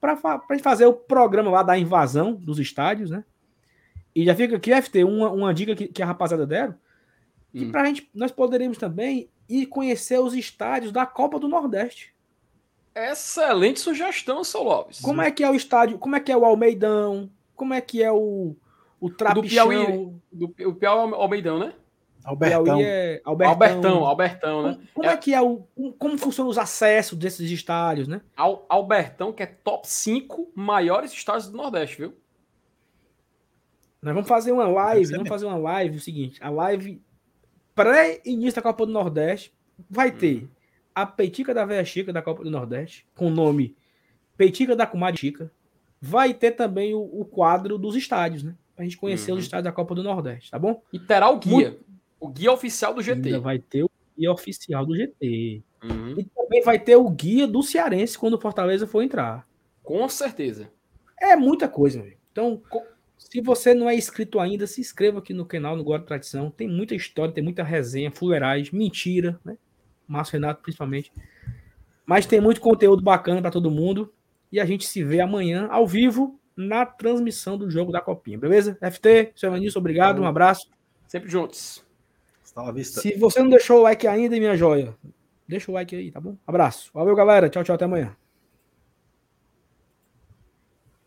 para fazer o programa lá da invasão dos estádios, né? E já fica aqui, F T, uma, uma dica que, que a rapaziada deram, que hum. pra gente, nós poderemos também ir conhecer os estádios da Copa do Nordeste. Excelente sugestão, São Lopes. Como é que é o estádio, como é que é o Almeidão, como é que é o, o Trapichão. Do Piauí, do, o Piauí é o Almeidão, né? Albertão. É Albertão. Albertão, Albertão, né? Como, como é, é que é o... Como funciona os acessos desses estádios, né? Al, Albertão, que é top cinco maiores estádios do Nordeste, viu? Nós vamos fazer uma live, vamos fazer uma live, o seguinte, a live pré-início da Copa do Nordeste vai ter hum. a Petica da Véia Chica da Copa do Nordeste, com o nome Petica da Comadre Chica. Vai ter também o, o quadro dos estádios, né? Pra gente conhecer hum. os estádios da Copa do Nordeste, tá bom? E terá o guia. Muito... O guia oficial do G T. Ainda vai ter o guia oficial do G T. Uhum. E também vai ter o guia do Cearense quando o Fortaleza for entrar. Com certeza. É muita coisa, meu. Então, se você não é inscrito ainda, se inscreva aqui no canal, no Glória e Tradição. Tem muita história, tem muita resenha, fuleiragem, mentira, né? Márcio Renato, principalmente. Mas tem muito conteúdo bacana para todo mundo. E a gente se vê amanhã, ao vivo, na transmissão do jogo da Copinha. Beleza? F T, seu Evanilson, obrigado, um abraço. Sempre juntos. Vista. Se você não deixou o like ainda, minha joia, deixa o like aí, tá bom? Abraço. Valeu, galera. Tchau, tchau. Até amanhã.